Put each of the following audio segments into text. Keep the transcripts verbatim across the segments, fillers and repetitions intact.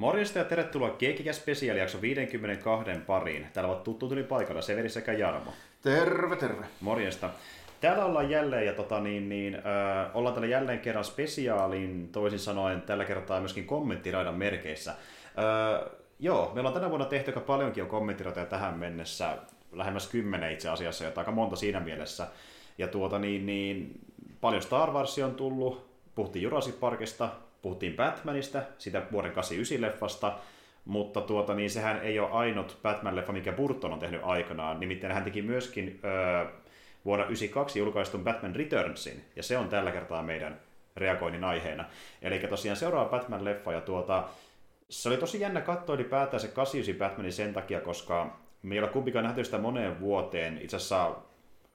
Morjesta ja tervetuloa Geekikäs-spesiaalijakso viisikymmentäkaksi pariin. Täällä ovat tuttuun tuli paikalla Severi sekä Jarmo. Terve, terve. Morjesta. Täällä ollaan jälleen ja tota niin, niin, äh, ollaan täällä jälleen kerran spesiaalin, toisin sanoen tällä kertaa myöskin kommenttiraidan merkeissä. Äh, joo, meillä on tänä vuonna tehty aika paljonkin kommenttiratoja tähän mennessä, lähemmäs kymmenen itse asiassa, jota aika monta siinä mielessä. Ja tuota niin, niin paljon Star Warsia on tullut, puhuttiin Jurassic Parkista, puhuttiin Batmanista, sitä vuoden kahdeksankymmentäyhdeksän-leffasta, mutta tuota, niin sehän ei ole ainut Batman-leffa, mikä Burton on tehnyt aikanaan. Nimittäin hän teki myöskin öö, vuonna yhdeksänkymmentäkaksi julkaistun Batman Returnsin, ja se on tällä kertaa meidän reagoinnin aiheena. Eli tosiaan seuraava Batman-leffa, ja tuota, se oli tosi jännä katsoa ylipäätään se kahdeksankymmentäyhdeksän Batmanin sen takia, koska me ei ole kumpikaan nähty sitä moneen vuoteen. Itse asiassa,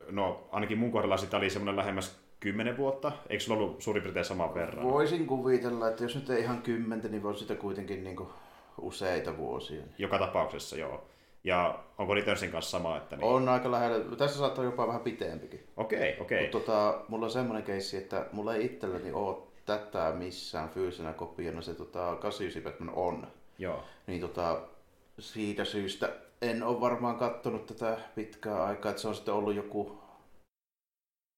no ainakin mun kohdalla sitä oli semmoinen lähemmäs kymmenen vuotta? Eikö sulla ollut suurin piirtein saman verran? Voisin kuvitella, että jos nyt ei ihan kymmentä, niin voisi sitä kuitenkin niin kuin useita vuosia. Joka tapauksessa, joo. Ja onko Returnsin kanssa sama? Että niin? On aika lähellä. Tässä saattaa jopa vähän pitempikin. Okei, okei. Mutta tota, mulla on semmoinen keissi, että mulla ei itselläni ole tätä missään fyysisenä kopiona. Se tota, kahdeksankymmentäyhdeksän Batman on. Joo. Niin tota, siitä syystä en ole varmaan katsonut tätä pitkää aikaa, että se on sitten ollut joku...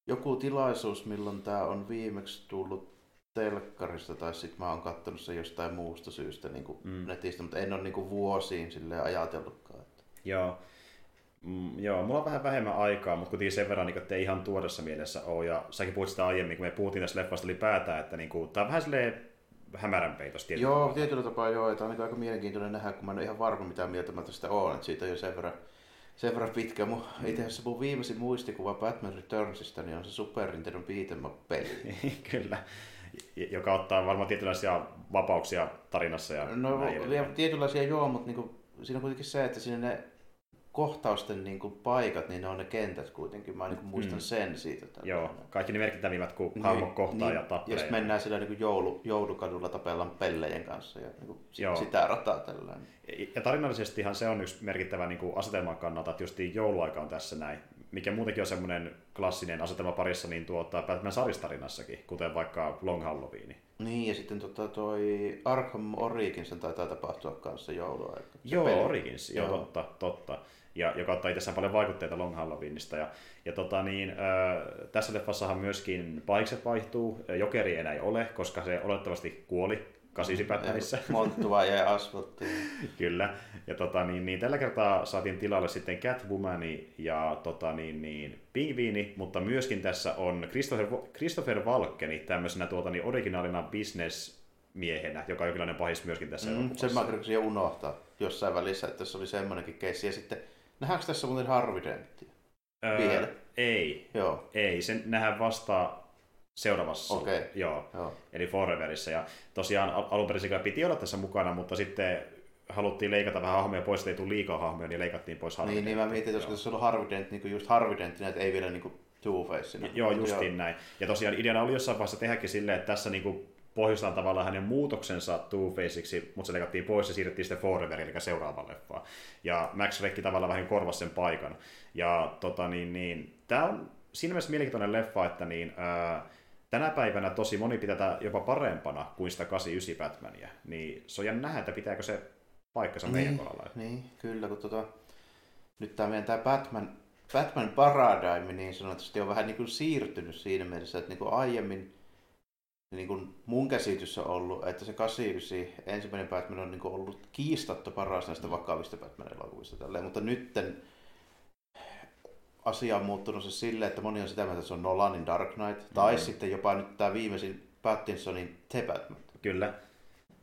Joku tilaisuus, milloin tää on viimeksi tullut telkkarista, tai sit mä oon kattonut sen jostain muusta syystä niinku mm. netistä, mutta en oo niinku vuosiin silleen ajatellutkaan. Että. Joo. Mm, joo, mulla on vähän vähemmän aikaa, mutta kuitenkin sen verran, että ei ihan tuodessa mielessä oo, ja säkin puhut sitä aiemmin, kun me puhuttiin tässä leffasta ylipäätään, että niinku, tää on vähän silleen hämäränpeitos tietyllä tapaa. Joo, tietyllä tapaa joo, että on aika mielenkiintoinen nähdä, kun mä en oo ihan varma mitä mieltä mä tästä oon, että siitä on jo sen verran. Sen verran pitkä. Mun, itse asiassa mun viimeisin muistikuva Batman Returnsista niin on se Super Nintendo beat'em up -peli. Kyllä, joka ottaa varmaan tietynlaisia vapauksia tarinassa. Ja no tietynlaisia joo, mutta niinku, siinä on kuitenkin se, että siinä ne kohtausten niinku, paikat, niin ne on ne kentät kuitenkin. Mä niinku, muistan mm. sen siitä. Tämän joo, tämän. Kaikki ne merkittävimmät, kun niin, hahmo kohtaa niin, ja tappelee. Ja sitten mennään sillä niinku, joulu, joulukadulla tapellaan pellejen kanssa ja niinku, sitä rataa tällään. Ja tarinallisestihan se on yksi merkittävä niin kuin asetelman kannalta, että justiin jouluaika on tässä näin, mikä muutenkin on semmoinen klassinen asetelma parissa niin tuota, Batman sarjistarinassakin, kuten vaikka Long Halloween. Niin, ja sitten tota, toi Arkham Origins taitaa tapahtua kanssa jouluaika. Joo, peli. Origins, joo, joo. Totta, totta. Ja joka ottaa itsessään paljon vaikutteita Long Halloweenista. Ja, ja tota niin, äh, tässä leffassahan myöskin paikset vaihtuu, Jokeri enää ei ole, koska se olettavasti kuoli. kahdeksankymmentäyhdeksän Monttua ja asfalttiin. Kyllä. Ja tota, niin, niin, tällä kertaa saatiin tilalle sitten Catwomani ja tota, niin, niin, Pingviini, mutta myöskin tässä on Christopher, Christopher Walkeni tämmöisenä tuota, niin, originaalina bisnesmiehenä, joka on jokinlainen pahis myöskin tässä mm, elokuvassa. Sen mä kerroksin jo unohtaa jossain välissä, että tässä oli semmoinenkin keissi. Ja sitten, nähdäänkö tässä muuten Harvey Dentia? Öö, Vielä? Ei. Joo. Ei, sen nähdään vastaa seuraavassa. Okay. Joo. Joo. Eli Foreverissä. Ja tosiaan al- alunperin piti olla tässä mukana, mutta sitten haluttiin leikata vähän hahmoja pois, että ei tule liikaa hahmoja, niin leikattiin pois Harvey Dentin. Niin, niin mä mietin, että tässä on Harvey Dent, niin just Harvey Dentin, että ei vielä niin Two-Facenä. Joo, justiin joo. Näin. Ja tosiaan ideana oli jossain vaiheessa tehdäkin silleen, että tässä niin pohjustaan tavallaan hänen muutoksensa Two-Faceiksi, mutta se leikattiin pois ja siirrettiin sitten Foreveriin, eli seuraavaan leffaan. Ja Max Rekki tavallaan vähän korvasi sen paikan. Ja tota niin, niin tää on siinä mielessä mielenkiintoinen leffa, että niin, ää, tänä päivänä tosi moni pitää jopa parempana kuin sitä kahdeksankymmentäyhdeksän Batmania, niin se on jännä nähdä, että pitääkö se paikkansa niin, meidän kohdalla. Niin, kyllä, kun tota, nyt tämä meidän tämä Batman, Batman Paradigmi niin sanotusti on vähän niin kuin siirtynyt siinä mielessä, että niin kuin aiemmin niin kuin mun käsitys on ollut, että se kahdeksankymmentäyhdeksän ensimmäinen Batman on niin kuin ollut kiistatta paras näistä vakavista Batman-elokuvista, tälleen, mutta nytten asia on muuttunut se silleen, että moni on sitä mieltä, että se on Nolanin Dark Knight, mm-hmm. tai sitten jopa nyt tämä viimeisin Pattinsonin The Batman. Kyllä.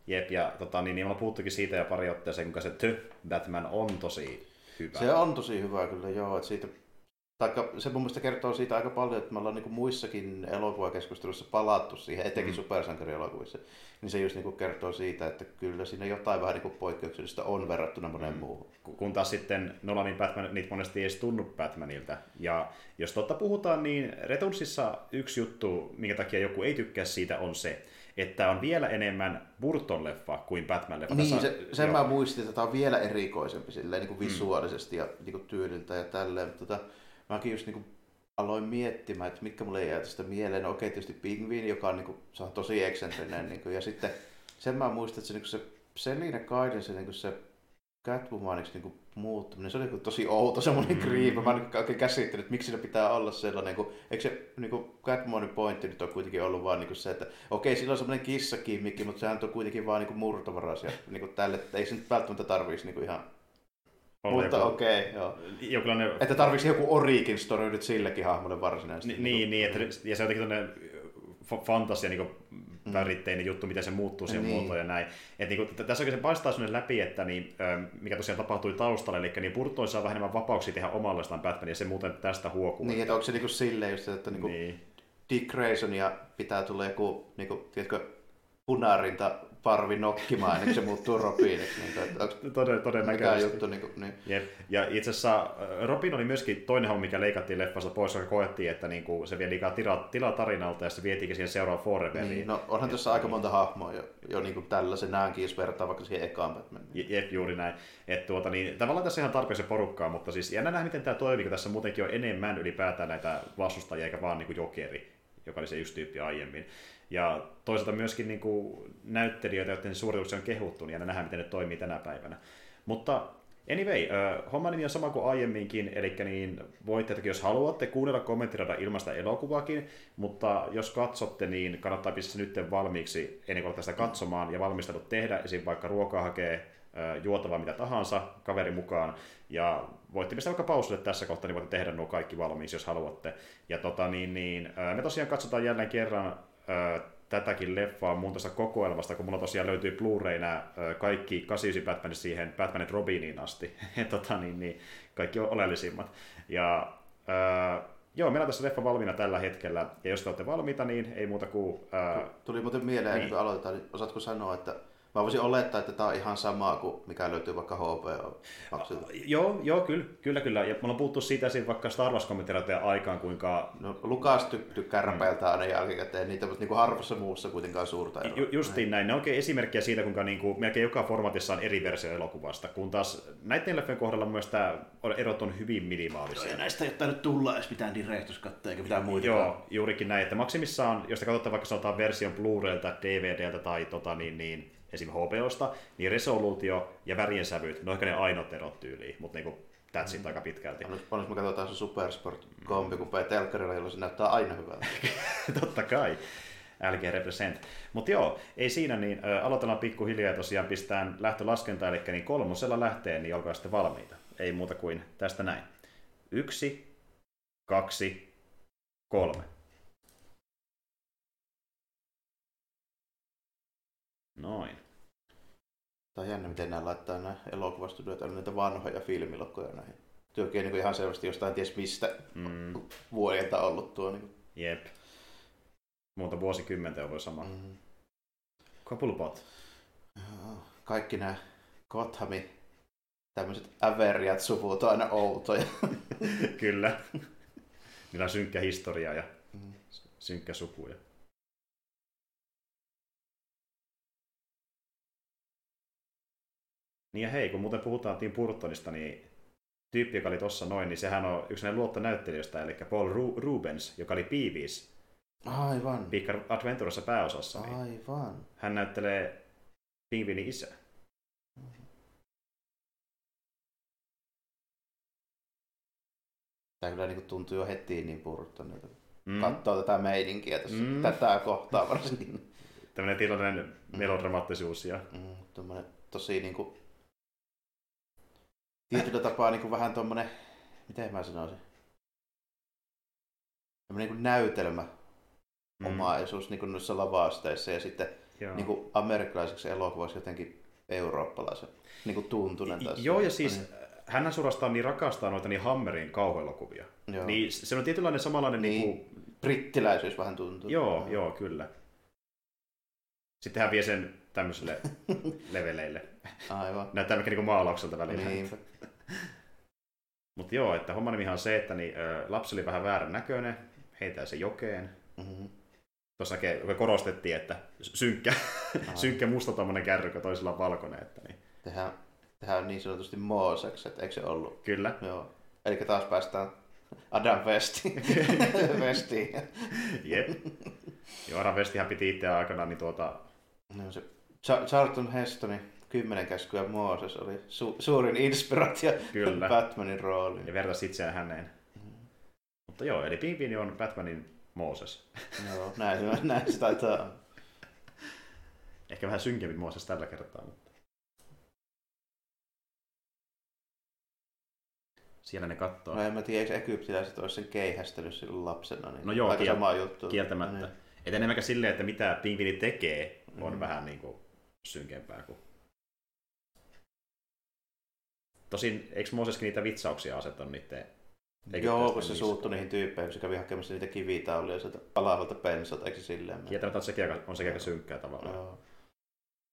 Jep, ja tota, niin, niin me ollaan puhuttukin siitä ja pari otteeseen, kuinka se The Batman on tosi hyvä. Se on tosi hyvä kyllä, joo. Että siitä, taikka, se mun mielestä kertoo siitä aika paljon, että me ollaan niin kuin muissakin elokuvakeskustelussa palattu siihen, etenkin mm-hmm. supersankarielokuvissa. Niin se just niin kuin kertoo siitä, että kyllä siinä jotain vähän niin kuin poikkeuksellista on verrattuna monen mm. muuhun. Kun taas sitten Nolanin Batman, niitä monesti ei edes tunnu Batmanilta. Ja jos totta puhutaan, niin Returnsissa yksi juttu, minkä takia joku ei tykkää siitä, on se, että on vielä enemmän Burton-leffa kuin Batman-leffa. Niin, se, sen joo. Mä muistin, että tämä on vielä erikoisempi silleen, niin kuin visuaalisesti mm. ja niin kuin tyyliltä ja tälleen. Tota, mäkin just niin kuin aloin miettimään, että mitkä mulle ei jää tästä mieleen. No, okei, tietysti Penguin, joka on, niin kuin, se on tosi eksentrinen. Niin kuin, ja sitten sen mä muistan, että se, niin kuin se Selina Guidance, kun se Catwomaniksi niinku muuttuminen, se oli niinku tosi outo semmoinen kriipä. Mä en oikein käsittänyt, että miksi siinä pitää olla sellainen, kun eikö se niinku Catwomanin pointti nyt on kuitenkin ollut vaan niinku se, että okei, sillä on semmoinen kissakimikki, mutta sehän on kuitenkin vaan niinku murtovaraisia niinku tälle, että ei se nyt välttämättä tarvitsisi niinku ihan... Olla mutta okei, okay, joo. Jokinlainen... Että tarvitsisi joku origin story nyt silläkin hahmolle varsinaisesti. Ni- niin, niin, että ja se on jotenkin tuollainen fantasia niinku väritteinen mm. juttu, miten se muuttuu siihen niin. muotoon ja näin. Et niinku, tässä oikein se paistaa sinne läpi, että niin, mikä tosiaan tapahtui taustalla, eli niin Burton saa vähemmän vapauksia tehdä omallaan Batmania, ja se muuten tästä huokuu. Niin, että onko se niinku silleen just, että niinku niin. Dick Graysonia pitää tulla joku, niinku, tiedätkö, punarinta parvi nokkimaan, ennen se muuttuu Robiniksi. Niin, Toden, todennäköisesti. Juttu, niin kuin, niin. Yep. Ja itse asiassa Robin oli myöskin toinen homma, mikä leikattiin leffasta pois, joka koettiin, että niin kuin se vie liikaa tilaa tila tarinalta ja se vietiinkin siihen seuraavaan Foreveriin. Niin, no onhan tässä aika monta hahmoa jo, jo niin kuin tällaisenaankin, jos vertaa vaikka siihen ekaan Batmanin. Jep, juuri näin. Et tuota, niin, tavallaan tässä ihan tarpeeseen porukkaa, mutta siis jännä nähdä, miten tämä toimii, kun tässä muutenkin on enemmän ylipäätään näitä vastustajia, eikä vaan niin kuin jokeri, joka oli se yksi tyyppi aiemmin. Ja toisaalta myöskin niin kuin näyttelijöitä, joiden suorituksia on kehuttu, niin aina nähdään, miten ne toimii tänä päivänä. Mutta anyway, homman nimi on sama kuin aiemminkin, eli niin voitte, jos haluatte, kuunnella kommenttiradan ilmaista elokuvaakin, mutta jos katsotte, niin kannattaa pistää se nyt valmiiksi ennen kuin aloittaa sitä katsomaan ja valmistautua tehdä, esim. Vaikka ruokaa hakee, juotavaa mitä tahansa, kaveri mukaan, ja voitte pistää vaikka pausille tässä kohtaa, niin voitte tehdä nuo kaikki valmiiksi, jos haluatte. Ja tota, niin, niin, me tosiaan katsotaan jälleen kerran tätäkin leffaa mun tuosta kokoelmasta, kun mulla tosiaan löytyy Blu-rayna kaikki kahdeksankymmentäyhdeksän Batmanit siihen Batmanit Robiniin asti. tota, niin, niin, kaikki on oleellisimmat. Ja, äh, joo, meillä on tässä leffa valmiina tällä hetkellä, ja jos te olette valmiita, niin ei muuta kuin... Äh, Tuli muuten mieleen, niin. kun aloitetaan, niin osaatko sanoa, että mä voisin olettaa, että tää on ihan sama kuin mikä löytyy vaikka H B O-maksilta. Joo, joo, kyllä, kyllä, kyllä. Ja mulla on puhuttu siitä vaikka Star Wars-kommentiraitojen aikaan, kuinka... No, Lucas tykkää räpäiltää aina jälkikäteen niitä, mutta niinku harvassa muussa kuitenkaan suurta eroa. Ju- justiin näin. Ne on oikein esimerkkejä siitä, kuinka niinku melkein joka formaatissa on eri versio elokuvasta, kun taas näiden leffojen kohdalla myös tää erot on hyvin minimaalisia. Ja näistä ei ole tainnut tulla edes mitään direktuskatteja eikä mitään muita. Joo, juurikin näin. Että maksimissaan, jos te katsotte vaikka sanotaan version Blu-rayltä, D V D:ltä tai tota niin, niin esim. H B O:sta, niin resoluutio ja värien sävyt, ne on ehkä ne ainut erot tyyliin, mutta niinku that's it aika pitkälti. Onneksi me katsotaan se Supersport-kompi, kun päin telkkarilla, jolloin se näyttää aina hyvältä. Totta kai. L G represent. Mutta joo, ei siinä, niin äh, aloitellaan pikkuhiljaa ja tosiaan pistään lähtölaskenta, eli niin kolmosella lähteen, niin olkaa sitten valmiita. Ei muuta kuin tästä näin. Yksi, kaksi, kolme. Noin. Tämä on jännä, miten nämä laittaa nämä elokuvastudioita, näitä vanhoja filmilokkoja näihin. Tuo on niin ihan selvästi jostain ties mistä mm. vuodelta ollut tuo. Niin. Jep. Muuta vuosikymmentä on voi sama. Mm. Kapulpot. Kaikki nämä Gothamin tämmöiset äveriät suvut on aina outoja. Kyllä. Niillä on synkkä historia ja mm. synkkä sukuja. Niin ja hei, kun muuten puhutaan Tim Burtonista, niin tyyppi, joka oli tossa noin, niin sehän on yksi näin luottonäyttelijöistä, eli Paul Ru- Rubens, joka oli Peeves. Aivan. Big Adventuressa pääosassa. Niin aivan. Hän näyttelee Pingvinin isä. Tää kyllä niin tuntuu jo heti niin Burtonilta. Mm. Katsoo tätä meininkiä tässä, mm. tätä kohtaa varsin. Tämmönen tilainen mm. melodramaattisuus ja... Mm, tämmönen tosi niinku... Tietyllä tapaa niin kuin vähän tommonen, miten mä sanoisin, tämmönen niin näytelmä omaisuus mm. niin kuin noissa lava-asteissa ja sitten niin kuin amerikkalaiseksi elokuvaksi jotenkin eurooppalaisen niin kuin tuntunen. I, joo ja siis niin. Hänhän suorastaan niin rakastaa noita niin Hammerin kauhuelokuvia. Niin se on tietynlainen samanlainen niin, niin kuin... brittiläisyys vähän tuntuu. Joo, joo, joo kyllä. Sitten hän vie sen tämmöisille leveleille. Aivan. Näyttää melkein niin maalaukselta välillä. Niin. Mutta joo, että homman nimihan on se, että niin, ö, lapsi oli vähän väärän näköinen, heitää se jokeen. Mm-hmm. Tuossa korostettiin, että synkkä, synkkä musta tommonen kärrykä, toisella on valkoinen. Että niin. Tehän, tehän niin sanotusti Mooseksi, että eikö se ollut? Kyllä. Joo. Eli taas päästään Adam Westiin. Westiin. Jep. Joo, Adam Westihän piti itseään aikanaan niin tuota... No se Charlton Heston Kymmenen käskyä Mooses oli su- suurin inspiraatio kyllä. Batmanin rooliin. Ja vertasi itseään häneen. Mm. Mutta joo, eli Pingviini on Batmanin Mooses. Joo, näin, näin se taitaa. Ehkä vähän synkempi Mooses tällä kertaa. Mutta... Siellä ne kattoo. No en mä tiedä, eikö egyptiläiset olisi sen keihästellyt silloin lapsena? Niin no joo, aika kiel- samaa juttua. Kieltämättä. No niin. Et enemmänkä silleen, että mitä Pingviini tekee, on mm. vähän niin kuin synkempää kuin... Tosin, eikö Mooseskin niitä vitsauksia asettanut niiden... Joo, kun se suuttui niihin tyyppeihin, kun se kävi hakemassa niitä kivitaulia sieltä alavalta pensata, eikö se silleen mene? Kieltämättä on sekin aika, on sekin aika synkkää tavallaan. Joo.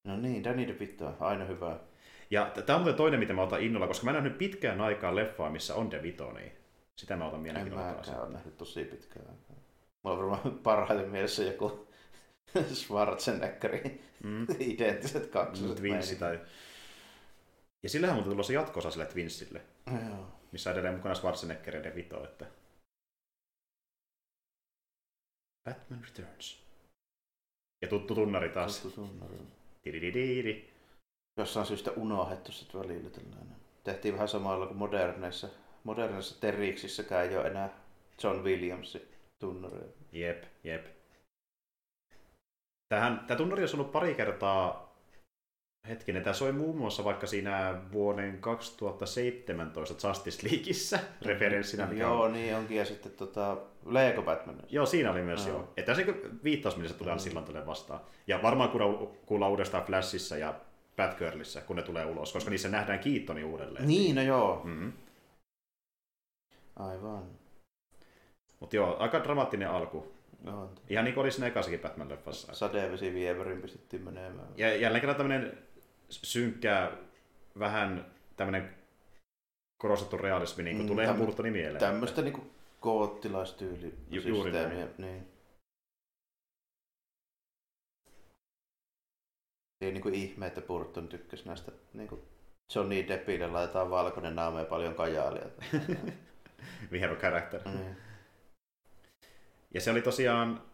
No niin, Danny DeVito, aina hyvää. Ja tämä on toinen, mitä mä otan innolla, koska mä en ole nyt pitkään aikaan leffaa, missä on DeVito, niin sitä mä otan mielenkiinnolla. En mäkään ole nähnyt tosi pitkään aikaan. Mulla on varmaan parhaiten mielessä joku Schwarzeneggerin mm. identtiset kaksoset. Twinsi tai... Ja sillähän muuten tulossa jatko-osa sille Twinsille, joo. Missä edelleen mukana Schwarzenegger ja DeVito, että... Batman Returns. Ja tuttu tunnari taas. Tuttu tunnari. Tididididi. Jossain syystä unohdettu sit välillä tällainen. Tehtiin vähän samalla kuin moderneissa. Moderneissa teriiksissäkään ei ole enää John Williamsin tunnaria. Jep, jep. Tähän, tää tunnari on ollut pari kertaa... Hetkinen, tämä soi muun muassa vaikka siinä vuoden kaksituhattaseitsemäntoista Justice Leagueissä referenssinä. Mikä joo, on... niin onkin. Ja sitten tota, Lego Batman. Joo, siinä oli myös no. Joo. Että se viittaus, millä se tulee, mm. silloin tulee vastaan. Ja varmaan kuullaan uudestaan Flashissa ja Batgirlissä, kun ne tulee ulos, koska niissä nähdään Keatoni uudelleen. Niin, no joo. Mm-hmm. Aivan. Mutta joo, aika dramaattinen alku. No, ihan niin kuin olisi ne ekasikin Batman-leffassa. Sadevesi vieverin pistettiin menemään. Ja jälleen kerran tämmöinen synkkää, vähän tämmöinen korostettu realismi, niin kuin mm, tulee tämmö- ihan Burtonin mieleen. Tämmöistä niin kuin koottilaistyylin-systeemiä. Niin. Ei niin kuin ihme, että Burton tykkäsi näistä niin kuin Johnny Deppille laitetaan valkoinen naama ja paljon kajaalia. We have a character. Mm. Ja se oli tosiaan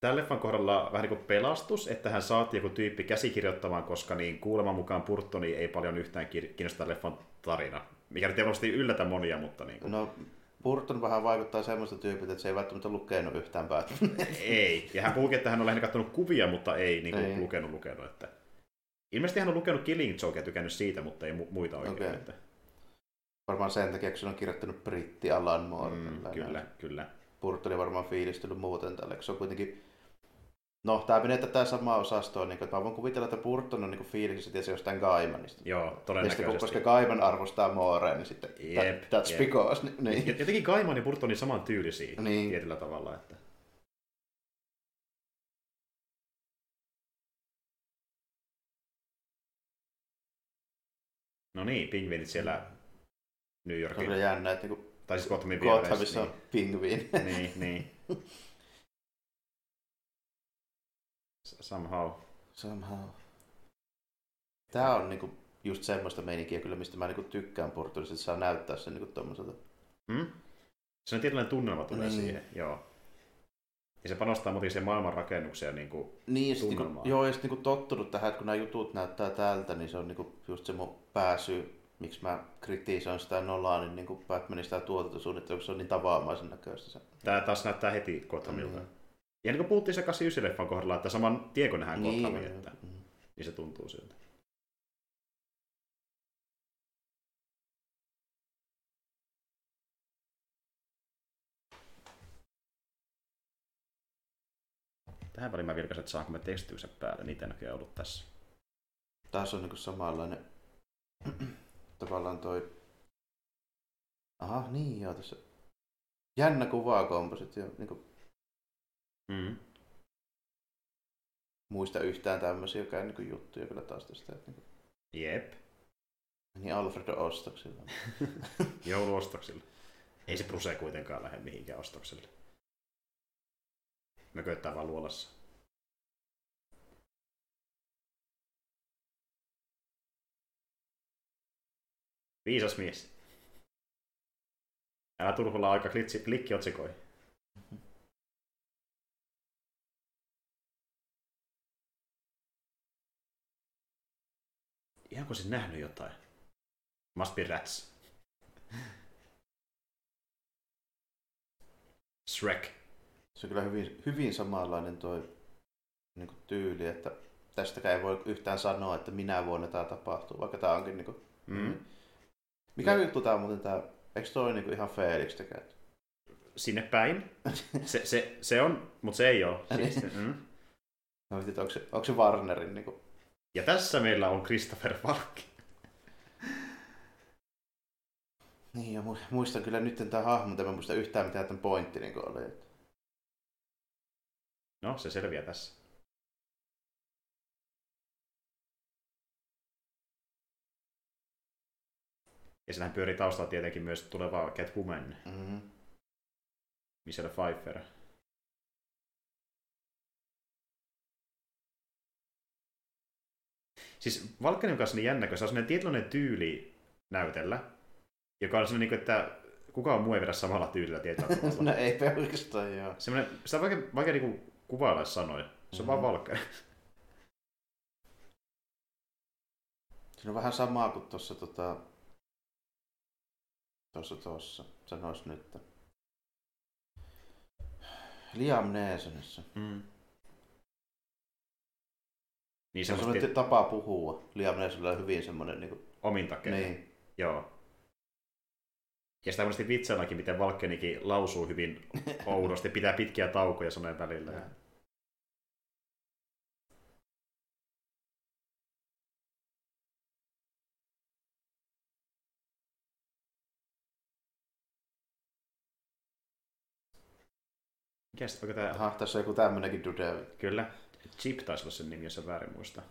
tämän leffan kohdalla vähän niin kuin pelastus, että hän saatiin joku tyyppi käsikirjoittamaan, koska niin kuuleman mukaan Burtoni ei paljon yhtään kiinnosta leffan tarina. Mikä nyt ei varmasti yllätä monia, mutta... Niin kuin... No, Burton vähän vaikuttaa semmoista tyypiltä, että se ei välttämättä lukenut yhtään Batmania. Ei. Ja hän puhukin, että hän on lähinnä katsonut kuvia, mutta ei, niin kuin ei. lukenut lukenut. Että... Ilmeisesti hän on lukenut Killing Jokea, tykännyt siitä, mutta ei mu- muita oikein. Okay. Että... Varmaan sen takia, kun se on kirjoittanut britti Alan Moore. Mm, kyllä, näin. Kyllä. Burton oli varmaan fiilistellyt muuten tälle, koska se on kuitenkin... No, tää menee tätä samaa osastoa, niin että mä voin kuvitella, että Burton on niin fiiliksessä tietysti jostain Gaimanista. Joo, todennäköisesti. Ja sitten, koska Gaiman arvostaa Mooreen, niin sitten yep, that's yep. because. Niin. Jotenkin Gaiman ja Burton on saman tyylisiä niin. Tietyllä tavalla. Että... No niin, pingviinit siellä New Yorkin. Se on jännä, että... Niin tai siis Gothamin viereessä. Gothamissa on pingviin. Niin, niin. Somehow. Somehow. Tää on niinku just semmoista meininkiä kyllä, mistä mä niinku tykkään Burtonista, että saa näyttää sen niinku tommoselta. Mm? Se on tietynlainen tunnelma tulee niin. Siihen, joo. Ja se panostaa muuten siihen maailmanrakennukseen niinku niin, tunnelmaan. Niinku, joo, ja sit niinku tottunut tähän, että kun nää jutut näyttää tältä, niin se on niinku just se mun pääsy. Miksi mä kritisoin sitä Nolanin niin Batmanista ja tuotantosuunnittelua, kun se on niin tavaamaisen näköistä. Tää taas näyttää heti Gothamilta. Mm-hmm. Ja niin kuin puhuttiin se kahdeksankymmentäyhdeksän-leffan kohdalla, että saman tien kun nähdään niin, Gothamia, että, mm-hmm. niin se tuntuu siltä. Tähän väliin mä vilkasin, että saanko me tekstityksen päälle. Niitä ei näköjään ollut tässä. Tässä on niin kuin samanlainen... Tavallaan toi... Aha, niin joo, tässä... Jännä kuvaa kompositio, niinku... Mm. Muista yhtään tämmösiä, joka ei niinku juttuja kyllä taas tästä, että niinku... Jep. Niin Alfred on ostoksilla. Jouluostoksilla. Ei se Bruce kuitenkaan lähde mihinkään ostoksille. Mököittää vaan luolassa. Viisas mies. Älä turhulla aika klitsi, klikki otsikoi. Mm-hmm. Ihan kun olisin nähnyt jotain. Must be rats. Shrek. Se on kyllä hyvin, hyvin samanlainen tuo niin kuin tyyli, että tästäkään ei voi yhtään sanoa, että minä vuonna tämä tapahtuu, vaikka tämä onkin niin kuin... Mm. Mikä no. juttu tämä on muuten tämä? Eikö toi niin kuin ihan feelistä käyty? Sinne päin. Se, se, se on, mutta se ei ole. Siis, mm. No, onko, se, onko se Warnerin? Niin kuin... Ja tässä meillä on Christopher Walken. Niin, ja muistan kyllä nyt tämän hahmon, mutta en muista yhtään mitään tämän pointti niin kuin oli. No, se selviää tässä. Ja senhän pyörii taustalla tietenkin myös tulevaa Catwoman. Mm-hmm. Michelle Pfeiffer. Siis Valkkarin kanssa oli jännä, kun se on sellainen tietynlainen tyyli näytellä, joka on sellainen, että kukaan muu ei vedä samalla tyylillä tietyllä tavalla. No ei pelkästään, joo. Sellainen, sitä on vaikea, vaikea niin kuvailla, jos sanoi. Se on mm-hmm. vaan Valkkari. Se on vähän samaa kuin tuossa tota... Tuossa tuossa, sanois nyt. Liam Neesonissa. Mm. Niin se semmosti... on tapa puhua. Liam Neesonilla on hyvin semmoinen... Niin kuin... Omin takia. Niin. Joo. Ja sitä monesti vitsaanakin, miten Valkkenikin lausuu hyvin oudosti, pitää pitkiä taukoja sanojen välillä. Ja. Mikäs, onko tää... Aha, tässä on joku tämmönenkin dude. Kyllä. Chip taisi olla sen nimi, jos en väärin muista.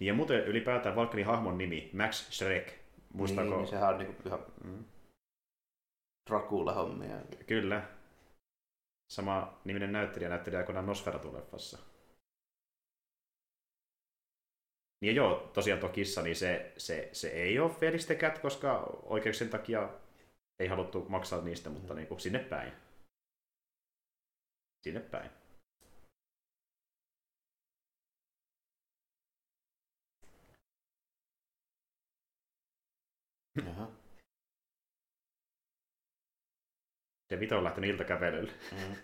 Niin ja muuten ylipäätään Valkkarin hahmon nimi, Max Schreck. Muistaako? Niin, niin sehän on niinku ihan mm. Dracula-hommia. Kyllä. Sama niminen näyttelijä näytteli aikoinaan Nosferatu-leffassa. Niin ja joo, tosiaan tuo kissa, niin se, se, se ei ole Felistecat, koska oikeuksien takia ei haluttu maksaa niistä, mutta mm. niinku sinne päin. Sinne päin. Jaha. Se Vito on lähtenyt iltakävelylle. Mm.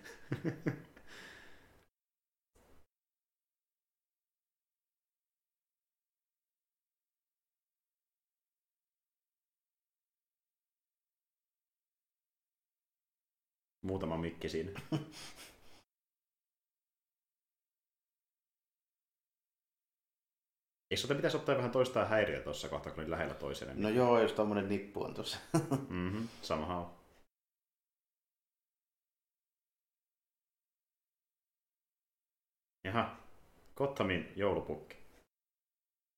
Muutama mikki siinä. Eikö sinulta pitäisi ottaa vähän toistaan häiriö tuossa kohtaa, kun lähellä toiselle? No joo, jos tommonen nippu on tuossa. Mm-hmm, samahan on. Jaha, Gothamin joulupukki.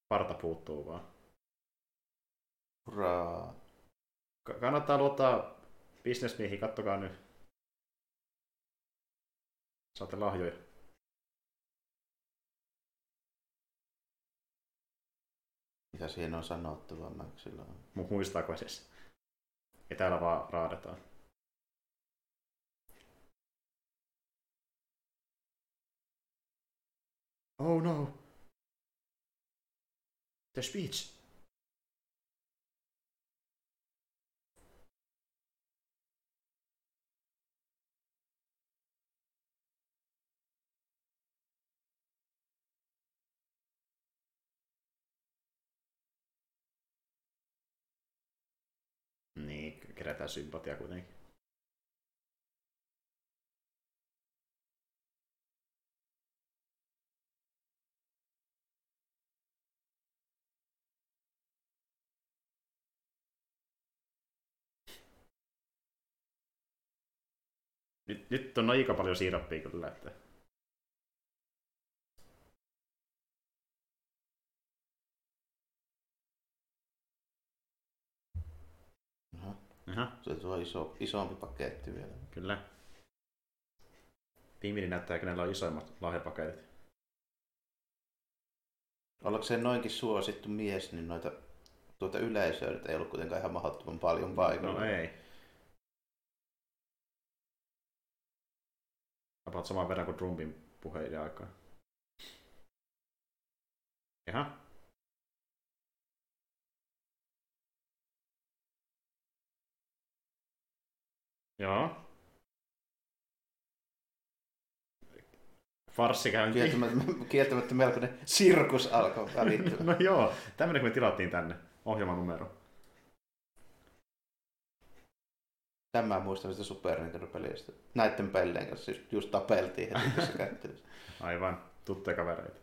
Parta puuttuu vaan. Hurraa. Kannattaa luottaa bisnesmiehiin, kattokaa nyt. Saatte lahjoja. Mitä siihen on sanottavaa Maxilla on? Mut muistaako edes? Ja täällä vaan raadetaan. Oh no! The speech! Kerätään sympatia kuitenkin. Nyt, nyt on aika paljon siirappia kyllä. Että... Aha. Se on iso, isompi paketti vielä. Kyllä. Pingvini näyttää, kenellä on isoimmat lahjapaketit. Ollakseen noinkin suosittu mies, niin noita tuota yleisöä nyt ei ollut kuitenkaan ihan mahdottoman paljon paikalla. No ei. About saman verran kuin Trumpin puheiden aikaan. Jaha. Joo. Farssikäynti. Kieltämättä, kieltämättä melkoinen sirkus alkoi välittymään. No joo, tämmöinen kun me tilattiin tänne, ohjelmanumero. Tämä muistan sitä Super Nintendo-pelistä. Näitten pelleen kanssa just, just tapeltiin heti tässä kättelyssä. Aivan, tuttuja kavereita.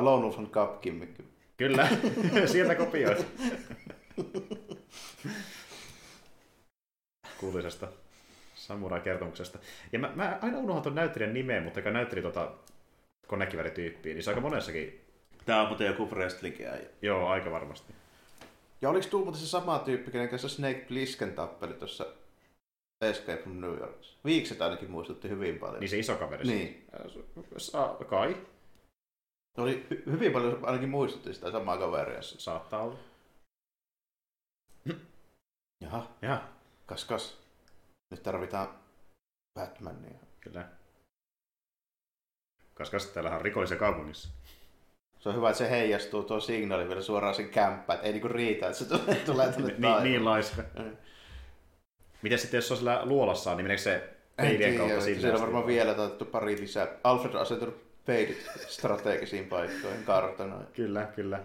Lone Wolf on Cup-kimmikki. Kyllä, sieltä kopioit. Kuuluisesta samurai-kertomuksesta. Ja mä, mä aina unohan tuon näyttelijän nimeen, mutta joka näytteli tuota konekivärityyppiä, niin se aika monessakin. Tämä on muuten joku wrestlingiä. Joo, aika varmasti. Ja oliko tullut se sama tyyppi, kenen kanssa Snake Plissken tappeli tuossa Escape from New Yorkissa? Viikset ainakin muistutti hyvin paljon. Niin se iso kaveri. Niin. Sa- kai. Se oli hy- hyvin paljon ainakin muistutti sitä samaa kaveria. Saattaa olla. Jaha. Jaha. Kas kas. Nyt tarvitaan Batmania. Kyllä. Kas kas, täällähän on rikollisia kaupungissa. Se on hyvä, että se heijastuu tuo signaali vielä suoraan sen kämppään. Ei niinku riitä, että se tulee tulee tänne taivaan. Niin laiska. Miten sitten, jos se on sillä luolassaan, niin meneekö se peilien kautta sinne? Siellä on varmaan vielä otettu pari lisää. Alfred on asetunut peilit strategisiin paikkoihin kartanoin. Kyllä, kyllä.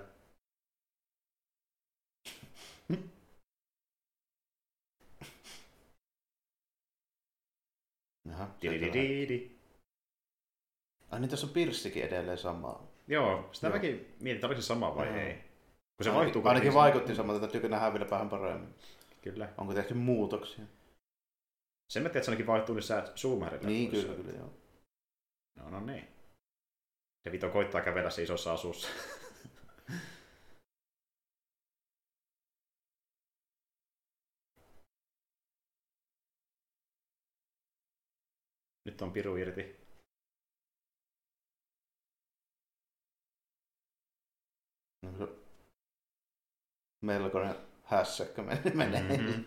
Aha, di-di-di-di. Ai niin, tuossa on pirssikin edelleen samaa. Joo, sitä Joo. mäkin mietin, oliko se sama vai Aha. ei. Kun se vaihtuu ainakin, ainakin vaikutti samalta, että täytyykö nähdä vielä vähän paremmin. Kyllä. Onko tehty muutoksia? Sen mä tiedän, että se ainakin vaihtuu niissä Schumacherilla. Niin, kyllä, kyllä, joo. No, no niin. Se Vito koittaa kävellä se isossa asussa. Nyt on piru irti. Melkoinen hässäkkä menee. Mm-hmm.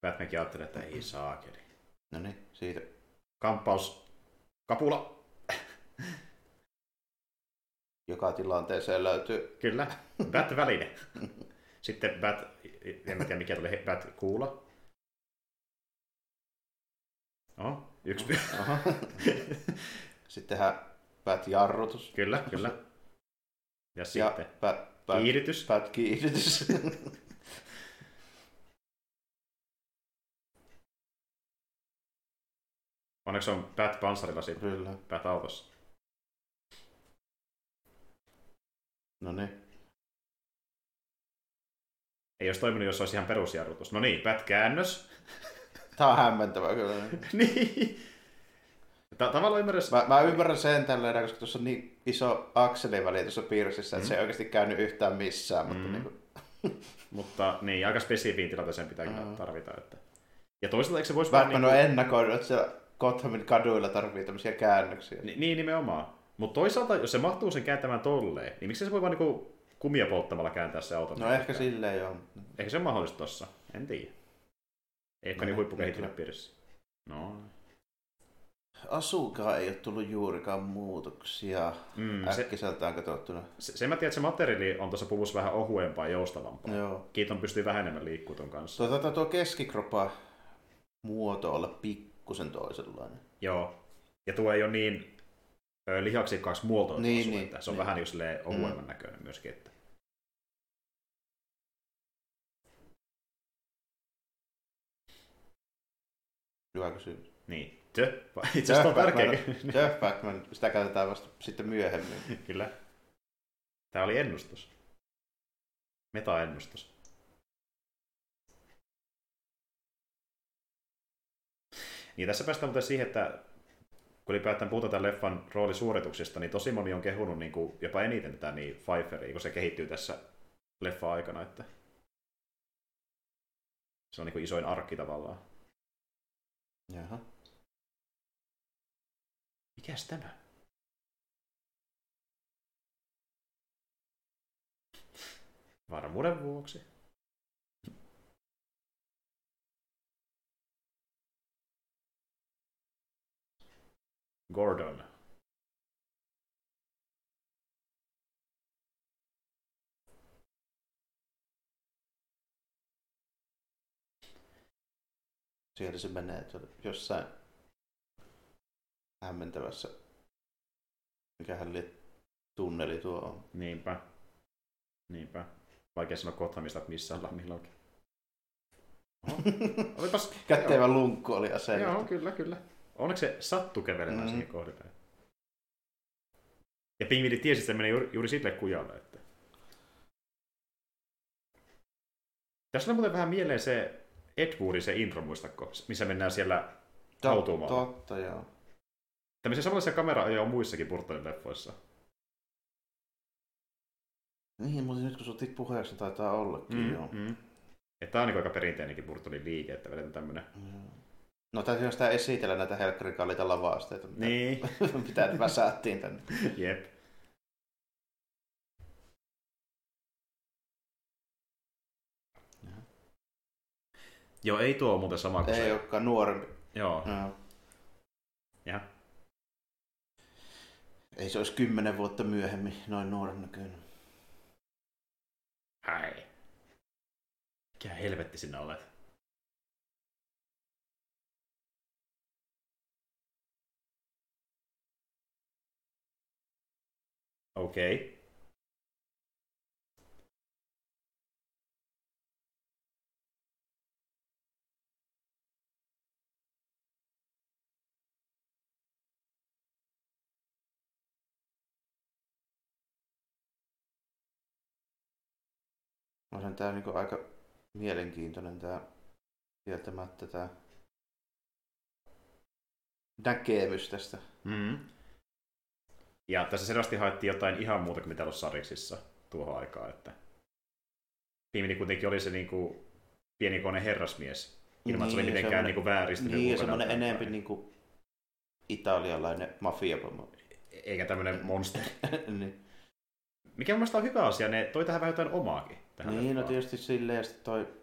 Batmankin ajattelee, että ei saakeli. No niin, siitä. Kamppaus. Kapula. Joka tilanteeseen löytyy. Kyllä. Bat-väline. Sitten Bat, en tiedä mikä tuli, Bat-kuula. Oho, yksi pyö. Sitten tehdään Bat-jarrutus. Kyllä, kyllä. Ja sitten kiihdytys. Bat-kiihdytys. Onneksi on Bat-panssarilla sitten. Kyllä. Bat-autossa. No niin. Ei olisi toiminut, jos olisi ihan perusjarrutus. No niin, Bat-käännös. Tää on hämmentävää kyllä. Niin. Tavallaan ymmärrän... Mä, mä ymmärrän sen tällainen, koska tuossa on niin iso akseliväli tuossa piirsissä, mm. että se ei oikeasti käynyt yhtään missään. Mm. Mutta, niin kuin... mutta niin, aika spesifiin tilanteeseen pitää mm. tarvita. Että... Ja toisaalta eikö se voisi... Batman on niin... ennakoinut, että siellä Gothamin kaduilla tarvitsee tämmöisiä käännöksiä. Ni, niin, nimenomaan. Mutta toisaalta, jos se mahtuu sen kääntämään tolleen, niin miksi se voi vaan niin kumia polttamalla kääntää se auton? No ehkä kääntää. Silleen joo. Ehkä se on mahdollista tossa. En tiedä. Ehkä niin huippukehittynyt piirissä. No. Asukaan ei ole tullut juurikaan muutoksia. Mm, äkkiseltään katsottuna. Se, sen mä tiedän, että se materiaali on tuossa puvussa vähän ohuempaa ja joustavampaa. Joo. Keaton pystyy vähän enemmän liikkumaan ton kanssa. Tuo, tuo, tuo keskikropa muoto olla pikkusen toisenlainen. Joo. Ja tuo ei ole niin ö, lihaksikkaaksi muotoilta. Niin, niin, se on niin. Vähän just ohuemman mm. näköinen myöskin. Että. Hyvä kysymys. Niin. Tö. Itse asiassa on tärkeä. Tö Batman. Sitä käytetään vasta sitten myöhemmin. Kyllä. Tämä oli ennustus. Meta-ennustus. Niin tässä päästään muuten siihen, että kun ylipäätään puhutaan tämän leffan roolisuorituksista, niin tosi moni on kehunut niin kuin jopa eniten tätä niin Pfeifferia, kun se kehittyy tässä leffan aikana. Että se on niin kuin isoin arkki tavallaan. Jaha. Mikäs tämä? Varmuuden vuoksi. Gordon. Siellä se menee jossain hämmentävässä, mikähän li- tunneli tuo on. Niinpä. Niinpä. Vaikea sanoa Gothamista, että missä ollaan milloinkin. Olipas kättevä lunkku oli asenne. Joo, kyllä, kyllä. Onneksi se sattui kävelemään mm. siihen kohdille. Ja pingviini tiesi, että se menee juuri, juuri sille kujalle. Että... Tässä on muuten vähän mieleen se Ed Woodin se intro, muistatko? Missä mennään siellä hautumaan. Totta, joo. Tämmöisiä samanlaisia kamera-ajoja on muissakin Burtonin leffoissa. Niin, mutta nyt kun se otit puheeksi, niin taitaa ollakin mm, joo. Mm. Tämä on niin aika perinteinenkin Burtonin liike, että vedetään tämmöinen. Mm. No täytyy sitä esitellä näitä helkkarikallita lavaasteita, mitä, niin. mitä nyt väsäättiin tänne. Jep. Joo, ei tuo muuten sama kuin ei se. Ei olekaan nuorempi. Joo. No. Ja. Ei se olisi kymmenen vuotta myöhemmin noin nuoren näköinen. Ai. Mikä helvetti sinä olet? Okei. Okay. Onhan tää niinku aika mielenkiintoinen tää kieltämättä tää näkemys tästä. Mm. Ja tässä selvästi haettiin jotain ihan muuta kuin mitä on sariksissa tuohon aikaan, että Pimini kuitenkin oli se niinku pienikoinen herrasmies, ilman niin, se oli mitenkään niinku vääristynyt. Niin, ja semmoinen enempi niinku italialainen mafiapomo. Eikä tämmöinen monster. Niin. Mikä mun mielestä on hyvä asia, ne toi tähän vähän jotain omaakin. Tähän niin, no tietysti silleen, että toi...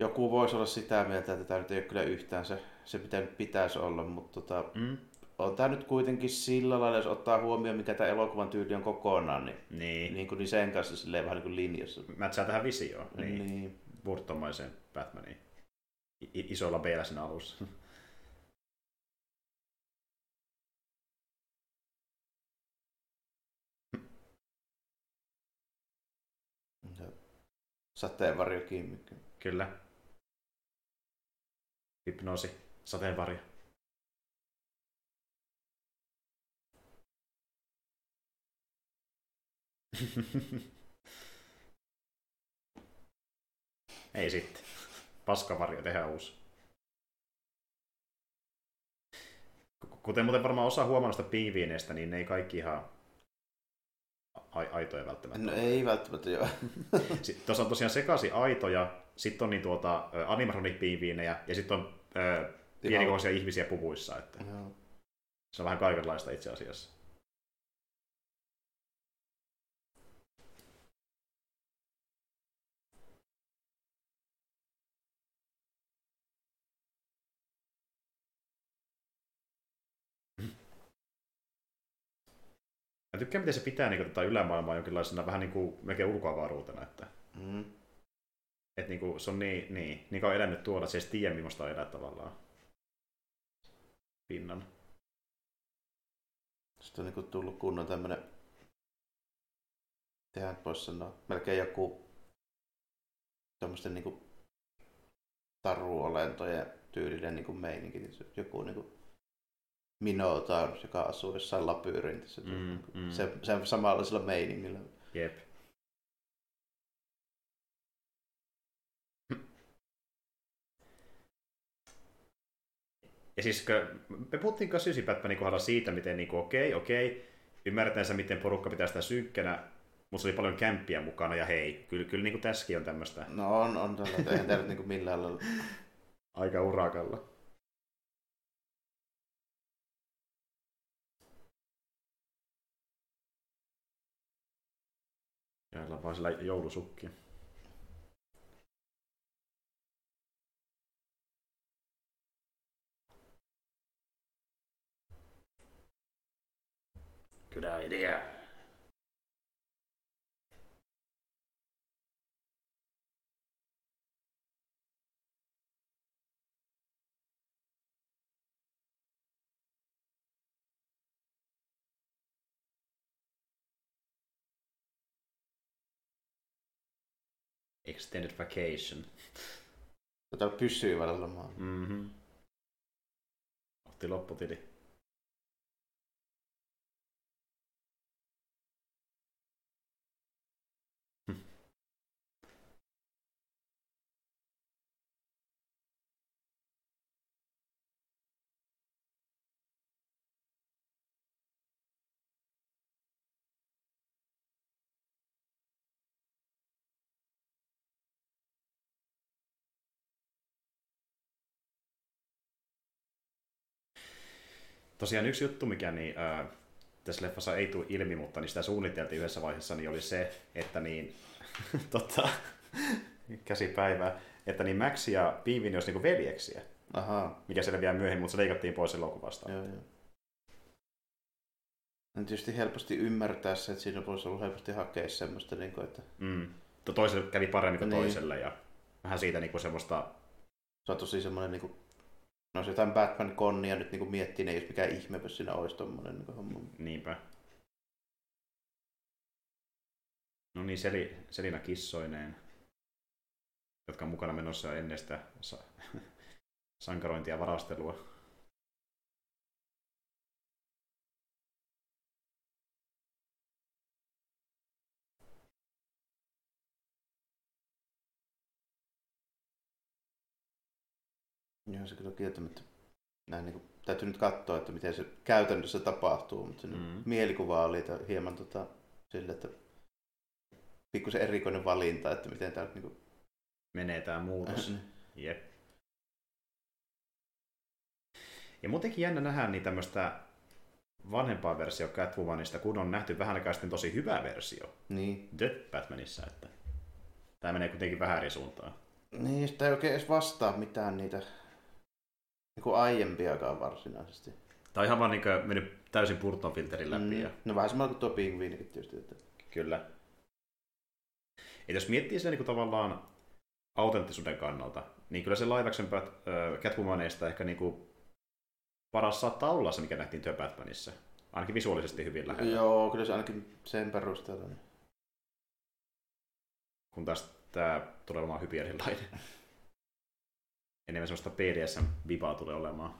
Joku voisi olla sitä mieltä, että tämä nyt ei ole kyllä yhtään se, se mitä nyt pitäisi olla, mutta tota... Mm. On tämä nyt kuitenkin sillä lailla, jos ottaa huomioon, mikä tämä elokuvan tyyli on kokonaan, niin, niin. niin, kuin, niin sen kanssa silleen vähän niin kuin linjassa. Mätsää tähän visioon, niin, niin. Burtonmaiseen Batmaniin. I- isolla B-llä siinä alussa. Sateenvarjo kiinni. Kyllä. Hypnoosi, sateenvarjo. Ei sitten. Paskavarjo, tehdään uusi. Kuten muuten varmaan osa huomannut sitä pingviineistä, niin ne ei kaikki ihan a- aitoja välttämättä. No ei välttämättä, joo. Tuossa on tosiaan sekaisin aitoja, sitten on niin tuota, animatronic-pingviinejä ja sitten on ö, pienikokoisia ihmisiä puvuissa. Että no. Se on vähän kaikenlaista itse asiassa. Mä tykkään, miten se pitää niin kuin, tätä ylämaailmaa jonkinlaisena vähän niin kuin melkein ulkoavaruutena. Että, mm. että niin kuin, se on niin, niin, niin kauan elänyt tuolla, että se ei edes tiedä, millaista on elää tavallaan pinnan. Sitten on niin kuin, tullut kunnon tämmönen, tehän voisi sanoa, melkein joku tämmöisten niin kuin taruolentojen tyylinen niin kuin meininki. Joku niin kuin Minotaurus, joka asuu jossain labyrintissä. Mm, mm. Se, sen samanlaisella meiningillä. Jep. Ja siis me puhuttiin kanssa Ysi Batmanin kohdalla siitä, miten niin kuin, okei, okei, ymmärretään se, miten porukka pitää sitä synkkänä, mutta se oli paljon kämppiä mukana ja hei, kyllä, kyllä niin kuin tässäkin on tämmöistä. No on, on tällaista. Eihän täällä niin kuin millään lailla. Aika urakalla. Täällä on vaan sillä joulusukki. Good idea. Extended Vacation. Täällä pysyy välillä maan. Mm-hmm. Otti lopputili. Tosiaan yksi juttu, mikä niin, ää, tässä leffassa ei tule ilmi, mutta niin sitä suunniteltiin yhdessä vaiheessa, niin oli se, että niin, tota, käsipäivää, että niin Max ja Piivin olisi niin veljeksiä, aha, mikä selviää myöhemmin, mutta se leikattiin pois elokuvasta. Joo, joo. No tietysti helposti ymmärtää se, että siinä voisi ollut helposti hakea semmoista, niin kuin, että... Mm. Toiselle kävi paremmin kuin niin toiselle ja vähän siitä niin kuin semmoista... Se on tosi semmoinen... Niin kuin... No se jotain Batman-konnia nyt niinku miettii, ne ei olisi mikään ihmepös siinä olisi tommonen niinku homma. Niinpä. No niin, Seli, Selina kissoineen, jotka on mukana menossa ennen sitä sa- sankarointia ja varastelua. Joo, se kyllä kieltämättä. Näin, niin kuin, täytyy nyt katsoa, että miten se käytännössä tapahtuu, mutta mm. mielikuva oli hieman tota, sille, että pikkusen erikoinen valinta, että miten tämä niin kuin... menee tämä muutos. Jep. Ja muutenkin jännä nähdä niin tämmöistä vanhempaa versio Catwomanista, kun on nähty vähän aikaa sitten tosi hyvä versio niin The Batmanissa, että tämä menee kuitenkin vähän eri suuntaan. Niin, sitä ei oikein edes vastaa mitään niitä niinku aiempiakaan varsinaisesti. Tämä on ihan vaan niinku mennyt täysin Burton filterin läpi. Mm. Ja... No vähän samalla kuin tuo Penguinikin tietysti. Että... Kyllä. Et jos miettii sitä niinku tavallaan autenttisuuden kannalta, niin kyllä se live action Catwomanista ehkä niinku paras saattaa olla se, mikä nähtiin The Batmanissa. Ainakin visuaalisesti hyvin lähellä. Joo, kyllä se ainakin sen perusteella. Kun taas tämä tulee olemaan hyvin erilainen. Enemmän sellaista B D S M-vibaa tulee olemaan.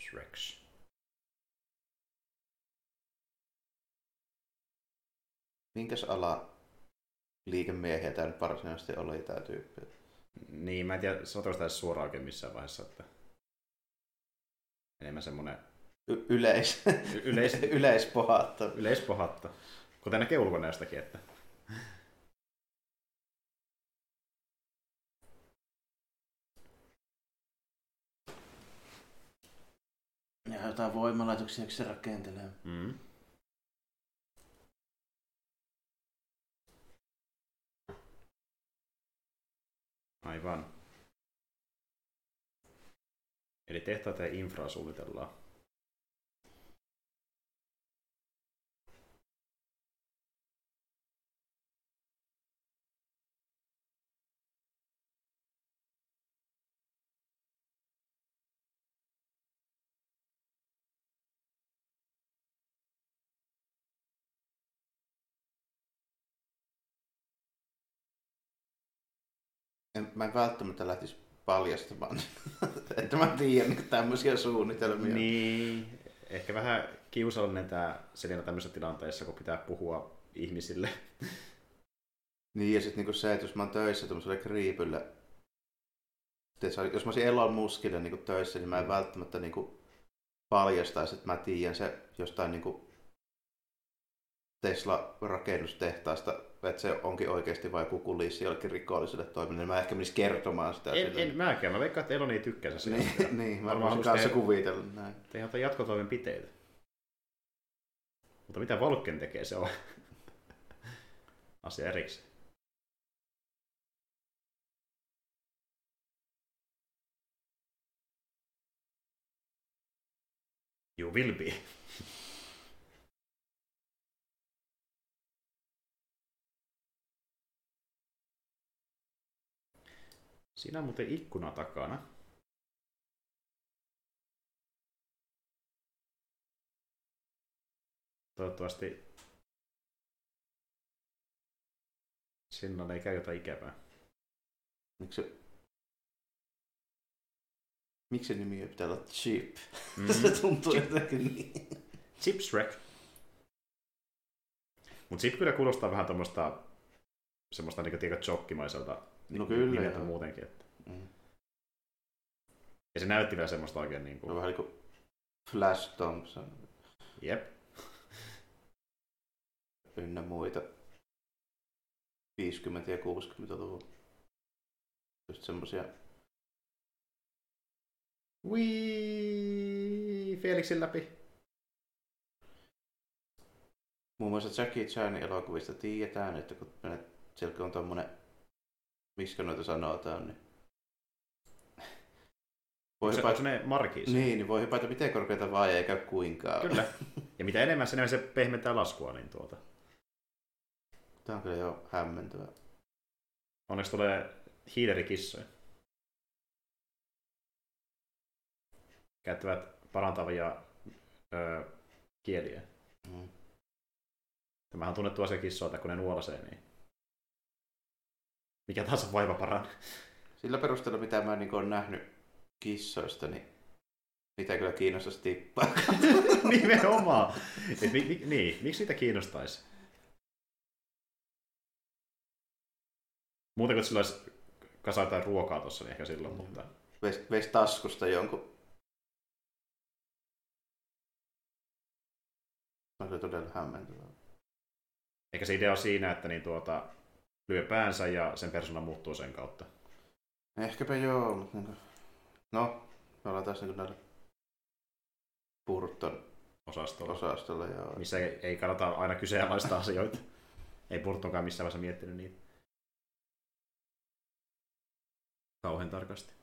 Shreks. Minkäs ala liikemiehiä tämä nyt varsinaisesti oli tämä tyyppi? Niin, mä en tiedä, sanotaanko sitä edes suoraan oikein missään vaiheessa, että enemmän semmoinen... Y- yleis... yleis... Yleispohatta. Yleispohatta. Kuten näkee ulkonäöstäkin, että... Ja jotain voimalaitoksia, kun se rakentelee. Mm. Aivan. Eli tehtaita ja infraa suunnitellaan. Mä en välttämättä lähtisi paljastamaan, että mä tiedän tämmöisiä suunnitelmia. Niin, ehkä vähän kiusallinen tää Selina tämmöisessä tilanteessa, kun pitää puhua ihmisille. Niin, ja sit niinku se, että jos mä oon töissä tämmöisellä kriipyllä, jos mä olisin Elon Muskille niinku töissä, niin mä en välttämättä niinku paljastaisi, että mä tiedän se jostain niinku Tesla-rakennustehtaasta, että se onkin oikeasti vai kukulissi jollekin rikolliselle toiminnalle. Mä ehkä menis kertomaan sitä. En, en mäkään. Mä veikkaan, että Elon ei tykkää sitä. Niin, niin, mä voisin kanssa kuvitella näin. Tehdään jatkotoimenpiteitä. Mutta mitä Walken tekee, se on asia erikseen. You will be. Siinä on muuten ikkuna takana. Toivottavasti silloin ei käy jotain ikävää. Miksi se... Miksi nimi pitää olla Chip? Mm. Se tuntuu Chip. Jotenkin niin. Chip Shrek. Mut Chip kyllä kuulostaa vähän tommoista semmoista niinku tiedä jokkimaiselta. No kyllä. Nimeltä muutenkin. Että. Mm. Ja se näytti vielä semmoista oikein niinku... No vähän niinku Flash Thompson. Jep. Ynnä muita. viisikymmentä- ja kuusikymmentäluvun. Just semmosia... Wii Felixin läpi. Muun muassa Jackie Chanin elokuvista tiedetään, että kun siellä on tommonen... Miksikä noita sanotaan, niin... Voi se, hypätä... ne markiisi? Niin, niin voi hypätä miten korkeita vaan eikä kuinkaan. Kyllä. Ja mitä enemmän se, enemmän se pehmentää laskua, niin tuota... Tää on kyllä jo hämmentävä. Onneksi tulee hiilerikissoja. Käyttävät parantavia öö, kieliä. Mm. Tämähän on tunnettu asia kissoilta, kun ne nuolasee, niin mikä taas on vaiva paranee. Sillä perusteella, mitä mä niin olen nähnyt kissoista, niin niitä kyllä kiinnostaisi tippaa. Nimenomaan! Et, mi, mi, niin, miksi niitä kiinnostaisi? Muuten kuin sillä olisi kasataan ruokaa tuossa, niin ehkä silloin, mm. mutta... Veis, veis taskusta jonkun. No, se on todella hämmentävää. Eikä se idea ole siinä, että niin tuota, lyö päänsä ja sen persona muuttuu sen kautta. Ehkäpä joo, mutta... No, me ollaan taas niin näillä Burton osastolla, osastolla joo. Missä ei, ei kannata aina kyseenalaista asioita. Ei Burtonkaan missään vaiheessa miettinyt niitä. Kauhean tarkasti.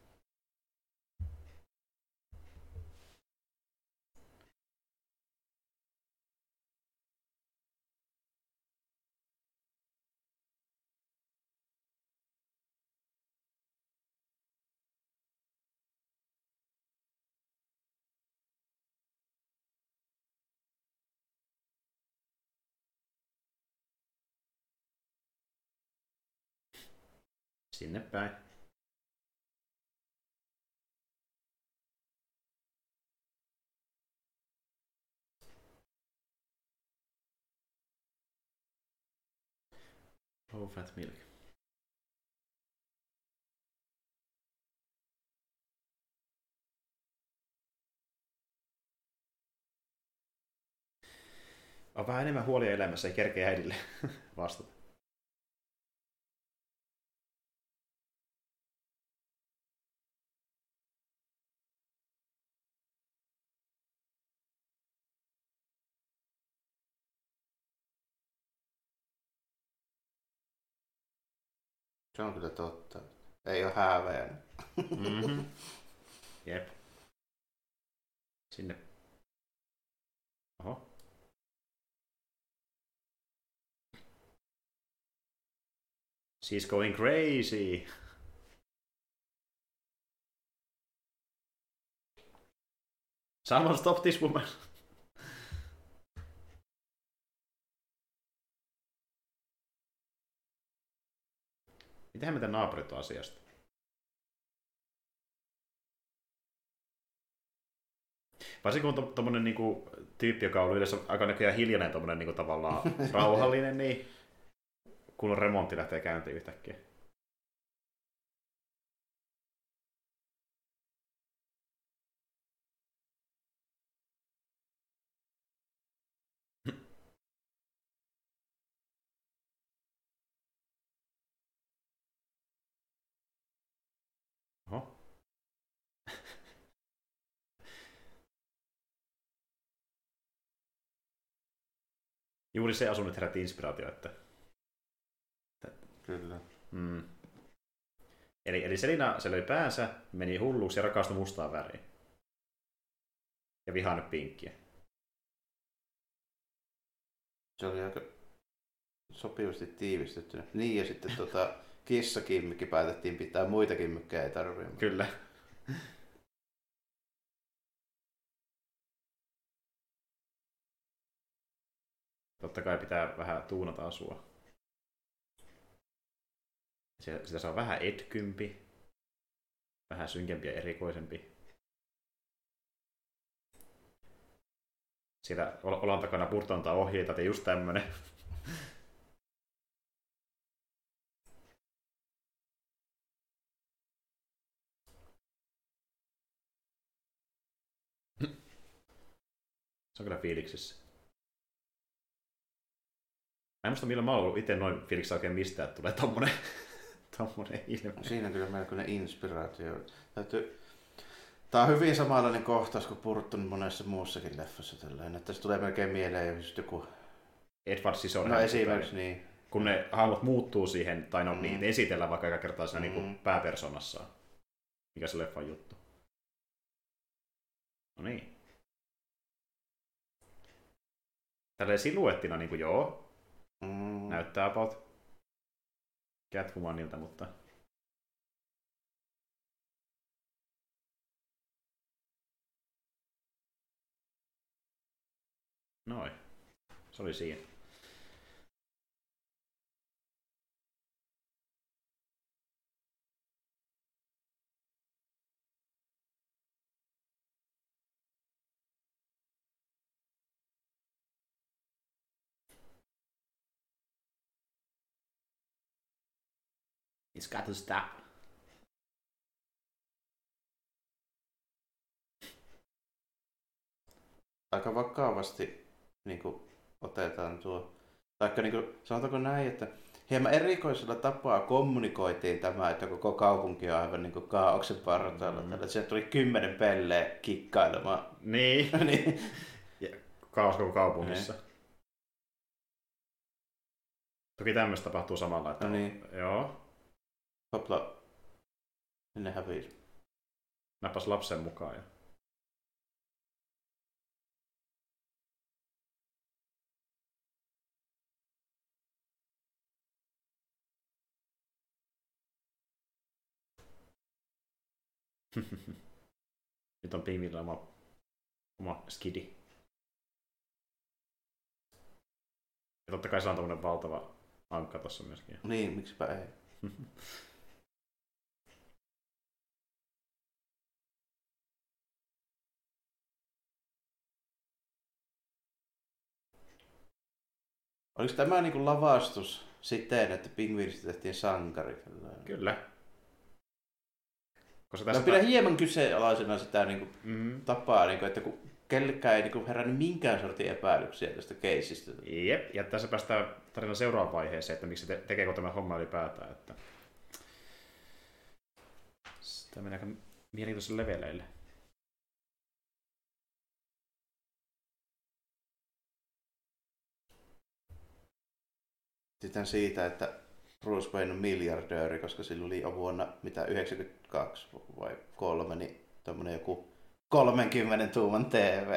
Sinne päin. Low fat milk. On vähän enemmän huolia elämässä, ei kerkeä äidille vastata. Se on kyllä totta. Ei ole häävejä. Mm-hmm. Jep. Sinne. Oho. She's going crazy. Someone stop this woman. Mitähän meitä naapurit on asiasta? Varsinkin kun on to- tommonen niinku tyyppi, joka on ollut yleensä aika näköjään hiljainen, tommonen niinku tavallaan rauhallinen, niin kun remontti lähtee käyntiin yhtäkkiä. Juuri se asu nyt herätti inspiraatio, että... Kyllä. Mm. Eli, eli Selina se löi päänsä, meni hulluksi ja rakastui mustaa väriin. Ja vihaa nyt pinkkiä. Se oli aika sopivasti tiivistetty. Niin ja sitten tota, kissakimmikki päätettiin pitää, muita kimmikkiä ei tarvitse. Kyllä. Totta kai pitää vähän tuunata asua. Sitä saa vähän etkympi, vähän synkempi ja erikoisempi. Siellä olan takana Burton antaa ohjeita, että just tämmönen. Se on kyllä fiiliksissä. Mä en muista milloin mä oon ollut itse noin fiiliksissä oikein mistään, että tulee tommonen, tommonen ilme. Siinä kyllä melkoinen inspiraatio. Täytyy... Tää on hyvin samanlainen kohtaus kuin Burton monessa muussakin leffassa. Tällainen. Tässä tulee melkein mieleen joku... Edward Scissorhands. No esimerkiksi tai... niin. Kun ne hahmot muuttuu siihen, tai no mm. niitä esitellään vaikka aika kertaa siinä mm. niin pääpersonassaan. Mikä se leffan juttu. No niin. Tälleen siluettina niin kuin joo, mm. näyttää about Catwomanilta, mutta... Noin, se oli siinä. It's got to stop. Aika vakavasti niinku otetaan tuo, taikka niinku, sanotaanko näin, että hieman erikoisella tapaa kommunikoitiin tämä, että koko kaupunki on aivan niinku kaaoksen partaalla. Mm-hmm. Sieltä tuli kymmenen pelleä kikkailemaan. Niin. niin. Kaos koko kaupungissa. Niin. Toki tämmöistä tapahtuu samalla. Että no niin. Joo. Hopla. Sinne hävisi. Näpäs lapsen mukaan. Ja... Nyt on pingvillä oma, oma skidi. Ja totta kai se on tämmönen valtava ankka tossa myöskin. Niin, miksipä ei. Oliko tämä niin kuin lavastus siten, että pingviinistä tehtiin sankari? Kyllä. Koska tässä mä pidän ta... hieman kyseenalaisena sitä niin kuin mm-hmm. tapaa, niin kuin, että kun kellekään ei niin kuin herännyt minkään sortin epäilyksiä tästä keisistä. Jep, ja tässä päästään tarinan seuraavaan vaiheeseen, että miksi se te- tekeekö tämä homma ylipäätään. Että... Tämä menee aika mielenkiintoisille leveleille. Sitten siitä, että Bruce Wayne on miljardööri, koska sillä oli jo vuonna mitä yhdeksänkymmentäkaksi vai kolme, niin tämmönen joku kolmenkymmenen tuuman T V.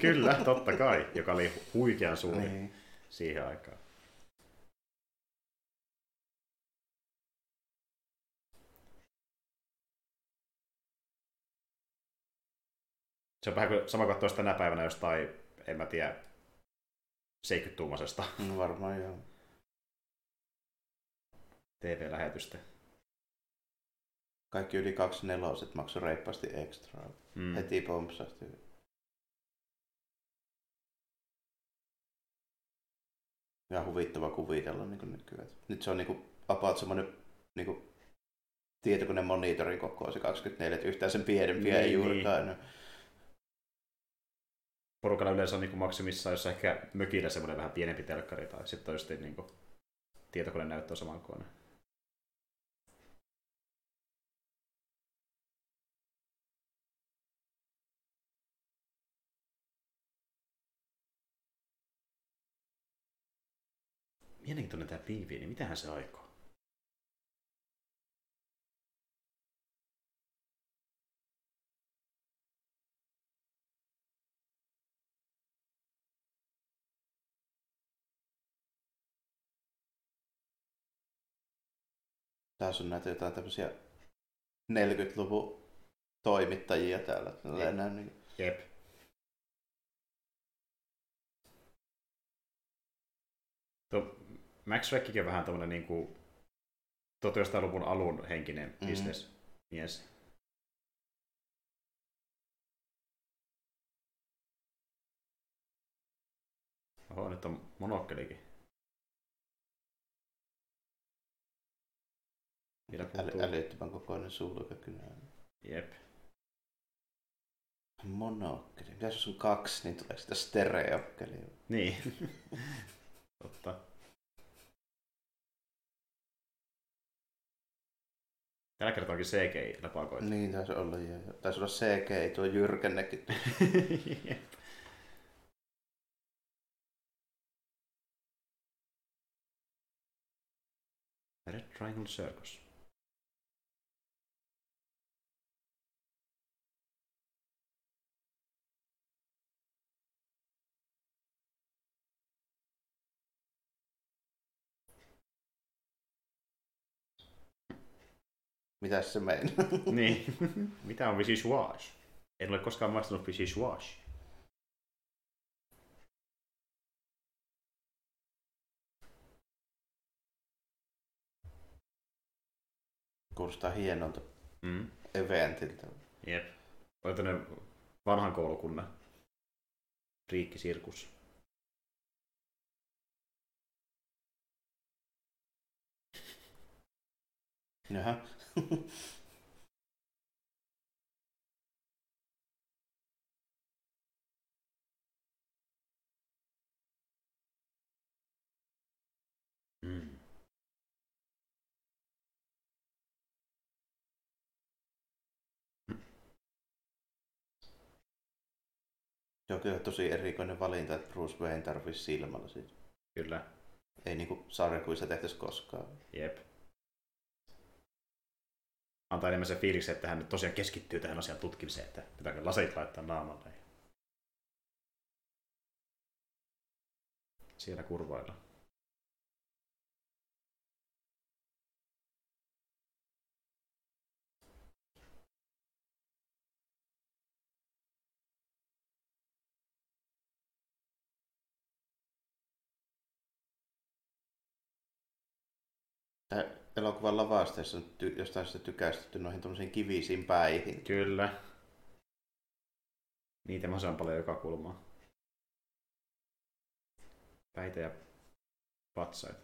Kyllä, totta kai, joka oli huikean suuri niin. Siihen aikaan. Se on vähän kuin sama kohtaus tänä päivänä jostain, en mä tiedä, seitsemänkymmentätuumasesta. No varmaan joo. T V-lähetystä. Kaikki yli kaksi neloset maksoi reippaasti ekstraa. Mm. Heti pompsahti. Ja huvittava kuvitella niin kuin nykyään. Nyt se on niinku apaut semmoinen niinku tietokoneen monitorin koko se kaksikymmentäneljä, että yhtään sen pienempiä niin, ei juurikaan. Niin. Porukalla yleensä on niinku maksimissaan, jos ehkä mökillä semmoinen vähän pienempi telkkari tai sitten just niinku tietokone näyttää saman kone. Mielenkiintoinen tämä pingviini, niin mitähän se aikoo? Tässä on näitä jotain tämmöisiä neljäkymmentäluvun toimittajia täällä. Jep. Jep. Tuo Max Schreckikin on vähän tommonen niinku tuhatyhdeksänsataaluvun alun henkinen business mies. Mm-hmm. Oho, nyt on monokkelikin. Äly, älyttömän kokoinen sulkakynä. Jep. Monokkeli. Mitäs jos on kaksi, niin tulee sitä stereokkeliä. Niin. Totta. Tällä kertaa onkin C G I-lepakoita. Niin taisi olla. Taisi olla C G I, tuo jyrkännekin. Jep. Red Triangle Circus. Mitäs se meinaa? Niin. Mitä on vichyswash? En ole koskaan maistanut vichyswash. Kuulostaa hienolta mm. eventiltä. Jep. Oli tämmöinen vanhan koulukunnan riikkisirkus. Jaha. mm. Joo, kyllä tosi erikoinen valinta, että Bruce Wayne tarvitsisi silmällä siitä. Kyllä. Ei niinku sarjakuissa tehtäisi koskaan. Jep. Antaa enemmän se fiiliksen, että hän nyt tosiaan keskittyy tähän asian tutkimiseen, että pitääkö lasit laittaa naamalle. Siellä kurvailla. Tää elokuvan lavasteessa on ty- jostain sitä tykästytty noihin tommosiin kivisiin päihin. Kyllä. Niitä mä saan paljon joka kulmaa. Päitä ja patsaita.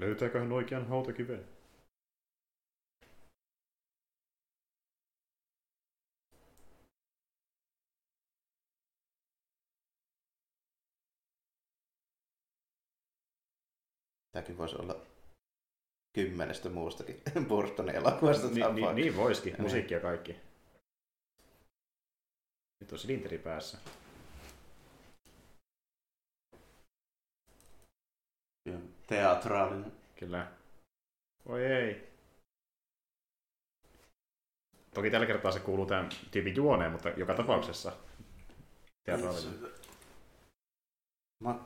Löytääköhän oikean hautakiven? Tämäkin voisi olla kymmenestä muustakin Burtonin elokuvasta. Niin, niin, niin voisikin, musiikki ja kaikki. Nyt on silinteri päässä. Teatraalinen. Kyllä. Oi ei. Toki tällä kertaa se kuuluu tämän tyypin juoneen, mutta joka tapauksessa teatraalinen.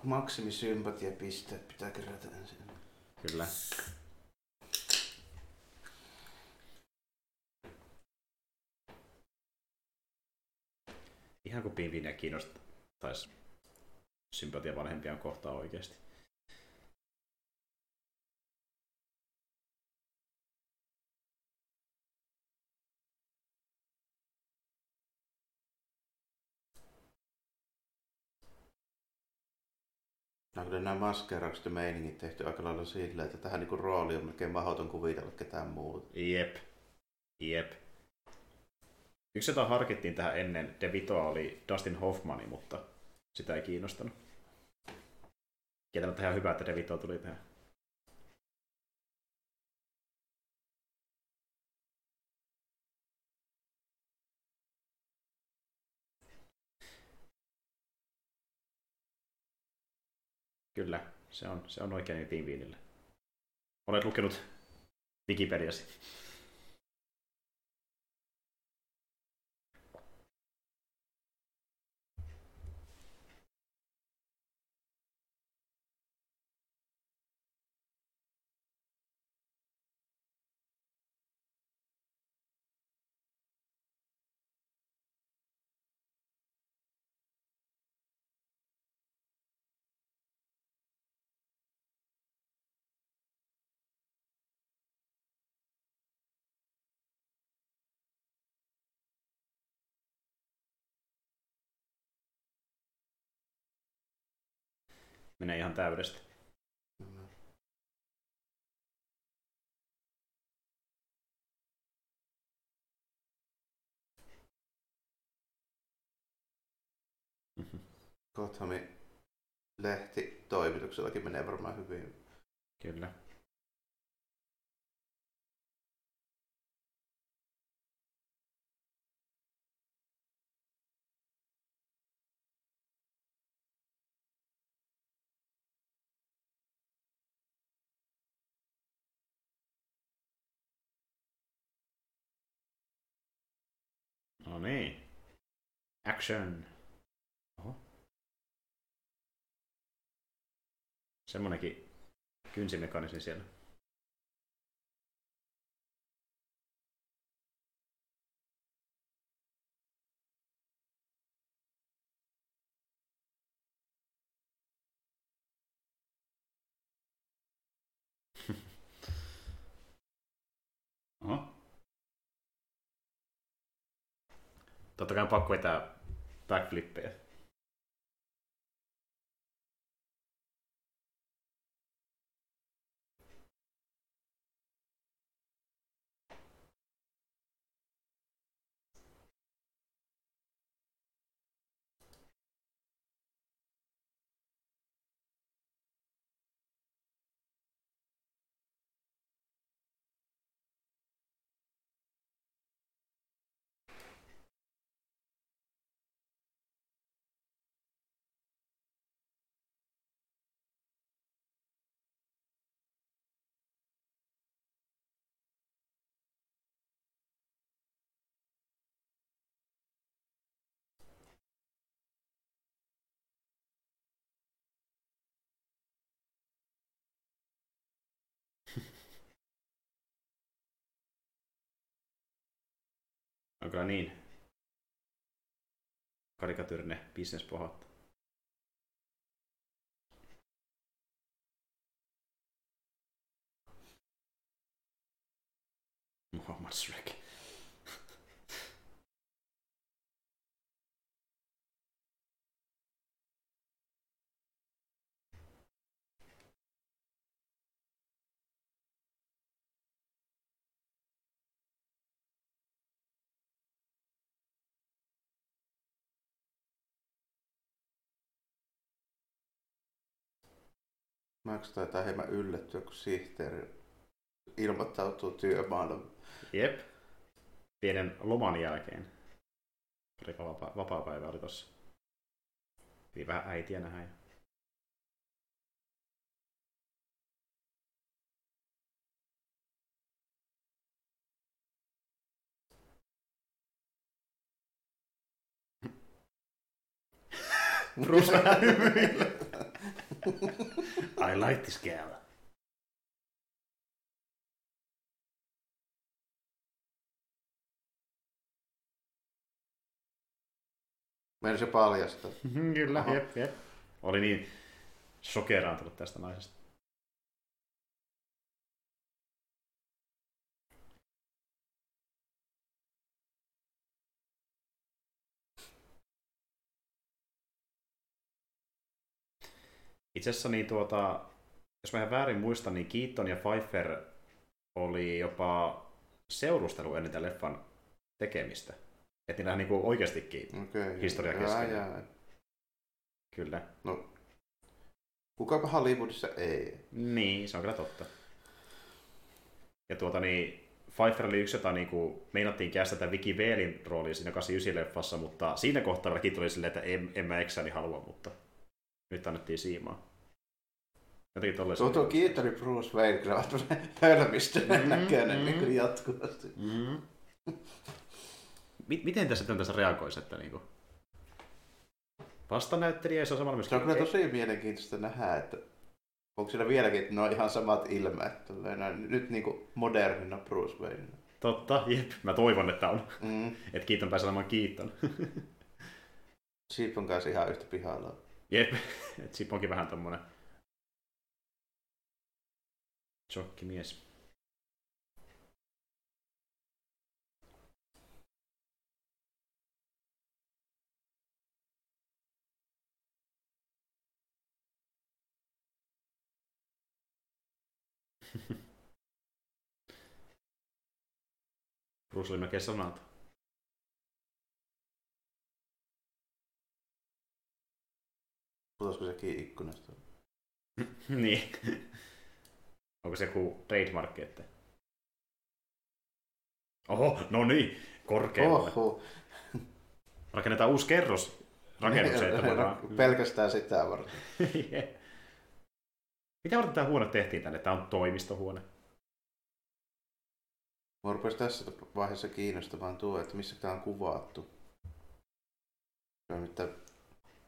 Maksimisympatiapisteet pitää kerätä ensin. Kyllä. Ihan kuin Pingviiniä kiinnostaisi sympatia vanhempiaan kohtaan oikeasti. No kyllä nämä maskeeraukset ja meiningit tehty aika lailla silleen, että tähän niinku rooli on melkein mahdoton kuvitella ketään muuta. Jep. Jep. Yksi jota harkittiin tähän ennen, DeVitoa oli Dustin Hoffmani, mutta sitä ei kiinnostanut. Kieltämättä ihan hyvä, että DeVito tuli tähän. Kyllä, se on, se on oikein Pingviinille. Olet lukenut Wikipediasi. menee ihan täydestä. Gothamin lehtitoimituksellakin menee varmaan hyvin. Kyllä. No niin. Action. Semmoinenkin kynsimekanismi siellä. Oho. Totta kai on pakko vetää backflippejä. Onko niin? Karikatyyrinen business pohjattu. Muhammad Shrek. Max taitaa hieman yllättyä, kun sihteeri ilmoittautuu työmaalla. Jep. Pienen loman jälkeen. Vapa- vapaapäivä oli tossa. Hyvin vähän äitiä nähdään. Bruce vähän hymyillä. I like this girl. Meillä se paljasta. Kyllä, jep, jep. Oli niin shokeraantunut tästä naisesta. Itse asiassa, niin tuota, jos mä en väärin muista, niin Keaton ja Pfeiffer oli jopa seurustelu ennen tämän leffan tekemistä. Että niillä on niin oikeastikin okay, historia keskellä. Kyllä. No, kukaanpa Hollywoodissa ei. Niin, se on kyllä totta. Ja tuota niin, Pfeiffer oli yksi, jota niin kuin, meinattiin käsittää Vicky Veelin rooliin siinä kahdeksankymmentäyhdeksän-leffassa, mutta siinä kohtaa vielä Keaton oli silleen, että en, en mä eksäni halua, mutta... Nyt annettiin siimaa. Tuo kiittari Bruce Wayne kyllä on tuollainen hölmistöneen näköinen mm-hmm. niin jatkuvasti. Mm-hmm. Miten tässä tämän tässä reagoisi? Että niinku... vastanäyttelijä ei saa samalla myöskin... Se on kyllä tosi mielenkiintoista nähdä, että onko siellä vieläkin, että ne on ihan samat ilmeet. Nyt niinku modernina Bruce Wayne. Totta, jep. Mä toivon, että on. Mm. Että Keaton pääsee olemaan Keaton. Chip on kanssa ihan yhtä pihalla. Jep, et Sip onkin vähän tommonen jokkimies. Bruce oli melkein sanalta. Putoisiko se kiinni ikkunasta? Niin. Onko se joku trademarkki, että... Oho, no niin, korkeammalle. Oho. Rakennetaan uusi kerros rakennukseen. Pelkästään sitä varten. Yeah. Mitä varten tämä huone tehtiin tänne? Tämä on toimistohuone. Mua rupesi tässä vaiheessa kiinnostavaan tuo, että missä tämä on kuvattu. Se on nyt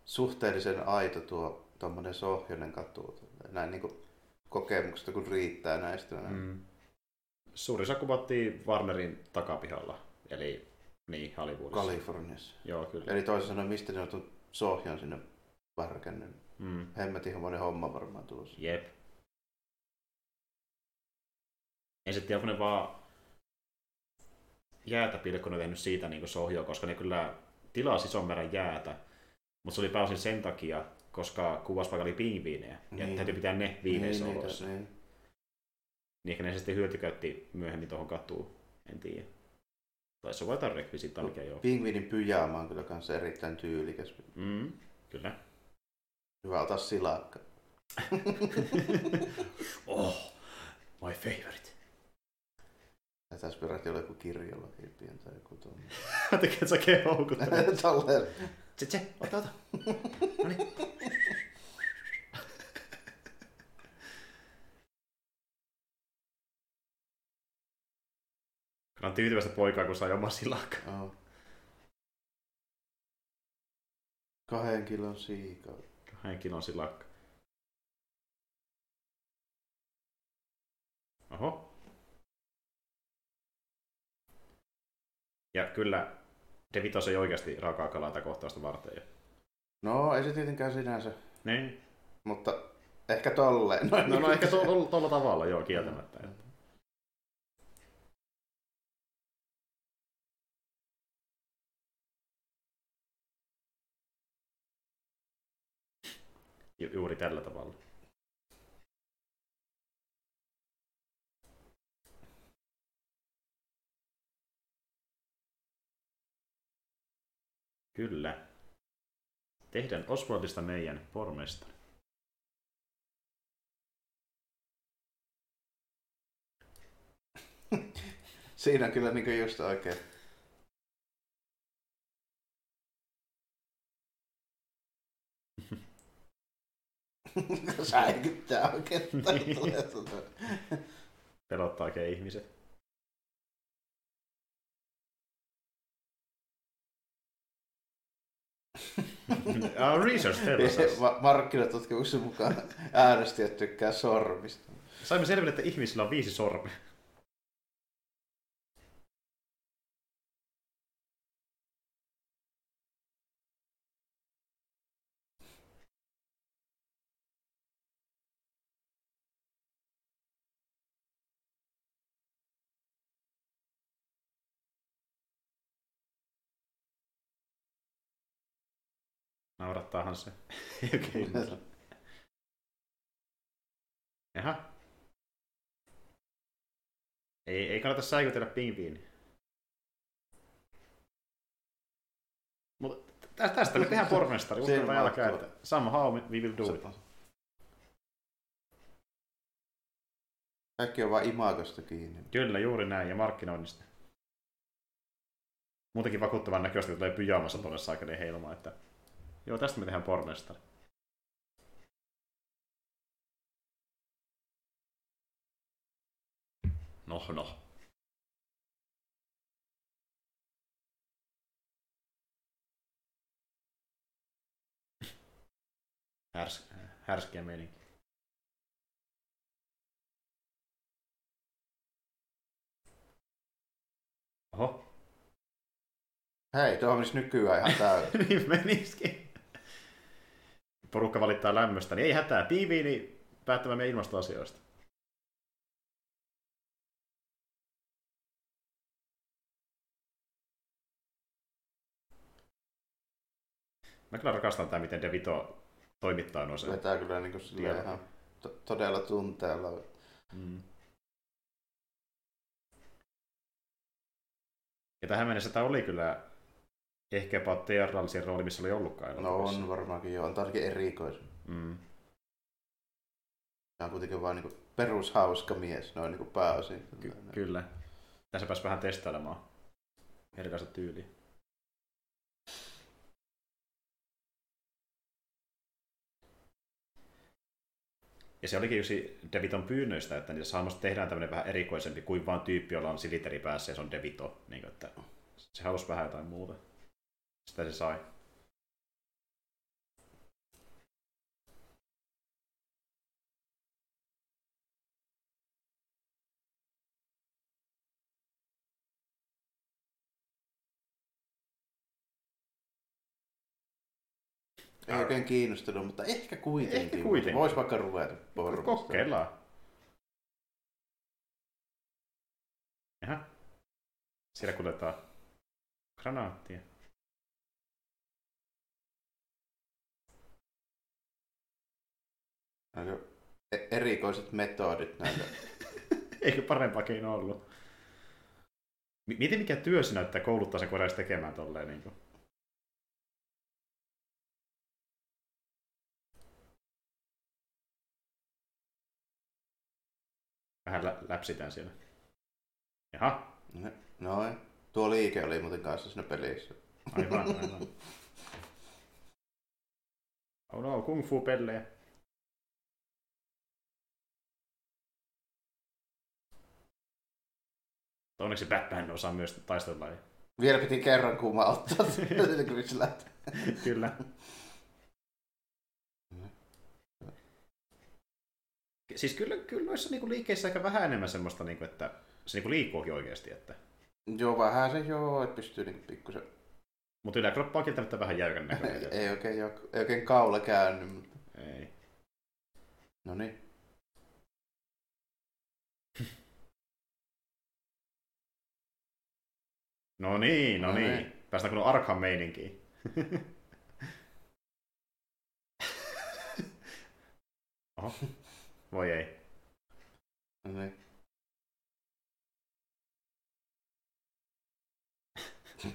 suhteellisen aito tuo tommonen Sohjonen katu. Näin niin kuin kokemuksesta kun riittää näistä. Mm. Suurissa kuvattiin Warnerin takapihalla, eli niin, Hollywoodissa. Kaliforniassa. Joo, kyllä. Eli toisin sanoen, mistä ne on tuon Sohjon sinne värkännyt. Mm. Hemmetin hommoinen homma varmaan tuossa. Jep. En sitten tiedä, kun ne vaan jäätä pilkkunut tehnyt siitä niin Sohjoa, koska ne kyllä tilasi ison määrän jäätä. Mutta se oli pääosin sen takia, koska kuvauspaikka oli pingviinejä. Ja niin. Täytyy pitää ne viineissä niin, oloissa. Niitä, niin. Niin ehkä ne sitten hyötykäytti myöhemmin tuohon katuun, en tiedä. Tai se on jotain rekvisiittaa, mikä joo. Pingviinin pyjaama on kyllä kanssa erittäin tyylikäs. Mm, kyllä. Hyvä, ota silakka. Oh, my favorite. Tässä peräti oli joku kirjolla hiipien tai joku tuommoinen. Mä tekee, että sä kehoukut. Tolleen. Tse tse, ota ota. Noniin. Hän on tyytyväistä poikaa, kun sai oman silakaan. Oh. Kahden kilon siika. Kahden kilon silakka. Oho. Ja kyllä DeVito ei oikeasti raakaa kalaa tätä kohtausta varten. No, ei se tietenkään sinänsä. Niin. Mutta ehkä tolleen. No, no, no ehkä to- tolla tavalla, joo, kieltämättä. Mm. Ju- juuri tällä tavalla. Kyllä. Tehdään Oswaldista meidän pormestari. Siinä on kyllä niin kuin just oikein. Säikyttää oikein. Pelottaa oikein ihmiset. Our research tells us. Markkinatutkimuksen mukaan äänestäjät tykkää sormista. Saimme selville, että ihmisillä on viisi sormea. Naurattaahan se. Okay. Jaha. Ei, ei kannata säikytellä pingviiniä. Mutta tä, tästä nyt tehdään pormestari. Uutta jälkää, että somehow we will do it. Kaikki on vaan imagosta kiinni. Kyllä, juuri näin. Ja markkinoinnista. Muutenkin vakuuttavan näköisesti tulee pyjaamassa tuonne saakeleen heilomaan, että joo, tästä me tehdään pormestari. Noh, noh. Härs, härskiä meininki. Oho. Hei, tuo menisi nykyään ihan täysin. Niin menisikin. Porukka valittaa lämmöstä, niin ei hätää, pingviini päättämään meidän ilmastoasioista. Mä kyllä rakastan tää, miten DeVito toimittaa noin sen. Vetää kyllä niin kuin silleen ihan to- todella tunteella. Mm. Ja tähän mennessä tämä oli kyllä ehkäpä teatraalisen rooli, missä oli ollutkaan. No on varmaankin joo, on ainakin erikois. Mm. Tämä on kuitenkin vain niin perushauska mies, noin niin pääosin. Ky- kyllä. Tässä pääsi vähän testailemaan herkästä tyyliä. Ja se olikin yksi DeViton pyynnöistä, että niissä hahmossa tehdään tämmöinen vähän erikoisempi kuin vaan tyyppi, jolla on siliteri päässä ja se on DeVito. Niin, että se halusi vähän jotain muuta. Sitä se sai. Ei oikein kiinnostunut, mutta ehkä kuitenkin. Ehkä kuitenkin. Voisi vaikka ruveta pormasta. Kokeillaan. Jaha. Siellä kuljetaan granaattia. Aika erikoiset metodit näitä. Eikö parempaakin ollut? Miten mikä työ sinä, että kouluttaa sen koreaisi tekemään tolleen niin kuin? Vähän lä- läpsitään siellä. Jaha. Noin. Tuo liike oli muuten kanssa siinä pelissä. Aivan, aivan. Oh no, kung fu pellejä. Onneksi Batman osaa myös taistella. Vielä piti kerran kumauttaa. Kyllä. Siis kyllä, kyllä noissa niinku liikkeissä aika vähän enemmän semmoista, niinku, että se niinku liikkuukin oikeasti. Että... Joo, vähän se joo, että pystyy niinku pikkusen... Mutta yläkroppa on kieltämättä vähän jäykän näköinen. ei, oikein, ei oikein kaula käänny, mutta... Ei. Noniin. noniin, noniin. noniin. Päästään kun on Arkham-meininkiin. Oho. Voi ei. Okay. Ja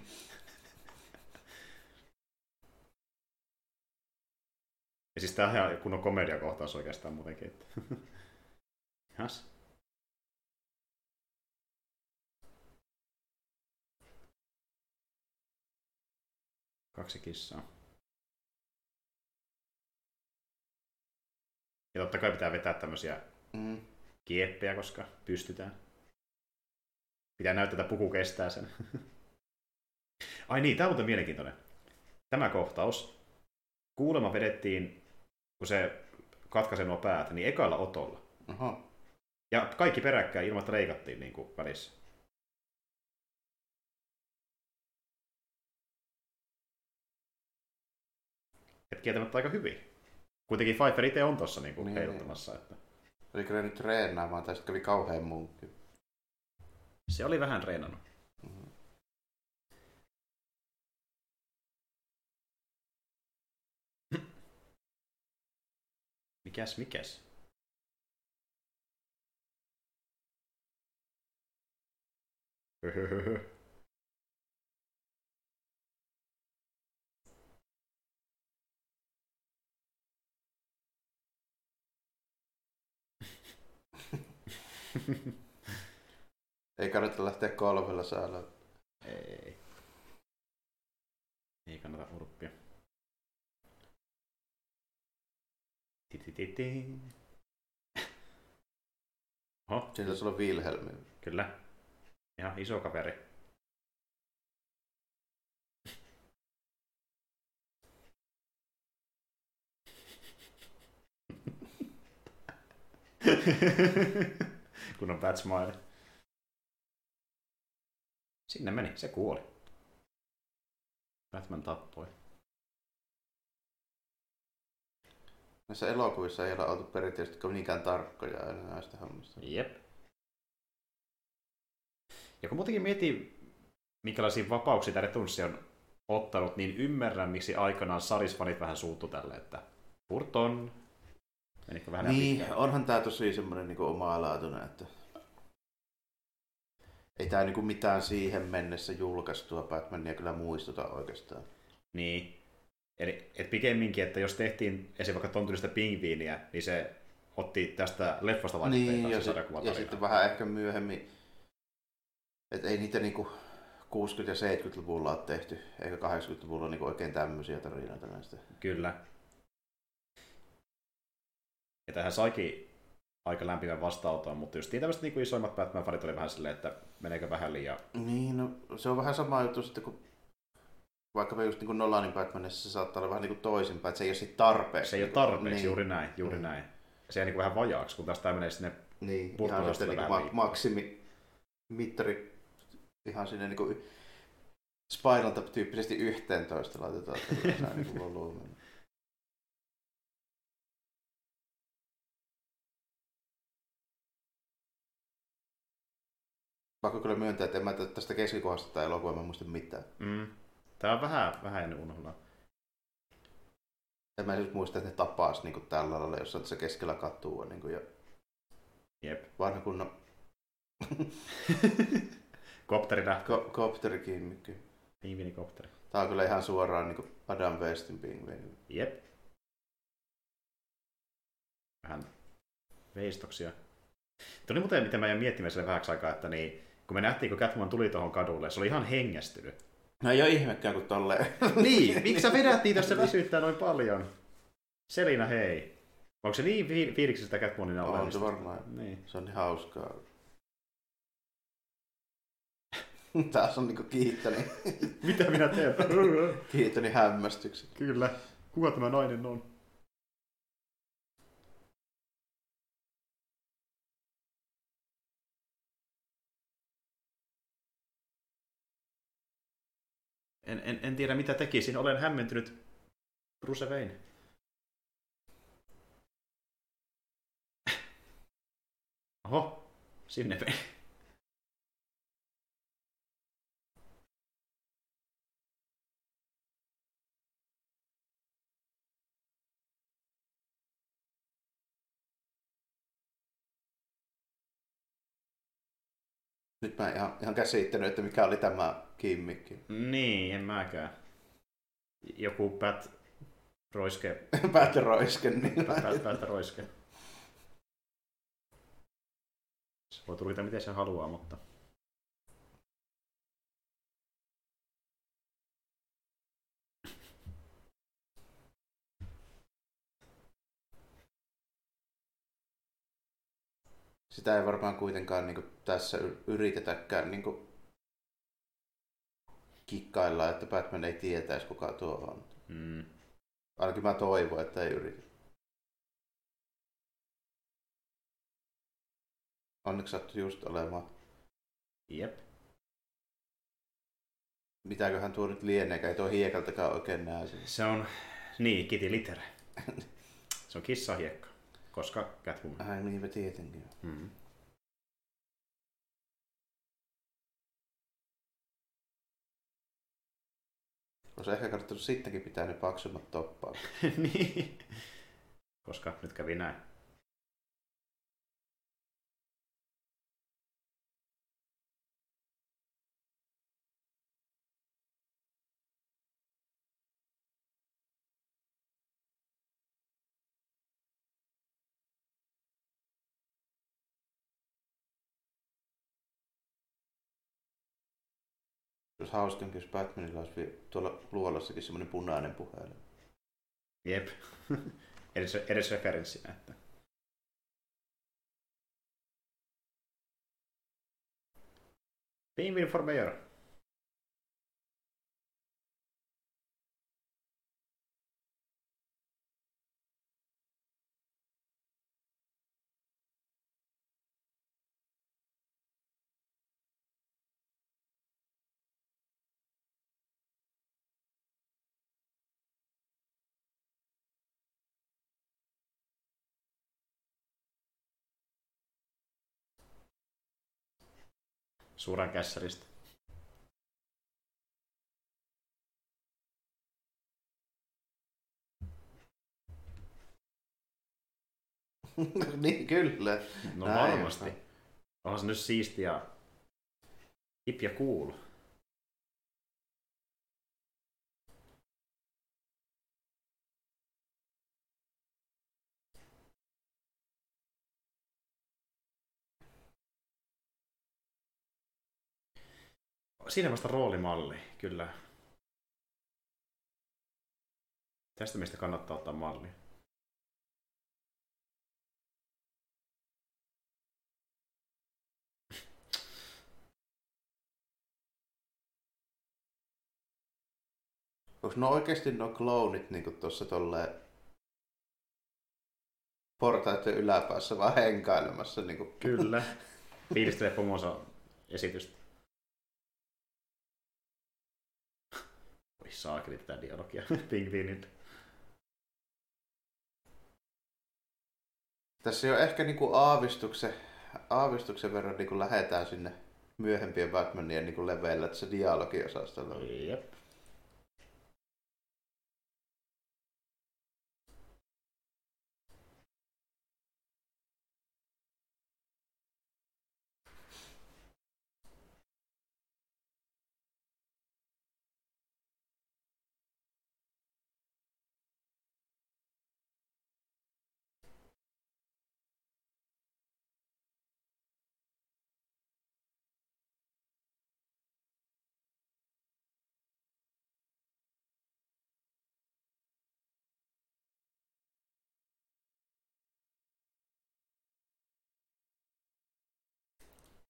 siis tämähän kun on komediakohtaus oikeastaan muutenkin. Jas. Kaksi kissaa. Ja totta kai pitää vetää tämmöisiä mm. kieppejä, koska pystytään. Pitää näyttää, että puku kestää sen. Ai niin, tämä on muuten mielenkiintoinen. Tämä kohtaus. Kuulemma vedettiin, kun se katkaisee nuo päät, niin ekalla otolla. Aha. Ja kaikki peräkkäin ilman, että leikattiin niin kuin välissä. Et kieltämättä aika hyvin. Kuitenkin Pfeiffer itse on tuossa niinku niin, heiluttamassa. Että... Oliko ne nyt treenaamaan tai sitten kävi kauhean munkki? Se oli vähän treenannut. Mm-hmm. Mikäs, mikäs? Höhöhöhö. Ei kannata lähteä kolmella säällä. Ei. Ei kannata urppia. Titititi. Oho. Siellä sulla on Wilhelmi. Kyllä. Ihan iso kaveri. Kun on Batsmaille. Sinne meni, se kuoli. Batman tappoi. Näissä elokuvissa ei ole oltu perinteisesti niinkään tarkkoja enää näistä hommista. Jep. Ja kun muutenkin mietin, minkälaisia vapauksia tämä retunssi on ottanut, niin ymmärrän, miksi aikanaan sarisfanit vähän suuttu tälle, että Burton. Vähän niin, onhan tää tosi semmoinen niinku omalaatuinen, että ei tää niinku mitään siihen mennessä julkaistua Batmania kyllä muistuta oikeastaan. Niin. Eli et pikemminkin, että jos tehtiin esim. Vaikka tontuista pingviiniä, niin se otti tästä leffasta vaikutteita. Niin, ja, sit, ja sitten vähän ehkä myöhemmin, että ei niitä niinku kuusikymmentä- ja seitsemänkymmentäluvulla ole tehty, eikä kahdeksankymmentäluvulla niinku oikein tämmöisiä tarinoita näistä. Kyllä. Ja tämähän saikin aika lämpimän vastaanoton, mutta just niin tämmöiset niinku isoimmat Batman-farit oli vähän silleen, että meneekö vähän liian... Niin, no se on vähän sama juttu sitten, kun vaikkapa just niinku Nolanin Batmanissa se saattaa olla vähän niinku toisinpäin, että se ei ole sit tarpeeksi. Se ei ole tarpeeksi, niin. juuri näin, juuri mm. näin. Se jää niinku vähän vajaaksi, kun taas tää menee sinne niin, purkuudesta vähän niinku liikaa. Maksimimittari ihan sinne niinku Spinal Tap-tyyppisesti yhteentoista laitetaan, että näin niinku volyymiin. Pakko kyllä myöntää, että en mä tästä keskikohdasta tai elokuvaa mä muista mitään. Mm. Tää on vähän, vähän ennen unohdella. En mä siis muista, että ne tapaas niin tällä lailla, jos on tässä keskellä katua. Niin kuin, ja... Jep. Vanha kunnon... Kopteri nähty. Ko- kopteri kiimmikki. Pingviinikopteri. Tää on kyllä ihan suoraan niin kuin Adam Westin pingviini. Jep. Vähän veistoksia. Tuli muuten, mitä mä jäin miettimään sille vähäksi aikaa, että niin, kun me nähtiin, kun Catwoman tuli tuohon kadulle, se oli ihan hengästynyt. No ei ole ihmekään kuin tolleen. Niin, miksi sä vedät niitä, jos se väsyttää noin paljon? Selina, hei. Onko se niin fiiliksi sitä Catwomanin on olemista? On se varmaan. Niin. Se on niin hauskaa. Taas on niinku Keatonin. Mitä minä teen? Keatonin hämmästyksi. Kyllä. Kuka tämä nainen on? En, en, en tiedä, mitä tekisin. Olen hämmentynyt Bruce Wayne. Oho, sinne vein. Nyt mä en ihan, ihan käsittänyt, että mikä oli tämä kimmikki. Niin, en mäkään. Joku Bat Roiske. Bat Roiske, niin. Bat, bat Roiske. Se voi tulkita miten se haluaa, mutta... Sitä ei varmaan kuitenkaan niin kuin, tässä yritetäkään niin kuin, kikkailla, että Batman ei tietäisi kuka tuo on. Mm. Ainakin mä toivon, että ei yritä. Onneksi sattui just olemaan. Jep. Mitäköhän tuo nyt lieneekään, ei tuo hiekaltakaan oikein näe. Se on, niin, kitiliterä. Se on kissahiekka. Koska Catwoman. Ai niin, me tietenkin. Mm-hmm. Olisi ehkä kannattanut sittenkin pitää ne paksummat toppaa. Niin. Koska nyt kävi näin. Olisi hauskinkin, jos Batmanilla olisi tuolla luolassakin semmoinen punainen puhelin. Jep. edes, edes referenssinä. Että... Penguin for mayor. Suuran kässäristä. Niin, kyllä. No näin varmasti. Onhan se nyt siistiä Hip ja cool. Siinä vasta roolimalli, kyllä. Tästä meistä kannattaa ottaa malli. Onko no oikeasti nuo kloonit niinku tuossa tolleen portaiden yläpäässä vaan henkailemassa? Niinku. Kyllä. Piiristelee pomonsa esitystä. Voi saakeli tätä dialogia pingviiniltä. Tässä jo ehkä niinku aavistuksen, aavistuksen verran niinku lähetään sinne myöhempien Batmanien niinku leveillä tässä dialogiosastolla. Jep.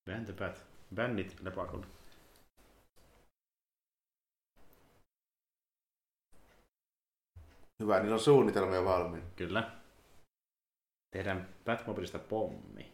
Ban the bat. Bannit lepakolla. Hyvä, niillä on suunnitelmia valmiina. Kyllä. Tehdään Batmobilista pommi.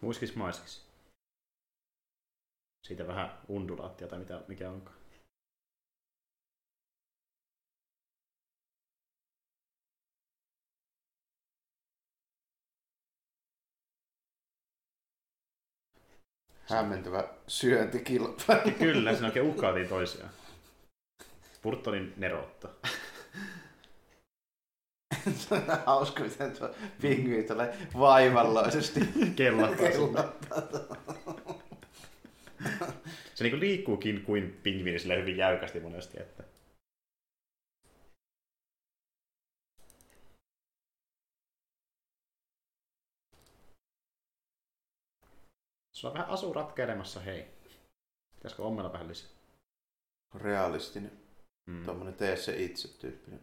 Muiskis maiskis. Siitä vähän undulaattia tai mitä, mikä onkaan. Hämmentävä syöntikilpailu. Kyllä, siinä oikein uhkaatiin toisiaan. Burtonin neroutta. Se on hauska, miten tuo pingviin tulee vaivalloisesti kellattaa. Se niinku liikkuukin kuin pingviini sillä hyvin jäykästi monesti. Että. Se on vähän asu ratkailemassa, hei. Pitäisikö ommella vähän lisää? Realistinen. Mm. Tuommoinen tee se itse tyyppinen.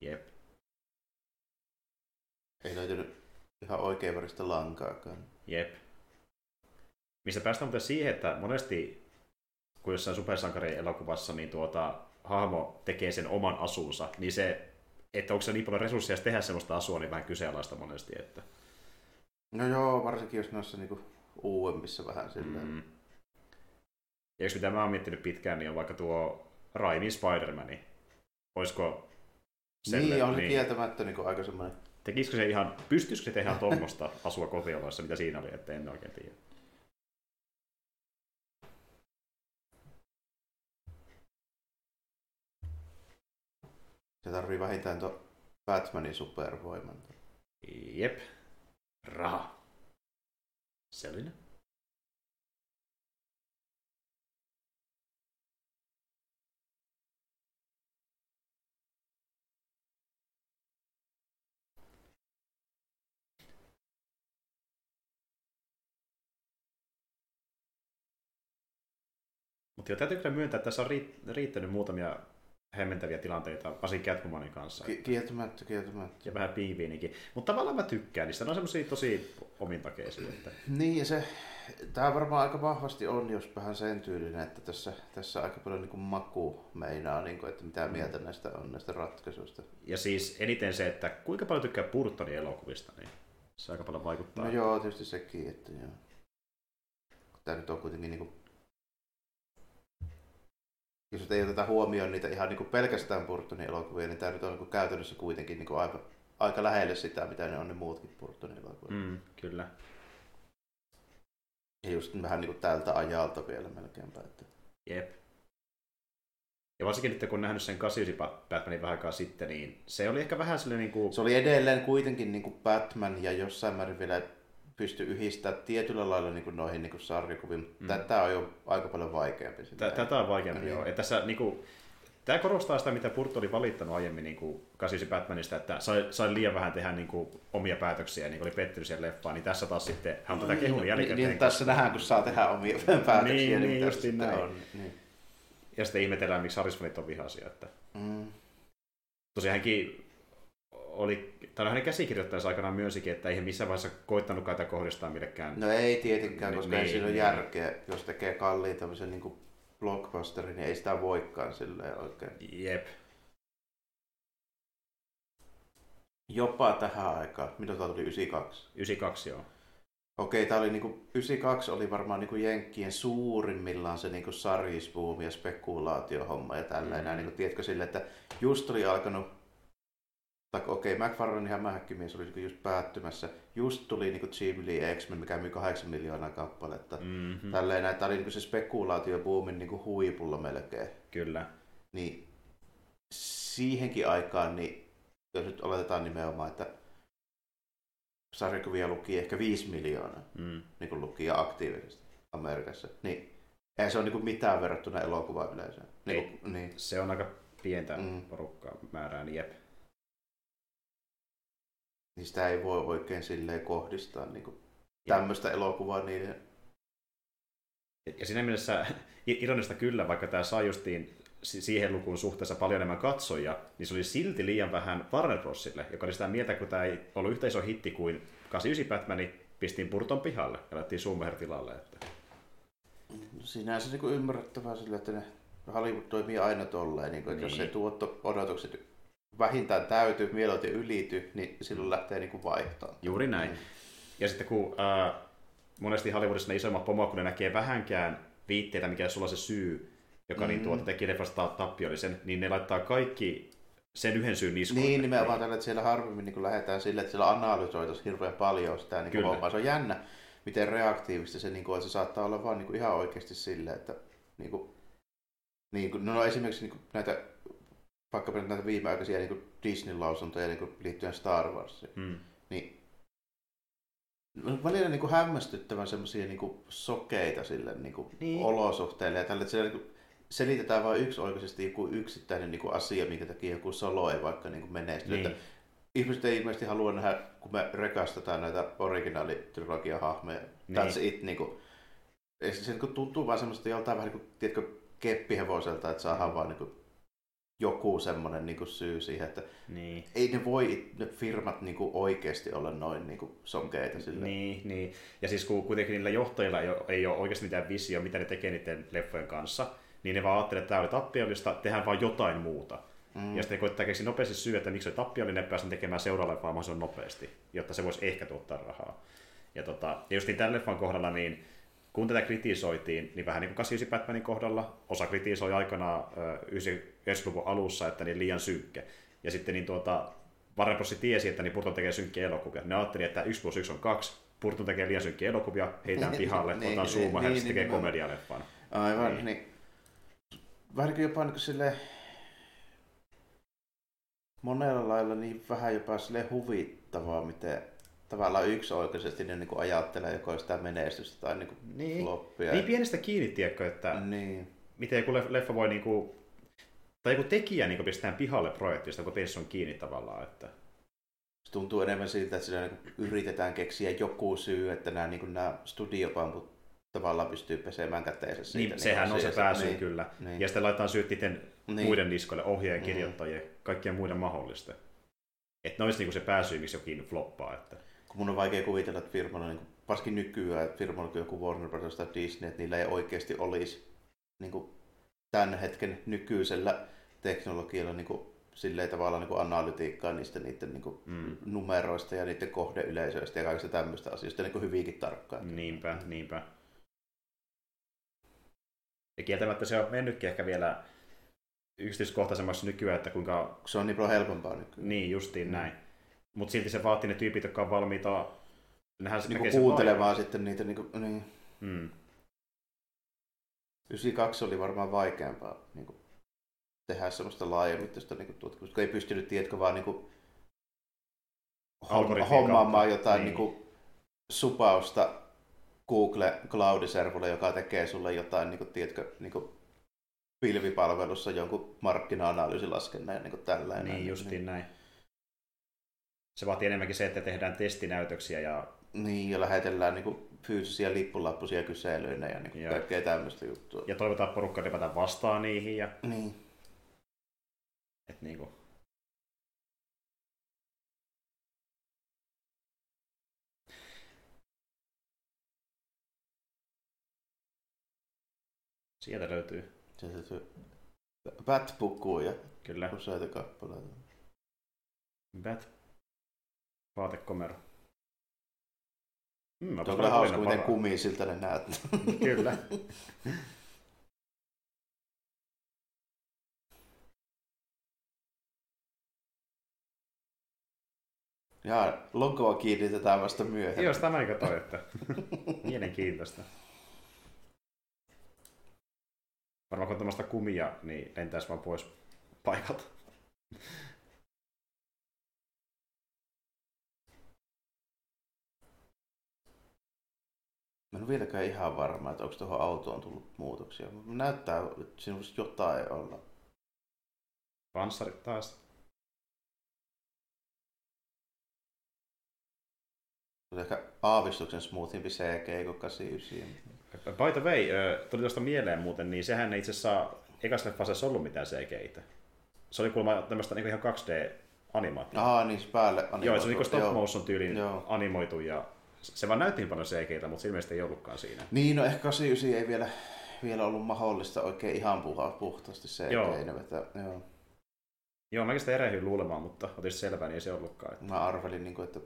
Jep. Ei löytynyt ihan oikein väristä lankaakaan. Jep. Mistä päästään muuten siihen, että monesti kun jossain supersankarin elokuvassa niin tuota, hahmo tekee sen oman asunsa, niin se, että onko se niin paljon resursseja tehdä sellaista asua, niin vähän kyseenalaista monesti. Että. No joo, varsinkin jos noissa niinku uudemmissa vähän silleen. Mm. Ja jos mitä mä oon miettinyt pitkään, niin on vaikka tuo Raimi Spider-Man. Olisiko sellainen? Niin, on niin kieltämättä niinku aika semmoinen. Tekisikö se ihan, pystyisikö se tehdä tuommoista asua kotioloissa, mitä siinä oli, ettei en oikein tiedä. Se tarvii vähintään tuon Batmanin supervoiman. Jep. Raha. Selina. Mutta jo täytyy kyllä myöntää, että tässä on riittänyt muutamia hämmentäviä tilanteita, varsinkin Catwomanin kanssa. Kieltämättä, kieltämättä. Ja vähän piiviinikin. Mutta tavallaan mä tykkään niistä. Ne on semmosia tosi omintakeisia. Että... Niin, ja se, tää varmaan aika vahvasti on, jos vähän sen tyylinen, että tässä, tässä aika paljon niin kuin maku meinaa, niin kuin, että mitä mieltä mm. näistä on, näistä ratkaisuista. Ja siis eniten se, että kuinka paljon tykkää Burtonin elokuvista, niin se aika paljon vaikuttaa. No joo, tietysti sekin, että joo. Tää nyt on kuitenkin niin kuin... Jos ei oteta huomioon niitä ihan niin kuin pelkästään Burtonin elokuvia, niin tämä nyt on niin kuin käytännössä kuitenkin niin kuin aika, aika lähelle sitä, mitä ne on ne muutkin Burtonin elokuvat. Mm, kyllä. Ja just vähän niin kuin tältä ajalta vielä melkeinpä. Että... Jep. Ja varsinkin nyt kun on nähnyt sen kahdeksankymmentäyhdeksän Batmanin vähän aikaa sitten, niin se oli ehkä vähän silleen... Niin kuin... Se oli edelleen kuitenkin niin kuin Batman ja jossain määrin vielä pystyi yhdistämään tietyllä lailla niin kuin noihin niin kuin sarjakuviin. Mm. Tätä on jo aika paljon vaikeampi. Tätä on vaikeampi, joo. Niin. Tässä, niin kuin, tämä korostaa sitä, mitä Burton oli valittanut aiemmin niin kuin kahdeksankymmentäyhdeksän Batmanista, että sai, sai liian vähän tehdä niin kuin omia päätöksiä, niin kuin oli pettynyt siihen leffaan, niin tässä taas sitten hän on tätä kehun jälkikäteen. Niin, niin tässä nähdään, kun saa tehdä omia päätöksiä. niin, niin, niin justiin näin. On. Niin. Ja sitten ihmetellään, miksi Harrisonit on vihaisia. Että... Mm. Tosiaan hänkin... Oli, tai hänen käsikirjoittajansa aikanaan myönsikin, että ei he missään vaiheessa koittanutkaan tätä kohdistaa millekään. No ei tietenkään, koska ei siinä ole järkeä. Jos tekee kalliin tämmöisen niin kuin blockbusterin, niin ei sitä voikaan silleen oikein. Jep. Jopa tähän aikaan. Milloin tämä tuli? yhdeksänkymmentäkaksi? yhdeksänkymmentäkaksi, joo. Okei, tämä oli niin kuin, yhdeksänkymmentäkaksi oli varmaan niin kuin jenkkien suurimmillaan se niin kuin sarjisbuumi ja spekulaatiohomma ja tällainen. Mm. Niin kuin, tiedätkö silleen, että just oli alkanut... Okei, okay, McFarlanehan Mähäkkimies oli just päättymässä. Just tuli niin Jim Lee X-Men, mikä myi kahdeksan miljoonaa kappaletta. Mm-hmm. Tälleen, tämä oli niin se spekulaatiobuumin niin huipulla melkein. Kyllä. Niin siihenkin aikaan, niin, jos nyt oletetaan nimenomaan, että sarjakuvia luki ehkä viisi miljoonaa mm. niin lukia aktiivisesti Amerikassa, niin ei se ole niin mitään verrattuna elokuvaan yleensä. Niin, niin. Se on aika pientä mm. porukkaa määrää, niin jep. Niin sitä ei voi oikein silleen kohdistaa niin tämmöistä elokuvaa niiden. Ja siinä mielessä ironista kyllä, vaikka tämä saa justiin siihen lukuun suhteessa paljon enemmän katsojia, niin se oli silti liian vähän Warner Brosille, joka oli sitä mieltä, kun tämä ei ollut yhtä iso hitti kuin kahdeksankymmentäyhdeksän Batman, pistiin Burton pihalle ja lähtiin Schumacher tilalle. Että... Sinänsä niin kuin ymmärrettävää sillä, että ne Hollywood toimii aina tolleen, niin kuin, että niin. Jos ei tuotto-odotukset vähintään täytyy, mieluiten ylity, niin silloin lähtee niin kuin vaihtamaan. Juuri näin. Mm. Ja sitten kun äh, monesti Hollywoodissa ne isommat pomoa, kun ne näkee vähänkään viitteitä, mikä sulla on se syy, joka mm. niin tuota teki leffasta tappiollisen, niin ne laittaa kaikki sen yhden syyn niskuun. Niin, nimenomaan tällä, että siellä harvemmin niin lähdetään sillä, että siellä analysoitaisiin hirveän paljon sitä niin kuin hommaa. Se on jännä, miten reaktiivista se, niin kuin, että se saattaa olla vaan niin kuin ihan oikeasti sillä, että niin kuin, niin kuin, no esimerkiksi niin kuin näitä vaikka näitä viimeaikaisia niin Disney-lausuntoja niin liittyen Star Warsiin, mm. niin välillä niin hämmästyttävän semmoisia niin sokeita sille, niin niin. olosuhteille. Ja tälle, sille, niin selitetään vain yksioikoisesti joku yksittäinen niin asia, minkä takia joku solo ei vaikka niin menesty. Niin. Ihmiset ei ilmeisesti halua nähdä, kun me rekastetaan näitä originaalitrilogian hahmeja. Niin. That's it. Niin kuin, se niin tuntuu vaan semmoista joltain vähän niin tiedätkö, keppihevoselta, että saadaan vaan... Niin joku semmoinen niinku syy siihen, että niin. ei ne voi ne firmat niinku oikeasti olla noin niinku sonkeita sille. Niin, niin. Ja siis kun kuitenkin niillä johtajilla ei ole, ei ole oikeasti mitään visio, mitä ne tekee niiden leffojen kanssa, niin ne vaan ajattelee, että tämä oli tappiollista, tehdään vaan jotain muuta. Mm. Ja sitten ne koittaa keksiä nopeasti syy, että miksi oli tappiollinen, niin ne pääsivät tekemään seuraavaan vaan mahdollisimman nopeasti, jotta se voisi ehkä tuottaa rahaa. Ja, tota, ja just niin tämän leffan kohdalla, niin kun tätä kritisoitiin, niin vähän niin kuin kahdeksankymmentäyhdeksän Batmanin kohdalla, osa kritisoi aikanaan yhdeksänkymmentäluvun alussa, että niin liian synkkä. Ja sitten niin tuota, Warner Bros. Tiesi, että niin Burton tekee synkkiä elokuvia. Ne ajattelivat, että yksi plus yksi on kaksi, Burton tekee liian synkkiä elokuvia, heitään pihalle, niin, otetaan Schumacher, niin, tekee niin, komedialeffan. Aivan, niin. niin. Vähän jopa niin silleen, monella lailla niin vähän jopa silleen huvittavaa, miten... Tavallaan yksioikoisesti ne niinku ajattelee joko sitä menestystä tai niinku niin. floppia. Niin pienestä kiinni, tiedätkö, että niin. miten joku leffa voi niinku, tai joku tekijä niinku pistetään pihalle projektista, kun teissä on kiinni tavallaan. Että... Se tuntuu enemmän siltä, että sillä niinku yritetään keksiä joku syy, että nämä, niinku, nämä studiopamput tavallaan pystyy pesemään käteensä siitä. Niin, sehän niin, on se pääsy niin, kyllä. Niin. Ja sitten laitetaan syyt niiden niin. muiden niskoille, ohjeen, kirjoittajien, mm. kaikkien muiden mahdollisten. Että ne olisi niinku se pääsy, miksi jokin floppaa. Että. Kun mun on vaikea kuvitella, että firmalla, niin varsinkin nykyään, että firmalla kuin joku Warner Brothers tai Disney, että niillä ei oikeasti olisi niin tämän hetken nykyisellä teknologialla niin silleen tavallaan niin analytiikkaa niistä niiden niin mm. numeroista ja niiden kohdeyleisöistä ja kaikista tämmöistä asioista niin hyvinkin tarkkaan. Niinpä, niinpä. Ja kieltämättä se on mennytkin ehkä vielä yksityiskohtaisemmaksi nykyään, että kuinka... Se on niin paljon helpompaa nykyään. Niin, justiin mm. näin. Mutta silti se vaatii ne tyypit, jotka on valmiita niin kuuntelemaan sitten niitä. Niin kuin, niin. Mm. yhdeksänkymmentäkaksi oli varmaan vaikeampaa niin kuin tehdä semmoista laajamittaista niin tutkimusta, kun ei pystynyt, tiedätkö, vaan niin kuin hommaamaan kautta. Jotain niin. Niin supausta Google Cloud-servulle, joka tekee sulle jotain, niin kuin, tiedätkö, niin kuin pilvipalvelussa jonkun markkina-analyysilaskennan ja niin kuin tällainen. Niin, justiin näin. Se vaatii enemmänkin se, että tehdään testinäytöksiä ja... Niin, ja lähetellään niin kuin fyysisiä lippulappusia kyselyinä ja niin kuin kaikkea tämmöistä juttua. Ja toivotaan porukkaa depätään vastaan niihin ja... Niin. Et niin kuin... Sieltä löytyy. Sieltä löytyy Bat-pukuja. Kyllä. Useita kappaleita. Bat. Vaatekomero. Mm, on kyllä hauska, miten kumia siltä ne näet. Kyllä. Jaa, logoa kiinnitetään vasta myöhemmin. Joo, sitä mä eikä toi, että mielenkiintoista. Varmaan kun tämmöistä kumia, niin lentäisi vaan pois paikalta. Mä en ole vieläkään ihan varma, että onko tuohon autoon tullut muutoksia. Näyttää, että sinusta jotain olla. Panssarit taas. Se on ehkä aavistuksen smoothiimpi C G kuin kahdeksankymmentäyhdeksän. By the way, tuli tuosta mieleen muuten, niin sehän ei itse asiassa ekassa leffassa ollut mitään C G-itä. Se oli kuulemma tämmöistä niin ihan kaksi D-animaatiota. Aha, niin päälle animoitu. Joo, se oli niin stop motion tyylin animoitu ja se vaan näytti paljon C G:tä, mutta ilmeisesti ei ollutkaan siinä. Niin, no ehkä kahdeksankymmentäyhdeksän ei vielä, vielä ollut mahdollista oikein ihan puha, puhtaasti C G-tä. Joo. Joo, mäkin sitä erehdyin luulemaan, mutta otin selvää, niin ei se ollutkaan. Että... Mä arvelin, niin kuin, että...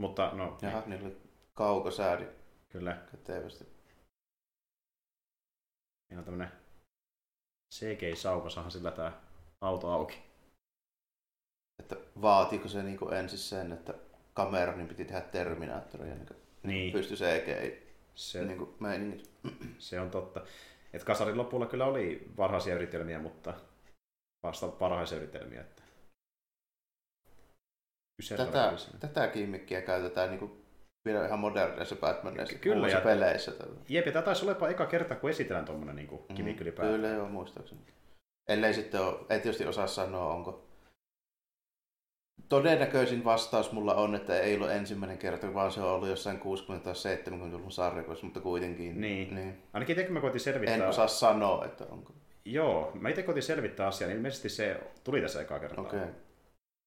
Mutta no... Jaha, niillä oli kaukosäädi. Kyllä. Kätevästi. Meillä on tämmönen C G-sauva, saahan sillä tää auto auki. Että vaatiiko se niin kuin ensin sen, että kamera, niin piti tehdä Terminaattoria, niin, niin. Pystyi C G niin meiningit. Se on totta. Et kasarin lopulla kyllä oli varhaisia yritelmiä, mutta vasta parhaisia yritelmiä. Että... Tätä, tätä kimmikkiä käytetään niin vielä ihan moderneissa Batmanissa, uusissa peleissä. Jep, ja tämä taisi olla eka kerta, kun esitellään tuommoinen niin mm-hmm. kimmikki ylipäätään. Kyllä joo, muistaakseni. Ellei sitten ole, ei tietysti osaa sanoa, onko... Todennäköisin vastaus mulla on, että ei ollut ensimmäinen kerta, vaan se on ollut jossain kuusikymmentä tai seitsemänkymmentäluvun sarjakoissa, mutta kuitenkin. Niin. niin. Ainakin itse kun mä koitin selvittää... En osaa sanoa, että onko. Joo, mä itse koitin selvittää asiaa, niin ilmeisesti se tuli tässä ekaa kertaa. Okei. Okay.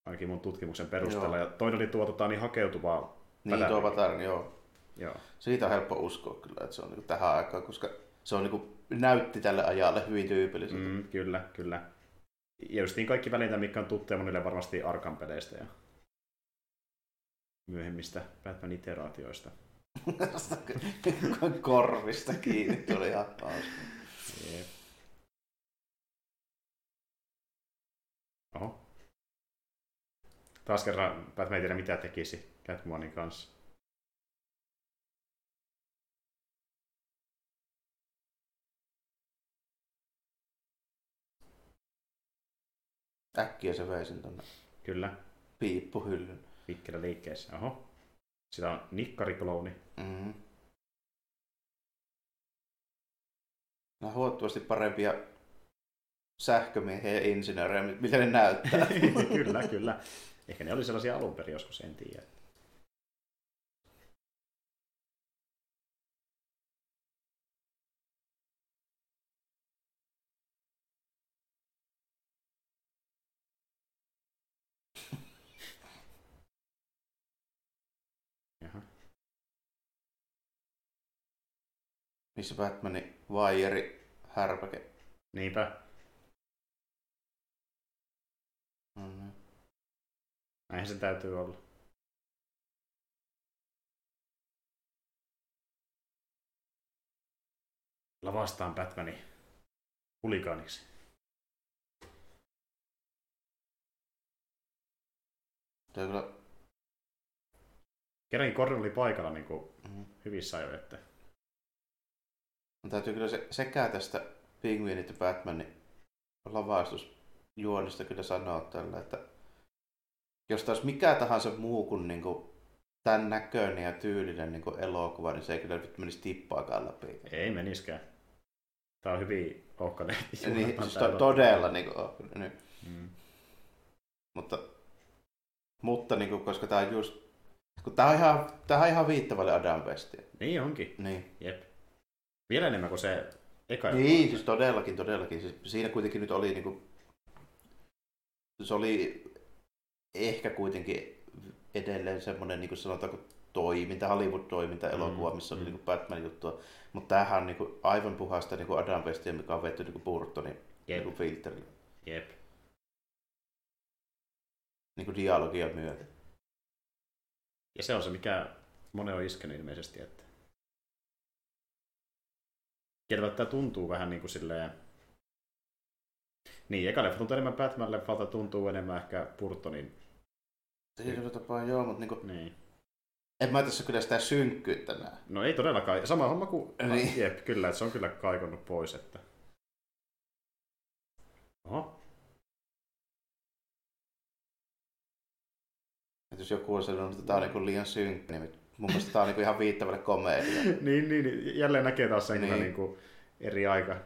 Ainakin mun tutkimuksen perusteella. Joo. Ja toinen oli tuo tota, niin hakeutuvaa. Niin, tuo Vatarin, joo. joo. Siitä on helppo uskoa kyllä, että se on niin tähän aikaan, koska se on, niin kuin, näytti tälle ajalle hyvin tyypilliseltä. Mm, kyllä, kyllä. Ja justiin kaikki välintä, mitkä on tuttuja monille varmasti Arkham-peleistä ja myöhemmistä Batman-iteraatioista. Korvista kiinni tuli ihan hauska. Jep. Oho. Taas kerran Batman ei tiedä mitä tekisi Catwomanin kanssa. Äkkiä se vei sen tuonne. Kyllä. Piippuhyllyn. Pikkelä liikkeessä. Oho. Sitä on nikkariklouni. Mm-hmm. Nämä on huomattavasti parempia sähkömiehiä ja insinöörejä, mitä ne näyttää. Kyllä, kyllä. Ehkä ne oli sellaisia alun perin joskus, en tiedä. Missä Batmanin vaijeri härpäke. Niinpä. Mm-hmm. Näinhän se täytyy olla. Lavastaan Batmanin hulikaaniksi. Tää kyllä... Kerrankin Gordon oli paikalla niin kuin mm-hmm. hyvissä ajoin, että... Mä täytyy kyllä se, sekä tästä Penguin että Batmanin lavaistusjuonista kyllä sanoa tällä, että jos taas mikä tahansa muu kuin niinku tämän näköinen ja tyylinen niinku elokuva, niin se ei kyllä nyt menisi tippaakaan läpi. Ei meniskään. Tää on hyvin ohkainen. Niin, siis to, todella niinku ohkainen. Mm. Mutta, mutta niinku, koska tää on just... Kun tää on ihan, tää on ihan viittavalle Adam Westia. Niin onkin. Niin. Jep. Vielä enemmän kuin se eka. Niin, siis todellakin, todellakin. Siis siinä kuitenkin nyt oli niinku... Se oli... Ehkä kuitenkin edelleen semmoinen, niin kuin sanotaanko, toiminta, Hollywood-toiminta, elokuva, missä on mm. niin kuin Batman-juttua. Mutta tämähän on niin kuin aivan puhasta niin kuin Adam Westia, mikä on vetty niin kuin Burtonin niin kuin filterille. Jep. Niin kuin dialogia myötä. Ja se on se, mikä monen on iskenyt ilmeisesti. Että... Kertomaan, tämä tuntuu vähän niin kuin silleen... Niin, eka leffa tuntuu enemmän Batman-leffalta, tuntuu enemmän ehkä Burtonin. Tietyllä tapaa joo, mutta niinku... Niin. En mä tässä kyllä sitä synkkyyttä näe. No ei todellakaan. Sama homma kuin... Niin. Jep, kyllä, että se on kyllä kaikonnut pois, että... Oho. Et jos joku on sanonut, että tää on niinku liian synkkä, niin mun mielestä tää on niinku ihan viittävälle komedia. niin, niin, jälleen näkee taas sen niin. Niinku eri aika,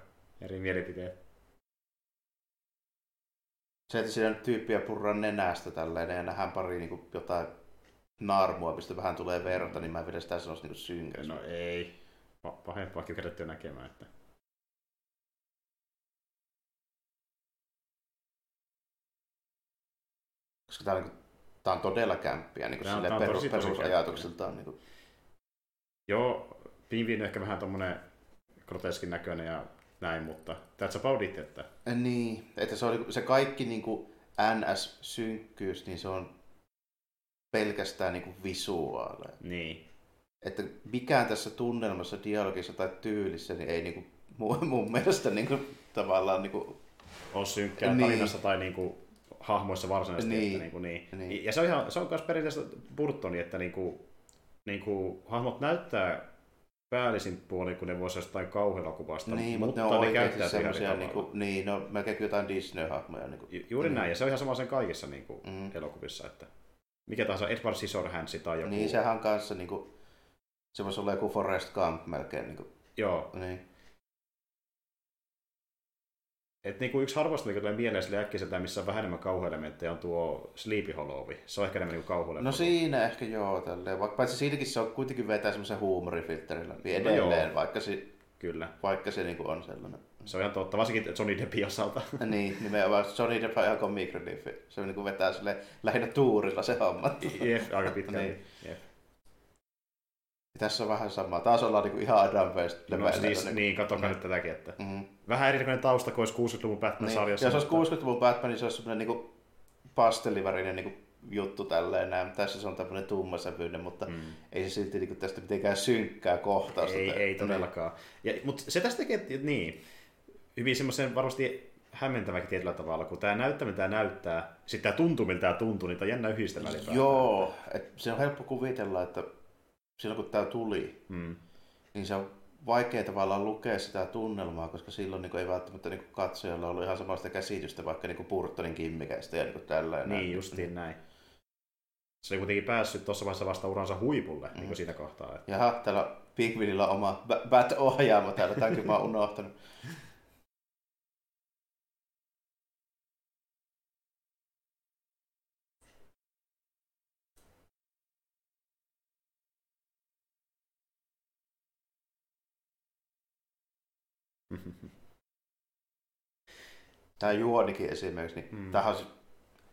eri mielipiteet. Se, että siinä tyyppiä purraa nenästä tälleen ja nähdään pari niin kuin jotain naarmua, mistä vähän tulee verta, niin mä en vielä sitä sanoisi niin synkäksi. No ei. Pahempaakin kerättyä näkemään, että... Koska tää on, niin kuin, tää on todella kämppiä, niin kuin silleen on, perus, perusajatuksiltaan. Niin kuin... Joo, Pingviin ehkä vähän tommonen groteskin näköinen ja... Näin, mutta that's about it, että... Niin, että se, on, se kaikki niin kuin N S-synkkyys, niin se on pelkästään niin kuin visuaaleja. Niin. Että mikään tässä tunnelmassa, dialogissa tai tyylissä, niin ei niin kuin, mun, mun mielestä niin kuin, tavallaan... Niin kuin... On synkkää niin. Tarinassa tai niin kuin, hahmoissa varsinaisesti. Niin. Että, niin kuin, niin. Niin. Ja se on, ihan, se on myös perinteistä Burtoni, että niin kuin, niin kuin, hahmot näyttää... päällisin puoli, kun ne voisi jostain kauheella kuvasta, niin, mutta ne, ne käyttää sitä eri tavalla. Niinku, niin, no melkein jotain Disney-hahmoja. Niinku. Ju- juuri mm. näin, ja se on ihan sama sen kaikissa niinku, mm. elokuvissa, että mikä tahansa Edward Scissorhandsi tai joku. Niin, sehän on kanssa, niinku, se voisi olla joku Forrest Gump melkein. Niinku. Joo. Niin. Et, niinku, yksi harvoista, mikä tulee mieleen sille äkkiseltään, missä on vähän enemmän kauhuelementtejä, on tuo Sleepy Hollow. Se on ehkä enemmän niinku kauhuelementtejä. No siinä ehkä joo, tälleen. Vaikka paitsi siinäkin se on kuitenkin vetää semmoisen huumorifiltterin läpi edelleen, no, vaikka se, kyllä. Vaikka se niinku on sellainen. Se on ihan totta, varsinkin Johnny Deppin osalta. niin, nimenomaan Johnny Depp on ihan comic relief. Se niinku vetää silleen lähinnä tuurilla se homma. Jep, aika pitkä. Niin. Jep. Tässä on vähän samaa. Taas ollaan niinku ihan Adam West. No, siis, niin, niin katsokaa mm. nyt tätäkin. Että. Mm. Vähän erikoinen tausta, kun olisi kuusikymmentäluvun Batman-sarjassa. Niin. Jos olisi kuusikymmentäluvun Batman, niin se olisi semmoinen niinku pastellivärinen niinku juttu tälleen. Näin. Tässä se on tämmöinen tummasävyinen, mutta mm. ei se silti niinku tästä mitenkään synkkää kohtausta. Ei, ei todellakaan. Ja, mutta se tästä tekee niin, hyvin semmoisen varmasti hämmentäväkin tietyllä tavalla, kun tämä näyttää, mitä näyttää, sitten tämä tuntuu, miltä tämä tuntuu, niin tämä on jännä yhdistelmä. Joo, et se on helppo kuvitella, että silloin kun tämä tuli, mm. niin se on vaikea tavallaan lukea sitä tunnelmaa, koska silloin niin ei välttämättä niin katsojalla ollut ihan samanlaista käsitystä vaikka niin Burtonin kimmikäistä ja niin tällainen. Niin, justiin näin. Se oli kuitenkin päässyt tuossa vaiheessa vasta uransa huipulle mm. niin siitä kohtaa. Että... Jaha, täällä Pingvinillä on oma Bat-ohjaamo täällä, tämänkin mä oon unohtanut. Tämä juonikin esimerkiksi, niin mm.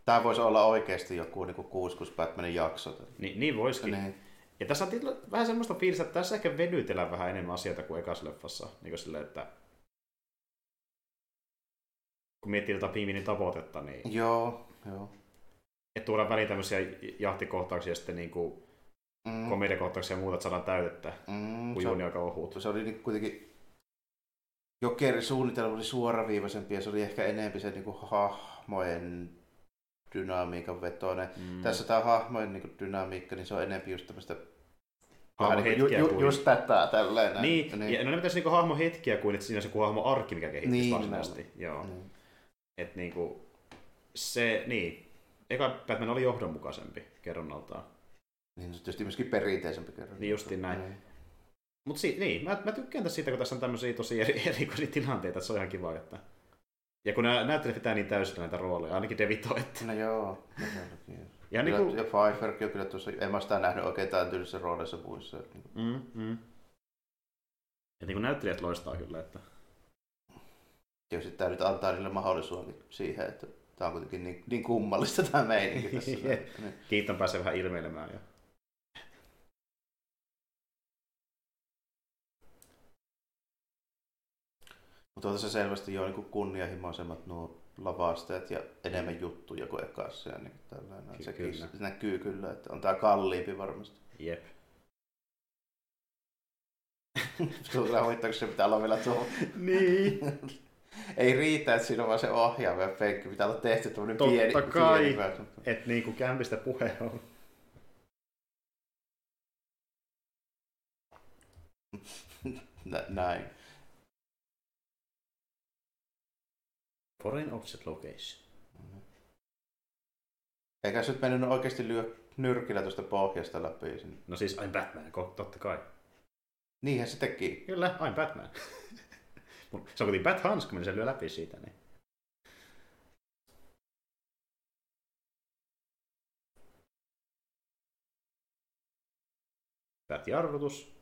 tämä voisi olla oikeasti joku niin kuin kuuskuus Batmanin jakso. Ni, niin voisikin. Niin. Ja tässä on vähän semmoista fiilistä, että tässä ehkä venytellään vähän enemmän asioita kuin ekassa leffassa. Niin kuin silleen, että kun miettii tätä Pingvinin tavoitetta, niin... Joo, joo. Että tuodaan väliin tämmöisiä jahtikohtauksia ja sitten niinku mm. komediakohtauksia ja muuta, että saadaan täytettä, mm, kun juni on aika ohut. Se oli kuitenkin... Jokerisuunnitelma oli suoraviivaisempi ja se oli ehkä enemmän se niinku hahmojen dynamiikan vetoinen. Mm. Tässä tämä hahmojen niinku dynamiikka, niin se on enemmän just tämmöistä... Hahmohetkiä ju- ju- kuin... Just tätä, tälleen. Niin, niin. Ja no ne pitäisi niinku hahmohetkiä kuin, että siinä on se hahmo arki, mikä kehittyisi niin, varsinaisesti. Joo. Niin. Että niinku... Se, niin. Eka Batman oli johdonmukaisempi kerronnaltaan. Niin, se on tietysti myöskin perinteisempi kerronnaltaan. Niin justiin näin. Niin. Mut si- niin, mä, mä tykkään tästä siitä, kun tässä on tämmöisiä tosi eri, erikoisia tilanteita, että se on ihan kiva, että... Ja kun nämä näyttelijät pitää niin täysin näitä rooleja, ainakin DeVito, että... No joo, no joo. Ja, kyllä, niin kuin... ja Pfeifferkin on kyllä tuossa, en mä sitä nähnyt oikein tämän tyylissä rooleissa muissa. Mm, mm. Ja niin kuin näyttelijät loistaa kyllä, että... Ja sitten tää nyt antaa niille mahdollisuuden siihen, että tää on kuitenkin niin, niin kummallista tää meininki tässä. Niin. Keaton pääsee vähän ilmeilemään jo. Mutta on tässä selvästi jo niin kunnianhimoisemmat nuo lavasteet ja enemmän juttuja kuin ekassa ja niin tällainen. Ky- se kyllä. näkyy kyllä, että on tää kalliimpi varmasti. Jep. Tulee huittaa, kun se pitää olla vielä tuo. Niin. Ei riitä, että siinä on vaan se ohjaava ja penkki. Pitää olla tehty tämmönen totta pieni. Totta kai, että niinku kämpistä puhe on. Näin. Foreign offset location. Mm-hmm. Eikä se nyt mennyt oikeasti lyö nyrkillä tuosta pohjasta läpi sinne. No siis I'm Batman, totta kai. Niinhän se teki. Kyllä, I'm Batman. Se on kuitenkin Bat-hanska, kun se lyö läpi siitä. Niin. Bat-jarrutus.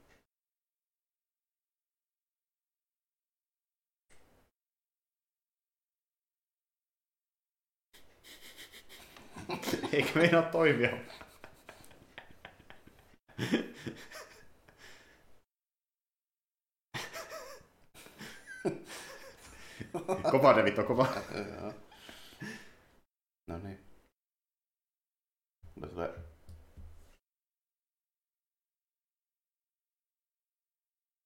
Eikö meinaa toimia? Kova David on kova. No niin.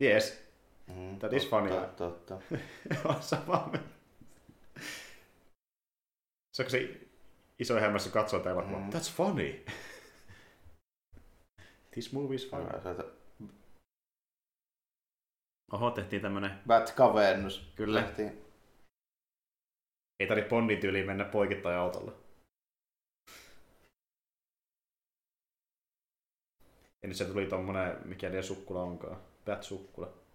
Yes. Mm, that is funny. Totta, totta. On samaa mieltä. Se onko se... Iso hämmässä katsoo täällä mm. vaan, that's funny. This movie is funny. Oho, tehtiin tämmönen... Bat-kavennus. Kyllä. Tehtiin. Ei tarvitse Bondin tyyliin mennä poikittain autolla. Ja nyt se tuli tommonen, mikä liian sukkula onkaan. Bat-sukkula.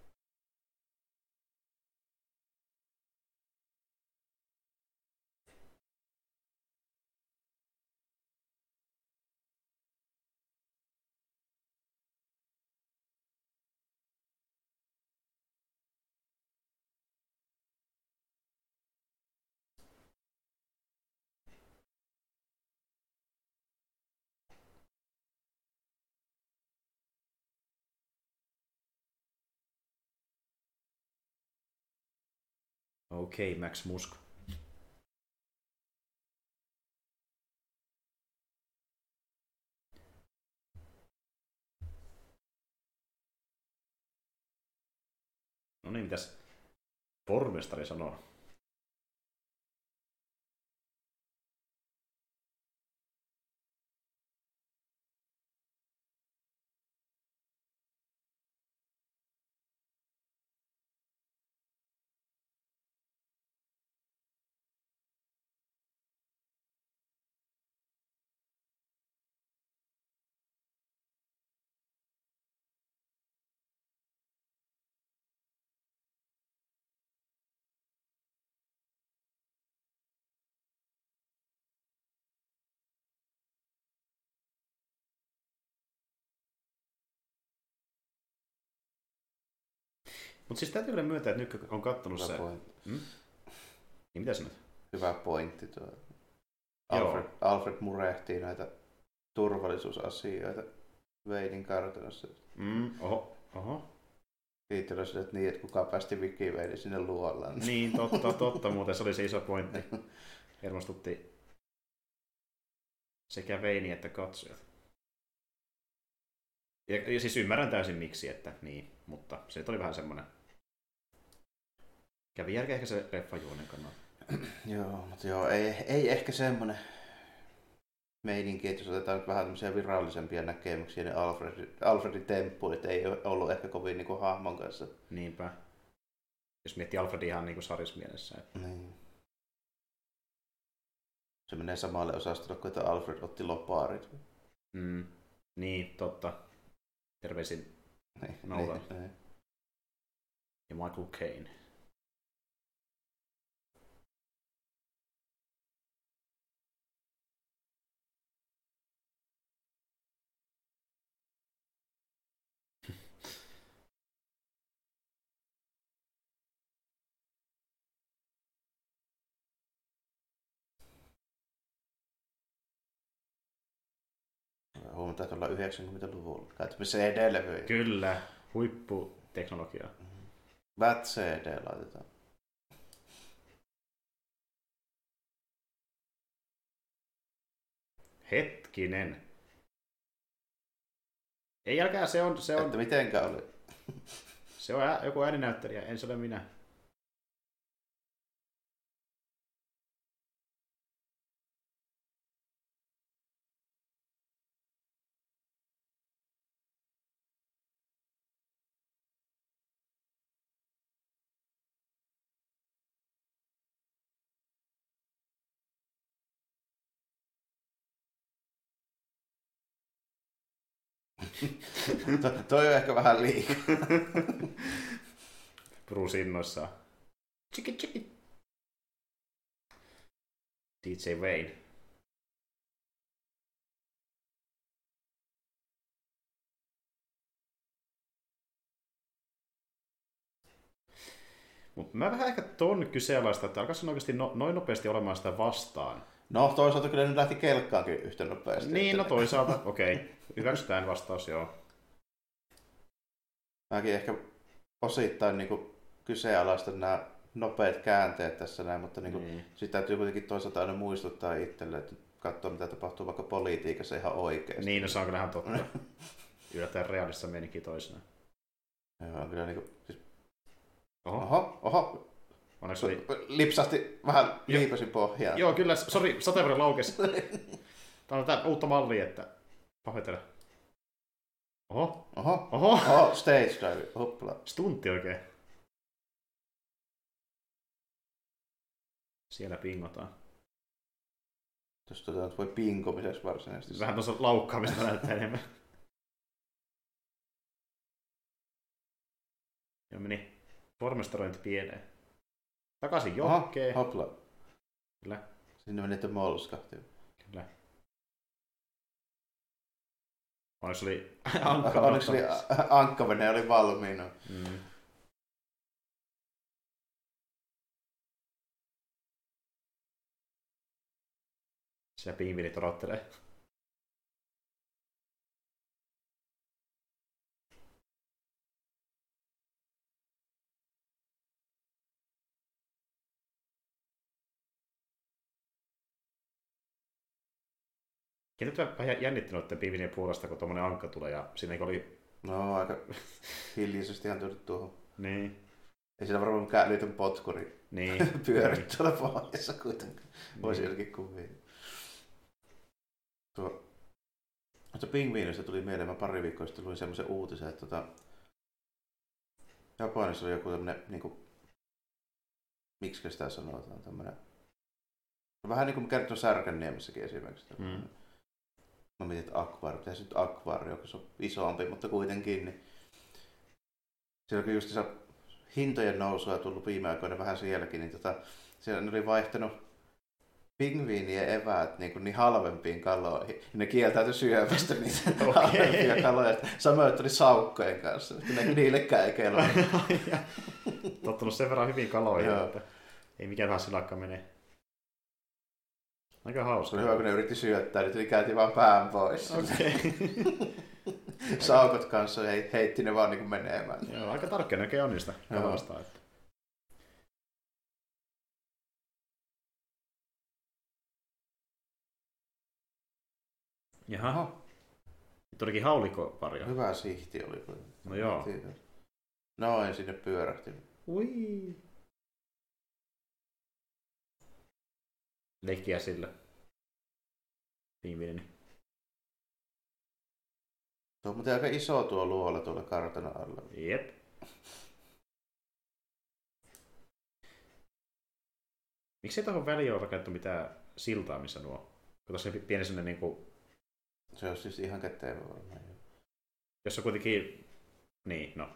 Okei, okay, Max Musk. No niin, mitäs pormestari sanoo? Mutta siis täytyy kyllä myöntää, että nyt on kattonut hyvä se... Hmm? Niin mitä sanot? Hyvä pointti tuo. Alfred, Alfred murehtii näitä turvallisuusasioita. Waynein kartanossa. Mm, oho, oho. Liittyvät sille niin, että kuka päästi Vicky Waynein sinne luolaan. Niin, totta, totta. Muuten se oli se iso pointti. Hermostuttiin sekä Wayne että katsojat. Ja, ja siis ymmärrän täysin miksi, että niin, mutta se oli vähän semmoinen. Kävi järkeä ehkä se leffajuonen kannalta. Joo, mutta joo, ei, ei ehkä semmoinen meininki, että jos otetaan vähän tämmöisiä virallisempia näkemyksiä, niin Alfredin, Alfredin temppu, että ei ole ollut ehkä kovin niin kuin hahmon kanssa. Niinpä. Jos miettii Alfredin ihan niin kuin sarismielessä. Että... Niin. Se menee samalle osastolle, kun Alfred otti lopaarit. Mm. Niin, totta. Terveisin Nolan. Niin, ja Michael Caine. Huomataan, että ollaan yhdeksänkymmentäluvulla. Käytämme C D-levyjä. Kyllä, huipputeknologiaa. Bad C D laitetaan. Hetkinen. Ei, älkää, se on... Se on että mitenkä oli? Se on ä- joku ääninäyttelijä, en se ole minä. To- toi on ehkä vähän liikaa. Bruce innoissaan. Chiki chiki. D J Wayne. Mut mä vähän ehkä ton kyseenalaista, että alkaisi oikeasti no- noin nopeasti olemaan sitä vastaan. No toisaalta kyllä nyt lähti kelkkaankin yhtä nopeasti. Niin, no toisaalta, okei. Okay. Hyväksytään vastaus, joo. Mäkin ehkä osittain niinku kyseenalaistan nämä nopeat käänteet tässä näin, mutta niinku mm. sitä täytyy kuitenkin toisaalta aina muistuttaa itselle, että katsoa mitä tapahtuu vaikka politiikassa ihan oikeasti. Niin, no se on kyllä ihan totta. Yllätään realissa menikin toisinaan. Joo, kyllä niinku... Siis... Oho, oho, oho. Onneksi oli... Lipsahti vähän liipasin pohjaan. Joo, kyllä, sori, sateenvarjo laukesi. Tämä on tää uutta mallia, että pahoitella. Oho, oho, oho, oho, stage dive, hoppla. Stuntti oikein. Siellä pingotaan. Tuosta tuota voi pinkomisessa varsinaisesti. Vähän tuossa laukkaamista näyttää enemmän. Ja meni pormestarointi pieneen. Takaisin johkeen. Aha, hopla. Kyllä. Sinne meni, että molskahti. Kyllä. Onneksi oli ankka. Onneksi oli ankka menee, oli valmiina. Mm. Siellä pingvinit odottelee. Kiinnitetään vähän jännitti noiden pingvinien puolesta, kun tuommoinen ankka tulee ja siinä oli... No aika hiljaisesti ihan tullut tuohon. Niin. Ei siinä varmaan mikään älytön potkuri niin. pyörit niin. tuolla pohjassa kuitenkaan. Niin. Voisi jälkeen kuvia. Tuo... Tuo pingviinistä tuli mieleen, mä pari viikkoa sitten luin semmoisen uutisen, että tota... Japanissa oli joku tämmönen niinku... Miksikä sitä sanotaan tämmönen... Vähän niinku kertoo Särkänniemessäkin esimerkiksi. Mm. Mä mietin, että akvaario, pitäisi nyt akvaario, kun se on isompi, mutta kuitenkin. Niin... Siellä kun just hintojen nousua tullut viime aikoina vähän sielläkin, niin tota, siellä oli vaihtanut pingviinien eväät niin, kuin niin halvempiin kaloihin. Ja ne kieltäytyi syömästä niitä okay. halvempia kaloja. Samoin oli saukkojen kanssa, että niillekään ei kelpaa. Tottunut sen verran hyvin kaloja, että ei mikään vähän silakka menee. Aika hauska. Se oli hyvä, kun ne yritti syöttää, niin käytiin vaan pään pois. Okei. Okay. saukot kanssa he, heitti ne vaan niin kuin menemään. Joo, aika tarkka näkee on niistä kavasta. Jaha. Nyt olikin haulikkovarjo. Hyvä sihti oli. No joo. No en sinne pyörähtinyt. Ui. Leikkiä sillä. Pingviini. Se on muuten aika iso tuo luola tuolla kartanon alla. Jep. Miksei tuohon väliin ole rakennettu mitään siltaa, missä nuo? Tuossa on pieni sellainen niinku... Se on siis ihan kätevä varmaan. Jos on kuitenkin... Niin, no.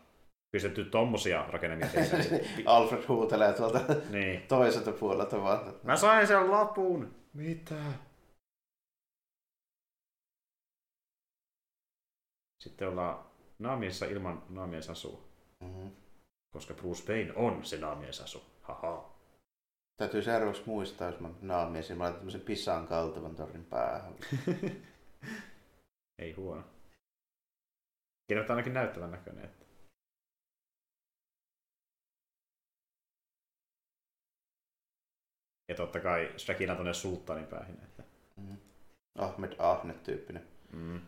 Pystytty tommosia rakennelmia tehdään. Alfred huutelee tuolta niin. Toiselta puolelta vaan. Mä sain sen lapun! Mitä? Sitten ollaan naamiessa ilman naamiesasua. Mm-hmm. Koska Bruce Wayne on se naamiesasu. Haha. Täytyy seuraavaksi muistaa, jos mä naamiesi. Mä laitan tämmösen pisan kaltavan tornin päähän. Ei huono. Kirjoittaa ainakin näyttävän näköinen. Että... Ja totta kai Shakina tuonne sulttaanin päähän. Että... Mm. Ahmed Ahmed tyyppinen. Mm.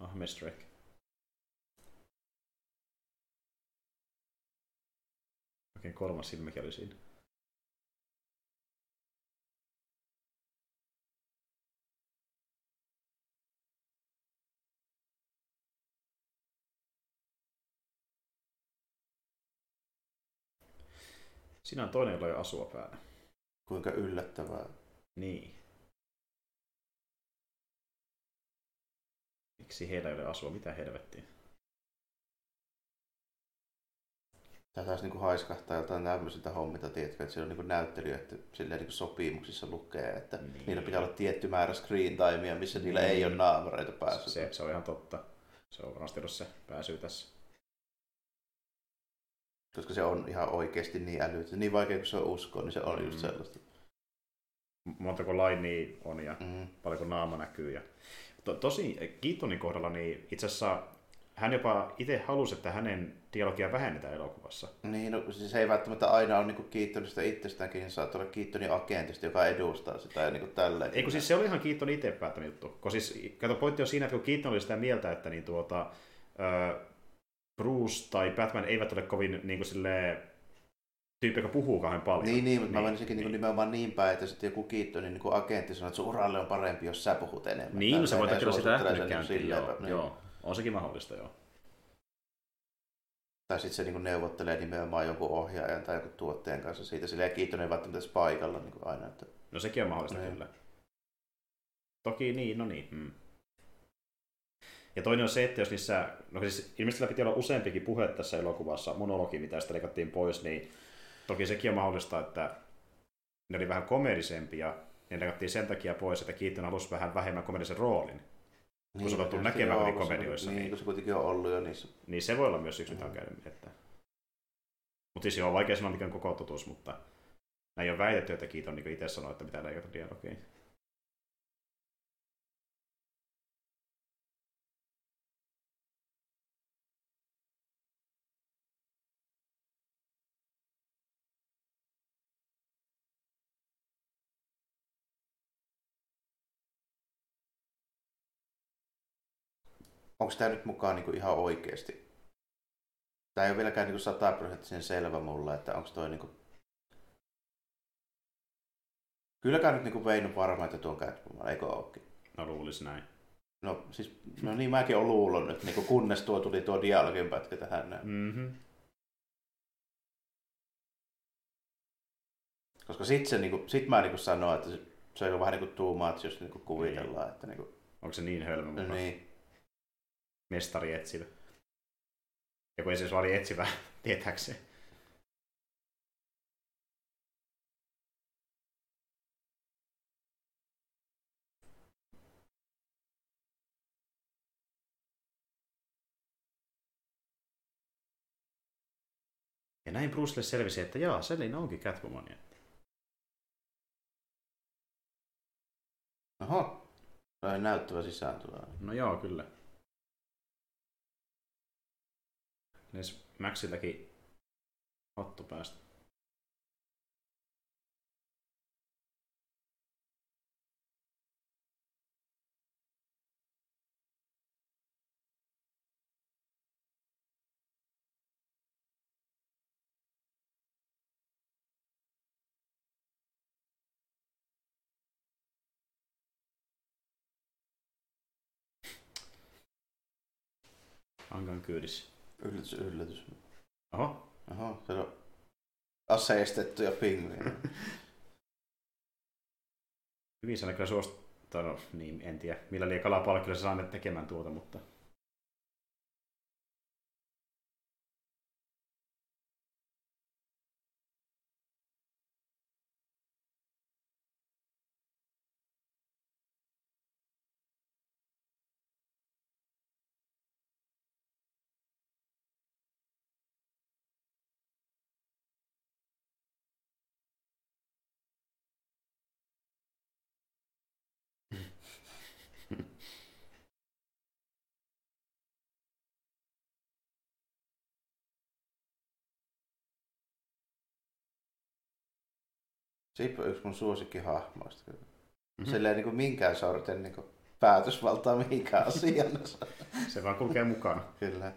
Ahmed Shrek. Oikein kolmas silmäkin oli siinä. Siinä on toinen, jolla ei ole asua päällä. Kuinka yllättävää. Niin. Miksi heillä ei ole asua? Mitä helvettiä? Tää taas niinku haiskahtaa jotain tämmöisiltä hommilta, tiedätkö, että siellä on niinku näyttelijöitä silleen niinku sopimuksissa lukee, että niin. Niillä pitää olla tietty määrä screen timea, missä niin. Niillä ei ole naamareita pääsyä. Se, se on ihan totta. Se on varmasti ollut se pääsyy tässä. Koska se on ihan oikeasti niin älyttä. Niin vaikea kuin se on uskoa, niin se on mm. just sellaista. Montako lainia on ja mm. paljonko naama näkyy. Ja... To- tosi Keatonin kohdalla niin itse asiassa hän jopa itse halusi, että hänen dialogia vähennetään elokuvassa. Niin, no, siis ei välttämättä aina ole niin Keatonista itsestäänkin, niin saattaa olla Keatonin agentista, joka edustaa sitä ja niin tälleen. Ei kun siis se oli ihan Keaton itse päättänyt juttu. Kun siis, kato, pointti on siinä, että kun Keaton oli sitä mieltä, että niin tuota... Öö, Bruce tai Batman eivät ole kovin niinku sille tyyppi, joka puhuu kauhean paljon. Niin, niin mutta niin, mä menisinkin niin. nimenomaan niin päin, että sitten joku Keatonin niin, niin agentti sanoo, että sun uralle on parempi, jos sä puhut enemmän. Niin, no, se voi kyllä sitä ähtänyt käyntiin. Joo, niin. joo, on sekin mahdollista, joo. Tai sitten se niin neuvottelee nimenomaan jonkun ohjaajan tai jonkun tuotteen kanssa siitä. Silleen Keatonin ei välttämättä paikalla niin aina. Että... No sekin on mahdollista niin. kyllä. Toki niin, no niin. Hmm. Ja toinen on se, että jos niissä, no siis ilmeisesti piti olla useampikin puhe tässä elokuvassa, monologi, mitä sitä leikattiin pois, niin toki sekin on mahdollista, että ne oli vähän komedisempia, ne leikattiin sen takia pois, että Keaton halusi vähän vähemmän komedisen roolin, niin, kun se on tullut näkemään oli komedioissa. Niin, niin, kun se kuitenkin on ollut jo niissä. Niin se voi olla myös yksi, mitä on käynyt. Että... Mutta siis on vaikea sanoa, mikä on koko totuus, mutta näin on väitetty, että Keaton niin itse sanoi, että pitää leikata dialogiin. Onko tämä nyt mukaan niinku ihan oikeasti? Tämä ei ole vieläkään niinku sataprosenttisen selvä mulle, että onko toi niinku... Kylläkään nyt niinku Vein on varma, että tuon Catwoman, eikö ookin? No luulis näin. No siis, no niin mäkin oon luullut nyt, niinku, kunnes tuo tuli tuo dialogin pätkä tähän näin. Mm-hmm. Koska sit se niinku, sit mä niinku sanoin, että se on vähän niinku too much, jos niinku kuvitellaan, niin. Että niinku... Onko se niin hölmä mukaan? Niin. Mestari etsivä. Joku ei siis oli etsivä, tietääkseen. Ja näin Brucelle selvisi, että jaa, Selina onkin Catwomania. Aha. Tai näyttävä sisään tulee. No joo, kyllä. Nes Maxilläkin hattu päästä. Ankan kyydissä. Yllätys, yllätys. Oho. Oho, se on aseistettuja pingviinejä. Hyvin se on kyllä suostanut, niin en tiedä millä liikalla palkilla se saaneet tekemään tuota, mutta... Siippo on yksi mun suosikkihahmoista. Mm-hmm. Sillä ei niinku minkään sorten niinku päätösvaltaa mihinkään asiaan. Se vaan kulkee mukana. Kyllä.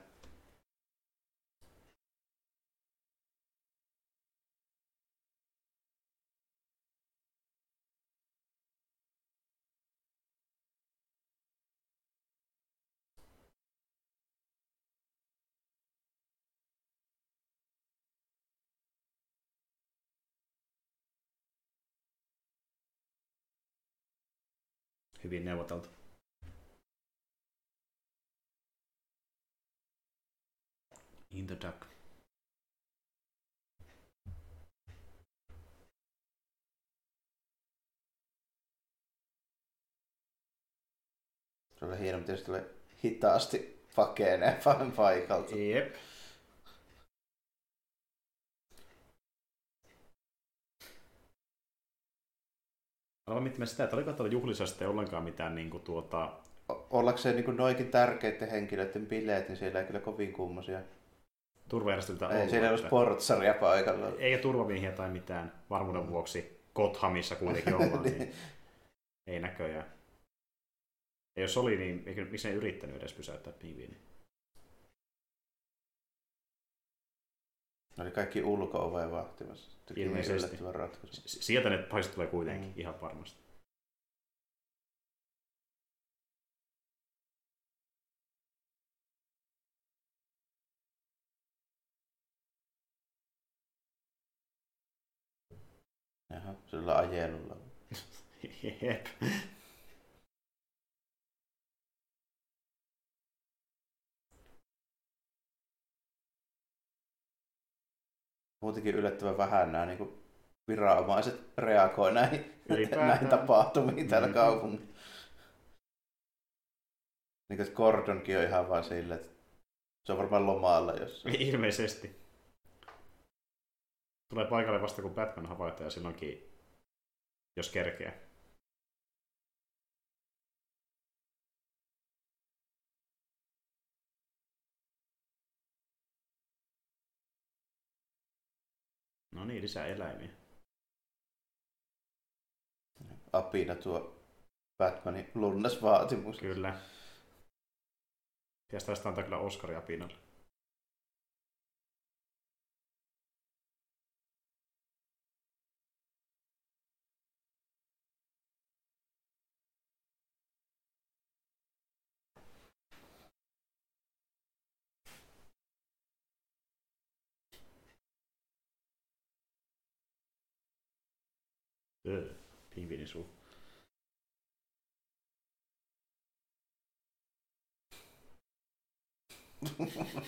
Hyvin neuvoteltu. In the dark. Se oli hieno, miten se tulee hitaasti pakeneen paikalta. Jep. Olen miettimässä sitä, että oliko tuolla juhlisesta ei ollenkaan mitään niinku tuota... Ollakseen niinku noikin tärkeiden henkilöiden bileet, niin siellä ei kyllä kovin kummosia. Turvajärjestelytä on. Ei, siellä ei olisi portsaria paikalla. Ei ole turvamiehiä tai mitään varmuuden vuoksi. Gothamissa kuitenkin ollaan, niin. niin ei näköjään. Ja jos oli, niin eikö miksi ei yrittänyt edes pysäyttää pingviiniä? Ne oli kaikki ulko-oveen vahtimassa. Ilmeisesti. Sieltä ne paiset tulee kuitenkin mm. ihan varmasti. Jaha, sillä ajelulla. Jep. Muutenkin yllättävän vähän nämä niin viranomaiset reagoivat näihin, näihin tapahtumiin täällä mm-hmm. kaupungilla. Niin, Gordonkin on ihan vaan sillä, että se on varmaan lomalla jossain. Ilmeisesti. Tulee paikalle vasta kun Batman havaitaan ja silloinkin, jos kerkeää. No niin, lisää eläimiä. Apina tuo Batmanin lunnasvaatimus. Kyllä. Ja tästä antaa kyllä Oscarin apinalle. Öö, pingviinin suu.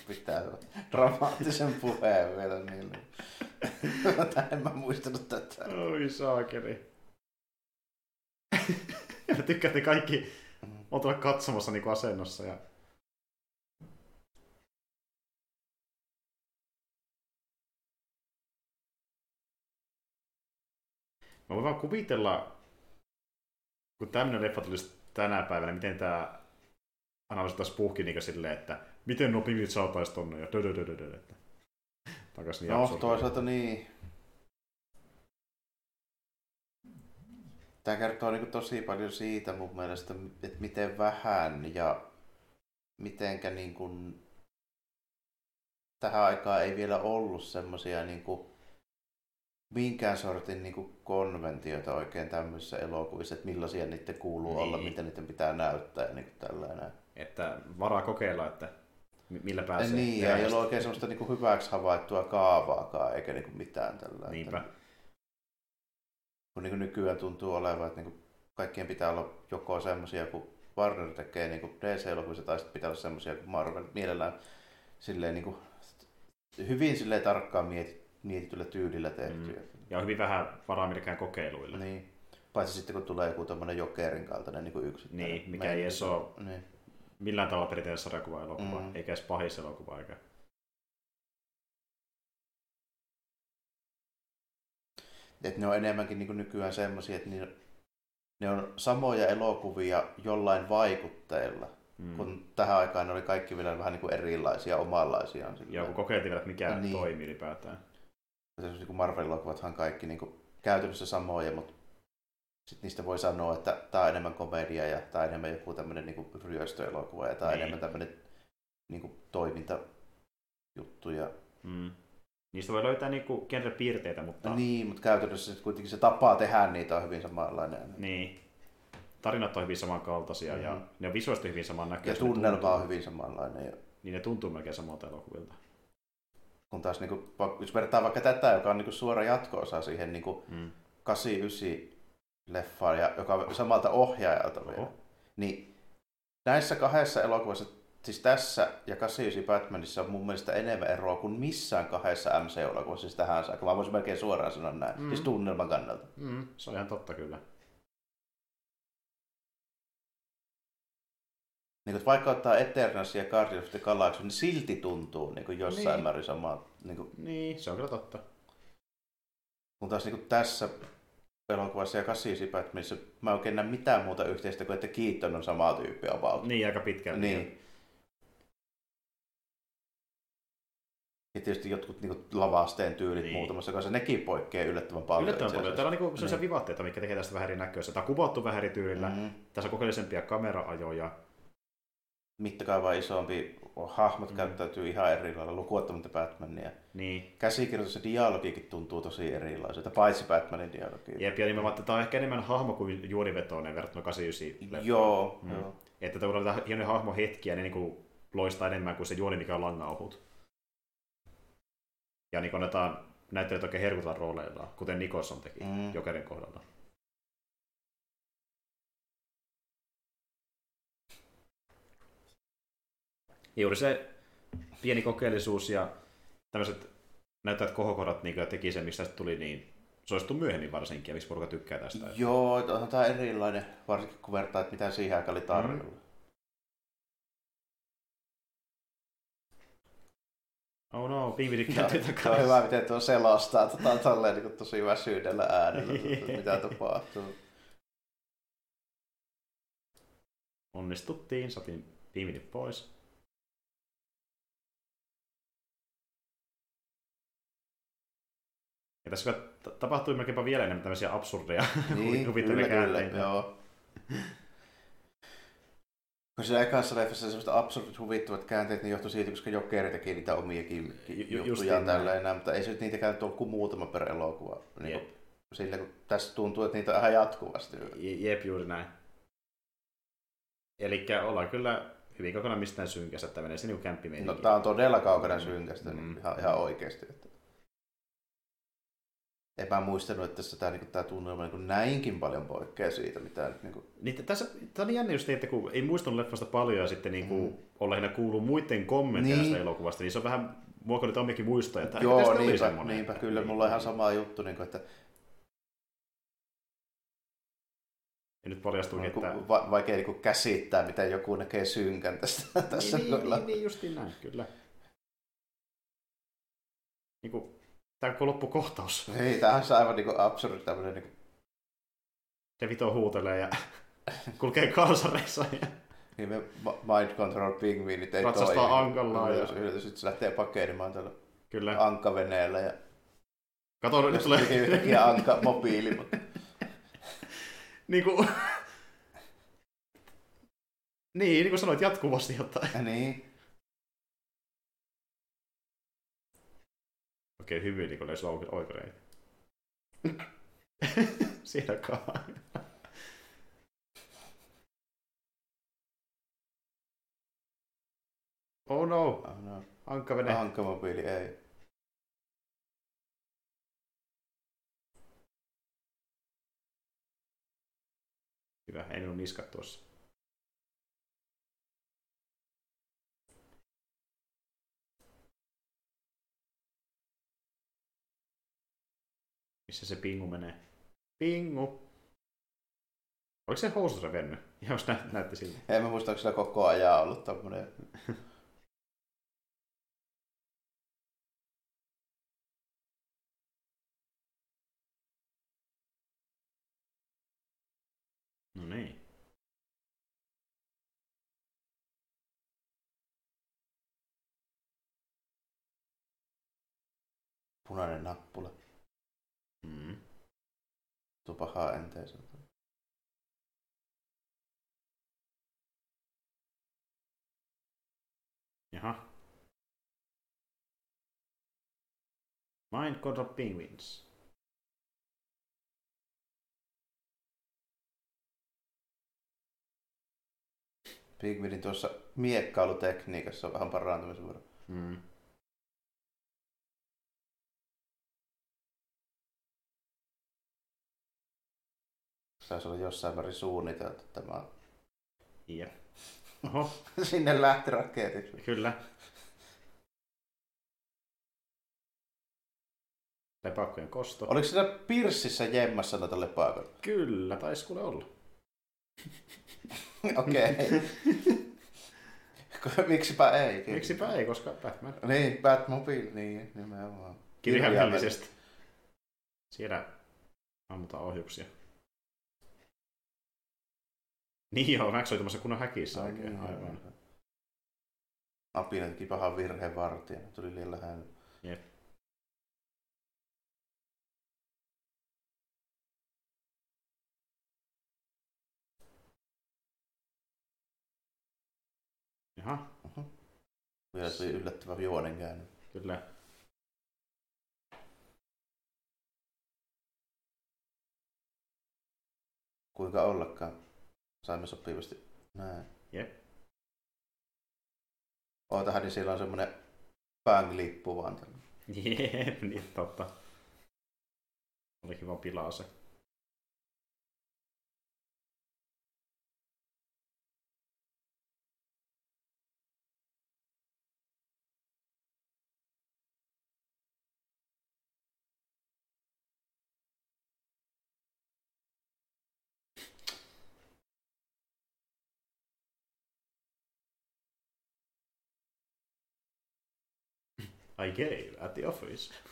Pitää olla dramaattisen puheen vielä niille. En mä muistanut tätä. Oi saakeli. Mä tykkään, että kaikki oltuvat katsomassa niinku asennossa ja... Mä voin vaan kuvitella, kun tämmöinen leffa tulisi tänä päivänä, miten tämä analyysi taas puhki niin silleen, että miten nuo pingit saataisiin tonne ja dödödödödö. Takaisin niin absurdia. No toisaalta niin. Tämä kertoo niin kuin tosi paljon siitä mun mielestä, että miten vähän ja mitenkä niin kuin tähän aikaan ei vielä ollut semmoisia niin kuin minkään sortin niin kuin konventioita oikein tämmöisissä elokuvissa, että millaisia niiden kuuluu niin olla, miten niiden pitää näyttää ja niin kuin tällainen. Että varaa kokeilla, että millä pääsee. Niin, ja ei ole oikein semmoista niin kuin hyväksi havaittua kaavaakaan eikä niin kuin mitään tällainen. Niinpä. Kun niin nykyään tuntuu olevan, että niin kaikkien pitää olla joko semmoisia, kun Warner tekee niin D C-elokuvissa, tai sitten pitää olla semmoisia, kun Marvel mielellään silleen, niin kuin, hyvin silleen tarkkaan mieti, mietityllä tyylillä tehtyä. Mm. Ja on hyvin vähän varaa millekään kokeiluille. Niin. Paitsi sitten kun tulee joku tommoinen Jokerin kaltainen niin yksittäinen. Niin, mikä Mä ei edes ole niin. millään tavalla perinteinen sarjakuva-elokuva, mm-hmm. eikä edes pahis elokuva eikä. Että ne on enemmänkin niin kuin nykyään semmoisia, että ne on samoja elokuvia jollain vaikutteilla, mm. kun tähän aikaan ne oli kaikki vielä vähän niin kuin erilaisia, omanlaisiaan. Ja kun kokeiltiin vielä, että mikä niin toimii ylipäätään. Niin Marvel-elokuvathan kaikki niin kuin käytännössä samoja, mutta sitten niistä voi sanoa, että tämä on enemmän komedia ja tämä on enemmän joku tämmöinen niin kuin ryöstöelokuva ja tämä on niin enemmän tämmöinen niin kuin toimintajuttu. Ja mm. niistä voi löytää niinku genre-piirteitä, mutta... Niin, mutta käytännössä kuitenkin se tapaa tehdä niitä on hyvin samanlainen. Niin. Tarinat on hyvin samankaltaisia mm-hmm. ja ne on visuaalisesti hyvin samannäköisiä. Ja tunnelma on hyvin samanlainen. Ja... Niin ne tuntuu melkein samalta elokuvilta. Kun taas, niinku, jos vertaa vaikka tätä, joka on niinku suora jatko-osa siihen niinku mm. kahdeksankymmentäyhdeksän-leffaan, ja joka on samalta ohjaajalta vielä, niin näissä kahdessa elokuvassa, siis tässä ja kahdeksankymmentäyhdeksän Batmanissa on mun mielestä enemmän eroa kuin missään kahdessa M C-elokuvassa siis tähän saakka. Mä voisin melkein suoraan sanoa näin, mm. siis tunnelman kannalta. Mm. Se on ihan totta kyllä. Niin, vaikka ottaa Eternals ja Guardians of the Galaxy, niin silti tuntuu niin jossain niin määrin samaa. Niin, niin, se on kyllä totta. Kun taas niin tässä elokuvassa ja kahdeksankymmentäyhdeksän Batmanissa mä en oikein näe mitään muuta yhteistä kuin, että Keaton on samaa tyyppiä about. Niin, aika pitkälti. Niin. Ja tietysti jotkut niin kuin, lavasteen tyylit niin muutamassa kanssa, nekin poikkeaa yllättävän paljon. Yllättävän paljon. Täällä on niin sellaisia niin vivaatteita, mitkä tekee tästä vähän eri näköistä. Tämä on kuvattu vähän eri tyylillä. Mm-hmm. Tässä on kokeellisempia kamera-ajoja. Mittakaava isompi. Hahmot mm-hmm. käyttäytyy ihan eri lailla, lukuottamatta Batmania. Niin. Käsikirjoitus ja dialogiikin tuntuu tosi erilaiselta, paitsi Batmanin dialogia. Jep, ja nimenomaan, että tämä on ehkä enemmän hahmo kuin juonivetoinen verrattuna kahdeksankymmentäyhdeksän. Joo. Mm. joo. Että tämä on näitä hienoja hahmohetkiä, ne niin kuin loistaa enemmän kuin se juoni, mikä on langanauhut. Ja niin annetaan näyttelijät oikein herkutaan rooleillaan, kuten Nicholson teki mm. Jokerin kohdalla. Ja juuri se pieni kokeellisuus ja tämmöiset näyttäjät kohokohdat niin teki sen, miksi tästä tuli niin suosittu myöhemmin varsinkin ja miksi porukka tykkää tästä. Joo, onhan tämä erilainen, varsinkin kun vertaa, että mitä siihen aikaan oli tarjolla. Mm. Oh no, pingvidit käytiin no, takaisin. On hyvä, miten tuo selostaa tota, tolleen niin tosi väsyydellä äänellä, mitä tapahtuu. Onnistuttiin, saatiin pingvidit pois. Ja tässä tapahtui melkeinpä vielä enemmän tämmöisiä absurdeja niin, huvittavia käänteitä. Joo. Kun siellä ekassa leffassa semmoista absurdit huvittavat käänteet, niin johtui siitä, koska Jokeri teki niitä omiakin Ju- juttujaan tällä enää, mutta ei se nyt niitäkään ole kuin muutama per elokuva. Niin kun, sillä kun tässä tuntuu, että niitä on ihan jatkuvasti. Jep, juuri näin. Elikkä ollaan kyllä hyvin kaukana mistään synkästä, että menee se niin kuin kämppimeininki. No tää on todella kaukana synkästä, mm. niin ihan, ihan oikeesti. En mä muistanut, että tässä tämä, tämä tunnelma näinkin paljon poikkeaa siitä, mitä nyt... Niin kuin... niin, tässä, tämä oli jännä just niin, että kun ei muistanut leffasta paljon ja sitten niin kuin, mm. ollaan lähinnä kuullut muiden kommentteja niin tästä elokuvasta, niin se on vähän... Muokko nyt omikin muistoja, että joo, ehkä niinpä, oli niinpä, kyllä, niin, mulla on niin ihan sama juttu, niin kuin, että... Ja nyt paljastuukin, että... Va- vaikea niin kuin käsittää, mitä joku näkee synkän tästä. Tässä niin, niin, niin, niin justiin näin, kyllä. Niin kuin... Tämä on loppukohtaus. Ei, tämä on aivan niinku absurdi tämmöinen... Niinku... Se vito huutelee ja kulkee kalsareissa. Niin me mind control pingviinit ei toimi. Ratsastaa ankalla. Ja... Sitten se lähtee pakeilemaan tällä ankkaveneellä. Ja... Kato, nyt tulee... Yhtäkkiä ankka mobiili, mutta... niin kuin... Niin, niin kuin sanoit jatkuvasti jotain. Niin. Oikein hyvin, niin kun ne slogan oikoneet. Siinä kaan. Oh no. Oh no. Ankkavene. Ankkamobiili, ei. Hyvä, ei ole niska tuossa. Missä se pingu menee? Pingu! Oliko se housussa vennyt? Ihan jos nä- näytti siltä. En mä muista, onko sillä koko ajan ollut tommonen... No niin. Punainen nappula. Mm. Tuo pahaa enteiseltä. Jaha. Mind control penguins. Pingvinin tuossa miekkailutekniikassa on vähän parantumisvuoro. Mm. Saisi olla jossain määrin suunniteltu tämä. Jep. Oho. Sinne lähti raketit. Kyllä. Lepakkojen kosto. Oliko siinä pirssissä jemmassa noita lepakoja? Kyllä, taisi kuule olla. Okei. Okay. Miksipä ei? Miksipä ei, koska Batman. Niin, Batmobile, niin nimenomaan. Kirjaimellisesti. Siellä ammutaan ohjuksia. Niin joo, mäksoitumassa kunnon häkissä oikein. Niin, aivan. Apina teki pahan virheen vartijana. Tuli liian lähellä. Jep. Jaha. Uh-huh. Vielä tuli yllättävä juonen käänne. Kyllä. Kuinka ollakaan? Saimme sopivasti näin. Jep. Ootahan, niin siellä on semmonen bang-lippu vaan tällä. Jep, niin totta. Oli kiva pilaa se. I gave at the office.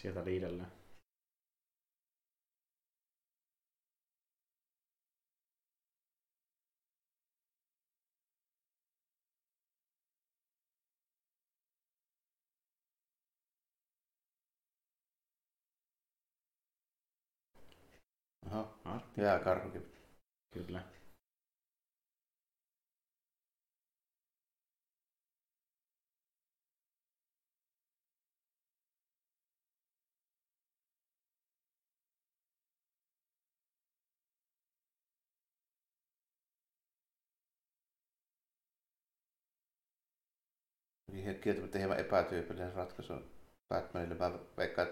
Sieltä liidellä. Jää karhukin. Kyllä. Kieltämättä hieman epätyypillinen ratkaisu on Batmanille. Mä veikkaan,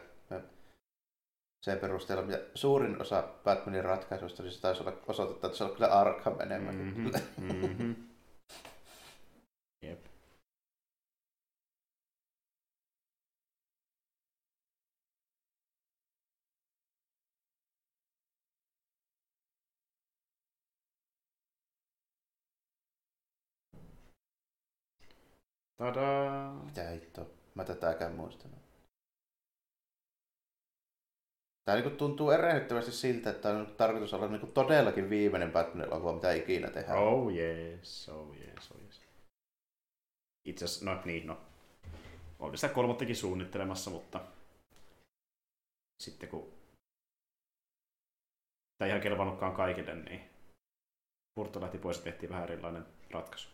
sen perusteella, mitä suurin osa Batmanin ratkaisuista, niin se taisi olla osoitetta, että se on kyllä Arkham enemmän. Mm-hmm, mm-hmm. Jep. Tadaa. Mitä hittoa? Mä tätäkään muistanut. Tää niinku tuntuu erehdyttävästi siltä, että on tarkoitus olla niinku todellakin viimeinen Batman-elokuva, mitä ikinä tehdään. Oh yes, oh yes, oh yes. Itse asiassa, no niin, no. Olin sitä kolmottakin suunnittelemassa, mutta sitten kun tää ei ihan kelvannutkaan kaikille, niin Purto lähti pois ja tehtiin vähän erilainen ratkaisu.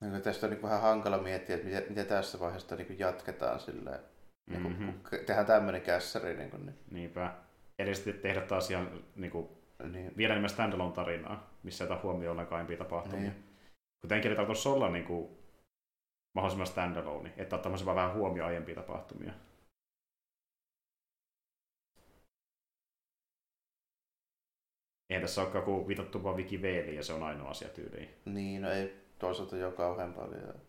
No, tästä on niin vähän hankala miettiä, että miten, miten tässä vaiheessa niin jatketaan silleen, niin kun, mm-hmm. kun tehdään tämmöinen kässäri. Niin kun, niin. Niinpä. Eli sitten tehdä taas ihan niin kuin, niin. vielä enemmän standalone tarinaa, missä ei ota huomioon ollenkaan tapahtumia. Niin. Kun tämän kirjoitetaan tuossa olla niin kuin, mahdollisimman standalone, että ottaa vaan vähän huomioon aiempia tapahtumia. Eihän tässä olekaan kuin vitattu vaan Wikiveeliin ja se on ainoa asia tyyliin. Niin, no ei toisaalta ole kauhean paljon.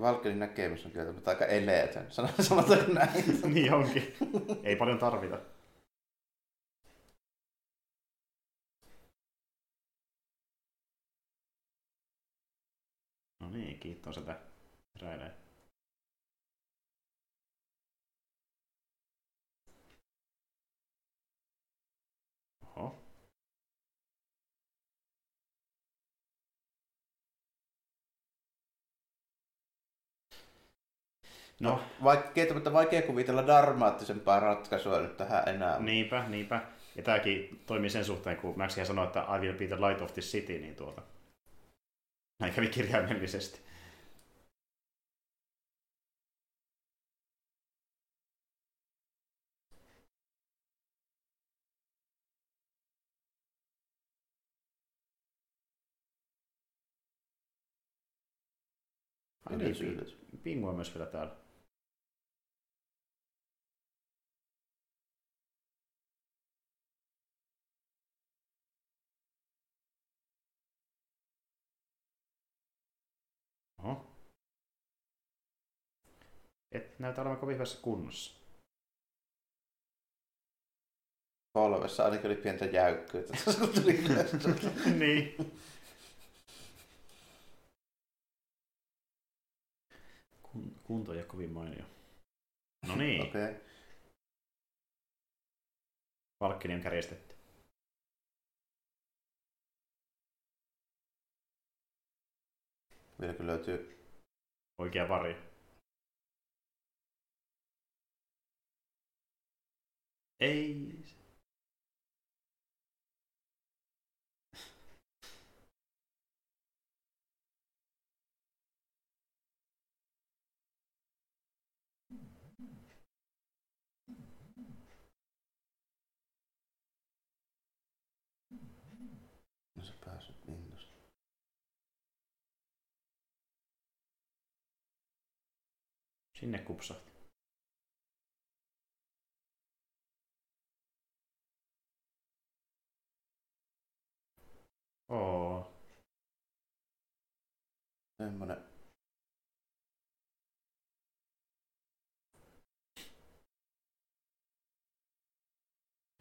Valkenin näkemys on kyllä aika eleetön. Sanotaan näin. Niin onkin. Ei paljon tarvita. No niin, kiitos sitä räilee. No, vaikka kieltämättä vaikea kuvitella dramaattisempaa ratkaisua nyt tähän enää. Niinpä, niinpä. Ja tämäkin toimii sen suhteen, kun Maxihan sanoi, että I will be the light of the city, niin tuota. Näin kävi kirjaimellisesti. Ai niin, Pingu on myös vielä täällä. Et näytä olevan kovin hyvässä kunnossa. Polvessa ainakin oli pientä jäykkyyttä. Niin. Kunto ei ole kovin mainio. No niin. Okei. Okay. Valkkini on kärjestetty. Vielä kyllä löytyy oikea varjo. Ei. No sä pääset innosta. Sinne kupsahti. Oo. Semmonen.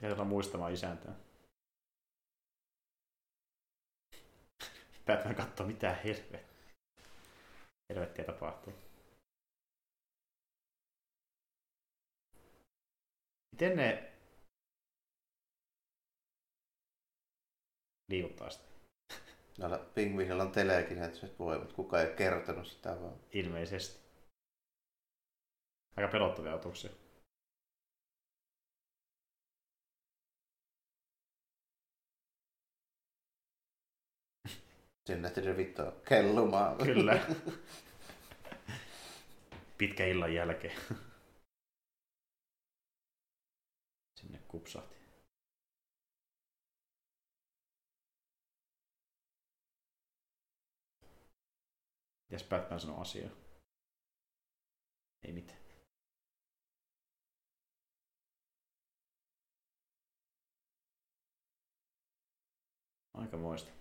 Kerrotaan muistamaan isäntää. Päätään katsoa mitä helvettiä. Helvettiä tapahtuu. Miten ne liiuttaa sitä? Noilla pingviinillä on telekinetiset voimat, kukaan ei kertonut sitä vaan. Ilmeisesti. Aika pelottavia otuksia. Sen lähti ne vittua kellumaan. Kyllä. Pitkä illan jälkeen. Sinne kupsahti. Mitäs Batman sanoo asiaa? Ei mitään. Aika moista.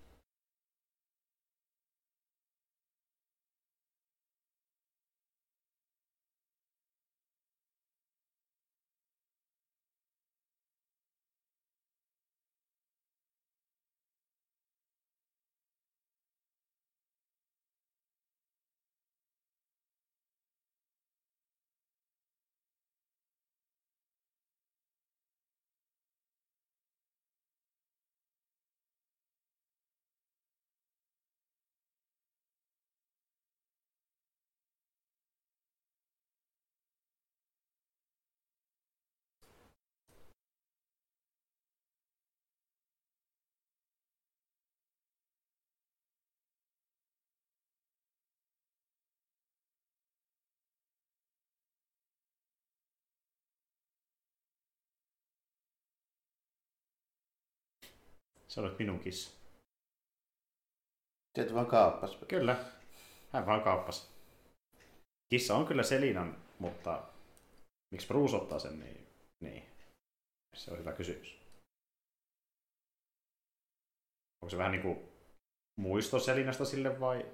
Sä olet minun kissa. Tiet vaan kaappas. Kyllä. Hän vaan kaappas. Kissa on kyllä Selinan, mutta miksi Bruce ottaa sen, niin, niin. Se on hyvä kysymys. Onko se vähän niin kuin muisto Selinasta sille vai?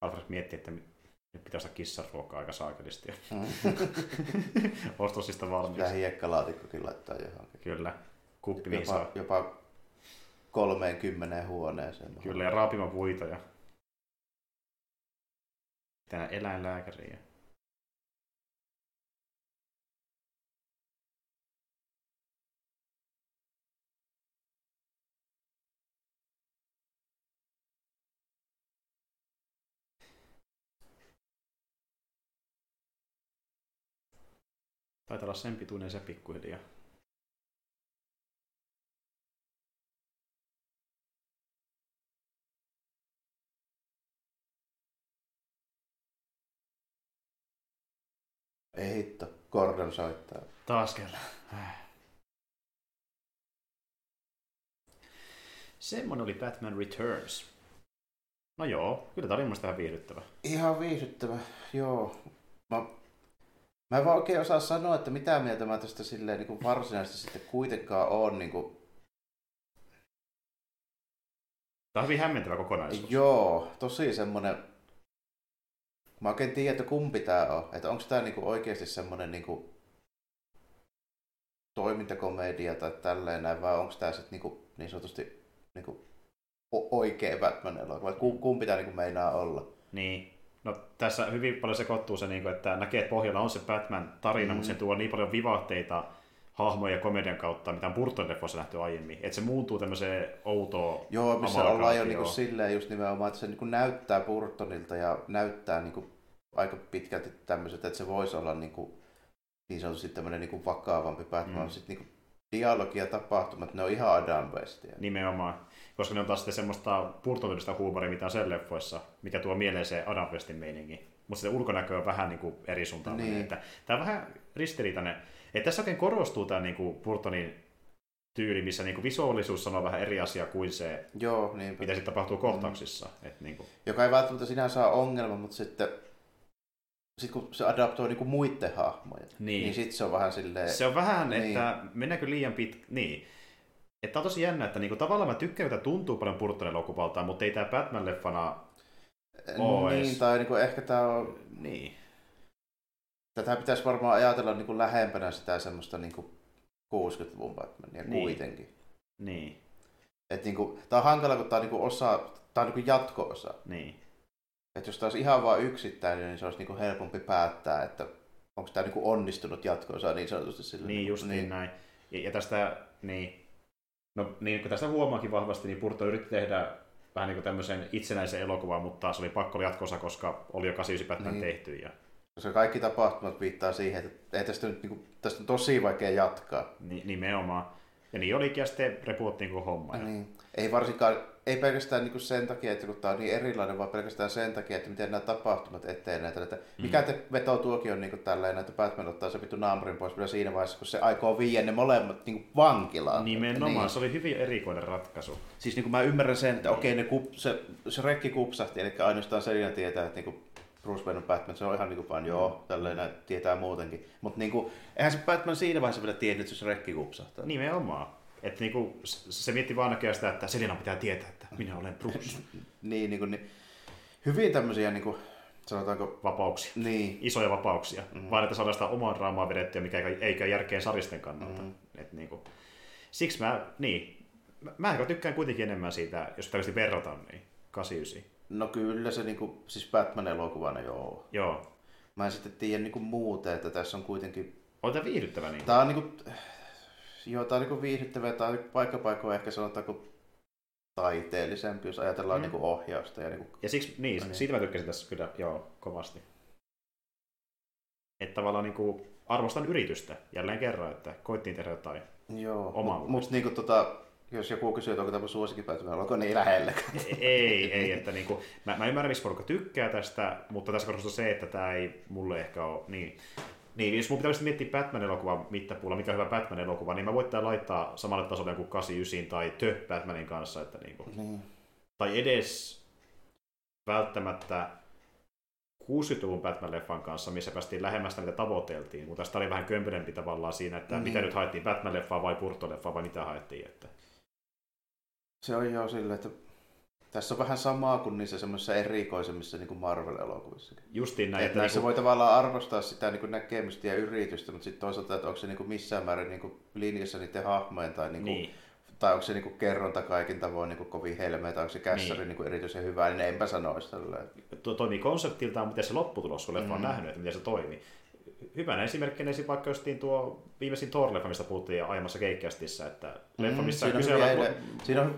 Alfred miettii, että nyt pitäisi olla kissaruokaa aika saakelisti. Mm. Ostosista valmiiksi. Pitää hiekkalaatikkokin laittaa johonkin. Kyllä. Kuppi jopa, saa. Jopa kolmeenkymmeneen huoneeseen. Kyllä, ja raapimapuita. Ja pitää eläinlääkäriä. Taitaa olla sen pituinen se pikkuhiljaa. Ei hitto, Gordon soittaa. Taas kerran. Semmonen oli Batman Returns. No joo, kyllä tää oli mun mielestä ihan viihdyttävä. Ihan viihdyttävä, joo. Mä... Mä en vaan oikein osaa sanoa, että mitä mieltä mä tästä silleen niin kuin varsinaisesti sitten kuitenkaan on. Niin kuin... Tämä on hyvin hämmentävä kokonaisuus. Joo, tosi semmonen... Mä oikein tiedän, että kumpi tää on. Että onko tää niin kuin oikeasti semmonen niin kuin toimintakomedia tai tälleen näin, vai onko tää sitten niin kuin niin sanotusti niin kuin oikea Batman-elokuva? Vai kumpi tää niin kuin meinaa olla? Niin. No, tässä hyvin paljon sekoittuu se, että näkee, että pohjalla on se Batman-tarina, mm-hmm. mutta se tuo niin paljon vivahteita hahmoja ja komedian kautta, mitä on Burton-leffoissa nähty aiemmin. Että se muuntuu tämmöiseen outoon. Joo, missä ollaan jo niin silleen just nimenomaan, että se niin näyttää Burtonilta ja näyttää niin aika pitkälti tämmöiset, että se voisi olla niin, kuin, niin sanotusti tämmöinen niin vakavampi Batman. Mm-hmm. Sitten niin dialogi ja tapahtumat, ne on ihan Adam Westia. Nimenomaan. Koska ne on taas sitten semmoista purtovirista huumoria, mitä on sen leffoissa, mikä tuo mieleen se Adam Westin meininki. Mutta sitten ulkonäkö on vähän niinku eri suuntaan. Niin. Tämä on vähän ristiriitainen. Et tässä oikein korostuu tämä niinku Burtonin tyyli, missä niinku visuaalisuus sanoo vähän eri asia kuin se, joo, mitä sitten tapahtuu kohtauksissa. Mm. Et niinku. Joka ei välttämättä sinänsä ole ongelma, mutta sitten... Sitten kun se adaptoi niinku muiden hahmoja, niin, niin sitten se on vähän silleen... Se on vähän, niin. Että mennäänkö liian pitkä... Niin. Että on tosi jännä, että niinku tavallaan mä tykkään, että tuntuu paljon Burton-elokuvalta, mutta ei tää Batman-leffana ole niin, edes... tai niinku ehkä tää on... Niin. Tätä pitäisi varmaan ajatella niinku lähempänä sitä semmoista niinku kuudenkymmenen luvun Batmania niin. Kuitenkin. Niin. Et niinku, tää on hankala, kun tää on niinku osa... Tää on niinku jatko-osa. Niin. Että jos tämä olisi ihan vain yksittäinen, niin se olisi niinku helpompi päättää, että onko tämä niinku onnistunut jatko-osa niin sanotusti sille. Niin, just niin, niin näin. Ja, ja tästä, niin, no, niin, kun tästä huomaakin vahvasti, niin Burton yritti tehdä vähän niin kuin tämmöisen itsenäisen elokuvan, mutta se oli pakko olla jatko-osa, koska oli jo kahdeksankymmentäyhdeksän niin. tehty. Ja... Koska kaikki tapahtumat viittaa siihen, että ei tästä nyt, niin kuin, tästä on tosi vaikea jatkaa. Ni, nimenomaan. Ja niin olikin, ja sitten repuotti niin homma. Niin. Ei varsinkaan, ei pelkästään niin sen takia, että kun tämä on niin erilainen, vaan pelkästään sen takia, että miten nämä tapahtumat etenevät. Että mikä mm-hmm. te vetoutuokin on niin tälleen, että Batman ottaa se vittu naamurin pois vielä siinä vaiheessa, kun se aikoo viiä ne molemmat niin vankilaan. Nimenomaan, niin. Se oli hyvin erikoinen ratkaisu. Siis niin kuin mä ymmärrän sen, että okei, okay, kup, se, se rekki kupsahti, eli ainoastaan Selina tietää, että niin Bruce Wayne on Batman, se on ihan niinku vaan joo, tällainen tietää muutenkin. Mutta niinku, eihän se Batman siinä vaiheessa vielä tiennyt, että se rekki kupsahtaa. Nimenomaan. Että niinku, se mietti vaan näköjään sitä, että Selina pitää tietää, että minä olen Bruce. niin, niinku, niin. Hyvin tämmöisiä, niinku, sanotaanko... Vapauksia. Niin. Isoja vapauksia. Mm-hmm. Vaan että saadaan sitä omaa draamaa vedettyä, mikä ei käy järkeen saristen kannalta. Mm-hmm. Et niinku. Siksi mä, niin, mä ehkä tykkään kuitenkin enemmän siitä, jos tällaisesti verrataan, niin kahdeksankymmentäyhdeksän. No kyllä se niinku, siis Batman-elokuvana joo. Joo. Mä en sitten tiedä niinku muuten, että tässä on kuitenkin... On tää viihdyttävä niin? Tää on niinku... Joo, tää on niinku viihdyttävä, tää on niinku paikkapaikoin ehkä sanotaanko taiteellisempi, jos ajatellaan mm. niinku ohjausta ja niinku... Ja siksi, niin, niin, siitä mä tykkäsin tässä kyllä, joo, kovasti. Että tavallaan niinku arvostan yritystä jälleen kerran, että koittiin tehdä jotain omaa. Mut, mut niinku tota... Jos joku kysyy, että onko tämä suosikkipäätöinen, olko niin lähellekään? Ei, ei. Että niinku, mä, mä ymmärrän, miksi porukka tykkää tästä, mutta tässä korostuu se, että tämä ei mulle ehkä ole niin. Niin, jos mun pitäisi miettiä Batman-elokuvan mittapuulla, mikä on hyvä Batman-elokuva, niin mä voin tämän laittaa samalle tasolle kuin kahdeksankymmentäyhdeksän tai The Batmanin kanssa. Että niinku. Niin. Tai edes välttämättä kuusikymmentäluvun Batman-leffan kanssa, missä päästiin lähemmästä, mitä tavoiteltiin. Mutta tästä oli vähän kömpylempi tavallaan siinä, että niin. Mitä nyt haettiin, Batman-leffaa vai Burton-leffaa vai mitä haettiin. Että... Se on jo silleen, että tässä on vähän samaa kuin niissä semmoisissa erikoisemmissa niin kuin Marvel-elokuvissakin. Justiin näin. Että näissä niin kuin... voi tavallaan arvostaa sitä niin kuin näkemystä ja yritystä, mutta sitten toisaalta, että onko se niin kuin missään määrin niin kuin linjassa niiden hahmojen tai, niin kuin, niin. Tai onko se niin kuin kerronta kaikin tavoin niin kuin kovin helmeä tai onko se kässäri niin. Niin kuin erityisen hyvää, niin enpä sanoisi tälleen. Tuo toimii konseptiltaan, miten se lopputulos on mm-hmm. nähnyt, että miten se toimii. Hyvänä esimerkkinä vaikka justiin tuo viimeisin Thor-leffa, mistä puhuttiin aiemmassa Geekikästissä, että leffa, missä mm, siinä, on on ele- pu- siinä on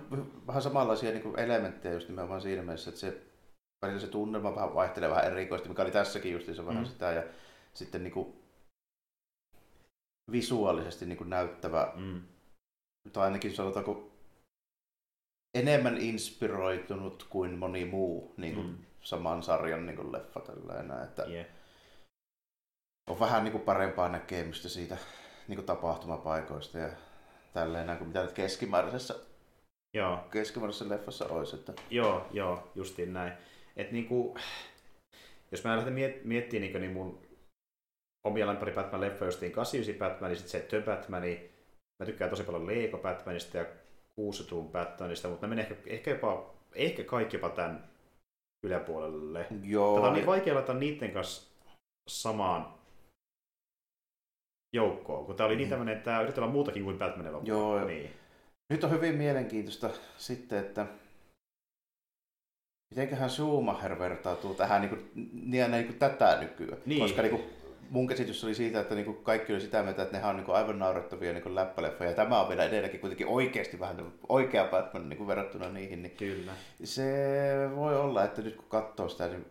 vähän samanlaisia niinku elementtejä just nimenomaan siinä mielessä, että se, se tunnelma vähän vaihtelee vähän erikoisesti, mikä oli tässäkin justiin se vähän mm. sitä, ja sitten niinku visuaalisesti niinku näyttävä, mm. tai ainakin sanotaanko enemmän inspiroitunut kuin moni muu niinku mm. saman sarjan niinku leffa tällainen, että yeah. On vähän niin kuin parempaa näkemystä siitä niin kuin tapahtumapaikoista ja tälleen kuin mitä nyt keskimääräisessä, joo. keskimääräisessä leffassa olisi. Että... Joo, joo, justiin näin. Et niin kuin, jos mä lähden miet- miettimään niin, niin mun omia lämpäri Batman-leffa justiin kahdeksankymmentäyhdeksän Batman, niin sitten se Batmani. Mä tykkään tosi paljon Lego Batmanista ja kuusikymmentäluvun Batmanista, mutta mä menen ehkä, ehkä, jopa, ehkä kaikki jopa tämän yläpuolelle. Joo. Tätä on niin vaikea laittaa niiden kanssa samaan joukkoon, kun tää oli niin tämmönen, että tää yritetään olla muutakin kuin Batman-elokuva. Joo, niin. Nyt on hyvin mielenkiintoista sitten, että mitenköhän Schumacher vertautuu tähän niin kuin, niin, niin kuin tätä nykyään, niin. Koska niin kuin, mun käsitys oli siitä, että niin kuin kaikki oli sitä mieltä, että nehän on niin kuin aivan naurettavia niin kuin läppäleffoja, ja tämä on vielä edelleenkin kuitenkin oikeasti vähän oikea Batman niin kuin verrattuna niihin. Niin kyllä. Se voi olla, että nyt kun katsoo sitä, niin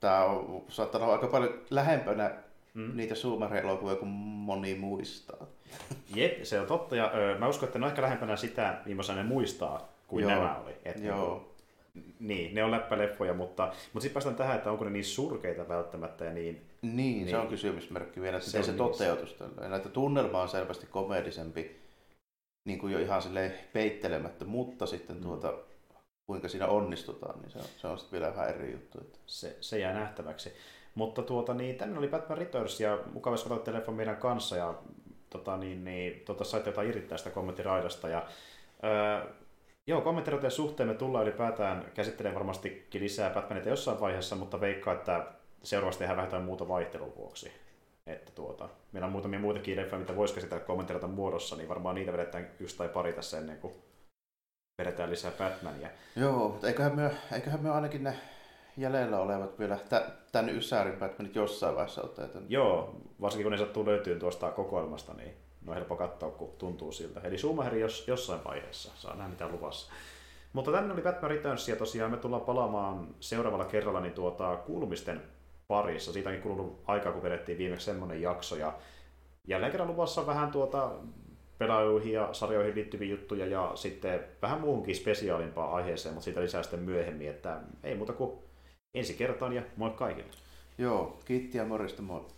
tää on, saattaa olla aika paljon lähempänä Mm. niitä Schumacher-elokuvia kuin moni muistaa. Jep, se on totta. Ja ö, mä uskon, että ne on ehkä lähempänä sitä, millaisia ne muistaa, kuin Joo. nämä oli. Et Joo. Niin, ne on läppäleffoja, mutta, mutta sitten päästään tähän, että onko ne niin surkeita välttämättä. Ja niin, niin, niin, se on kysymysmerkki vielä, että se, se toteutus tällä. Että tunnelma on selvästi komedisempi, niin kuin jo ihan silleen peittelemättä, mutta sitten mm. tuota... kuinka siinä onnistutaan, niin se on, se on sitten vielä vähän eri juttu. Että... Se, se jää nähtäväksi. Mutta tuota, niin, tämmöinen oli Batman Returns ja mukava saada telefon meidän kanssa ja tota, niin, niin, tota, saitte jotain irti tästä kommenttiraidasta. Ja, öö, joo, kommenttiraitojen suhteen me tullaan ylipäätään käsittelemään varmastikin lisää Batmanita jossain vaiheessa, mutta veikkaa, että seuraavasti tehdään vähän jotain muuta vaihtelun vuoksi. Että tuota, meillä on muutamia muitakin leffoja, mitä voisi käsitellä kommenttiraitan muodossa, niin varmaan niitä vedetään yksi tai pari tässä ennen kuin vedetään lisää Batmania. Joo, mutta eiköhän me, eiköhän me ainakin ne jäljellä olevat vielä tämän ysärin Batmanit jossain vaiheessa oteta. Joo, varsinkin kun ne sattuu löytyy tuosta kokoelmasta, niin on helppo katsoa, kun tuntuu siltä. Eli Schumacher jos, jossain vaiheessa, saa nähdä mitä luvassa. Mutta tänne oli Batman Returns ja tosiaan me tullaan palaamaan seuraavalla kerralla niin tuota, kuulumisten parissa. Siitä onkin kulunut aikaa, kun vedettiin viimeksi semmoinen jakso. Ja jälleen kerran luvassa vähän tuota... pelailuihin ja sarjoihin liittyviä juttuja ja sitten vähän muuhunkin spesiaalimpaan aiheeseen, mutta siitä lisää sitten myöhemmin, että ei muuta kuin ensi kertaan ja moi kaikille. Joo, kiitti ja morjesta moi.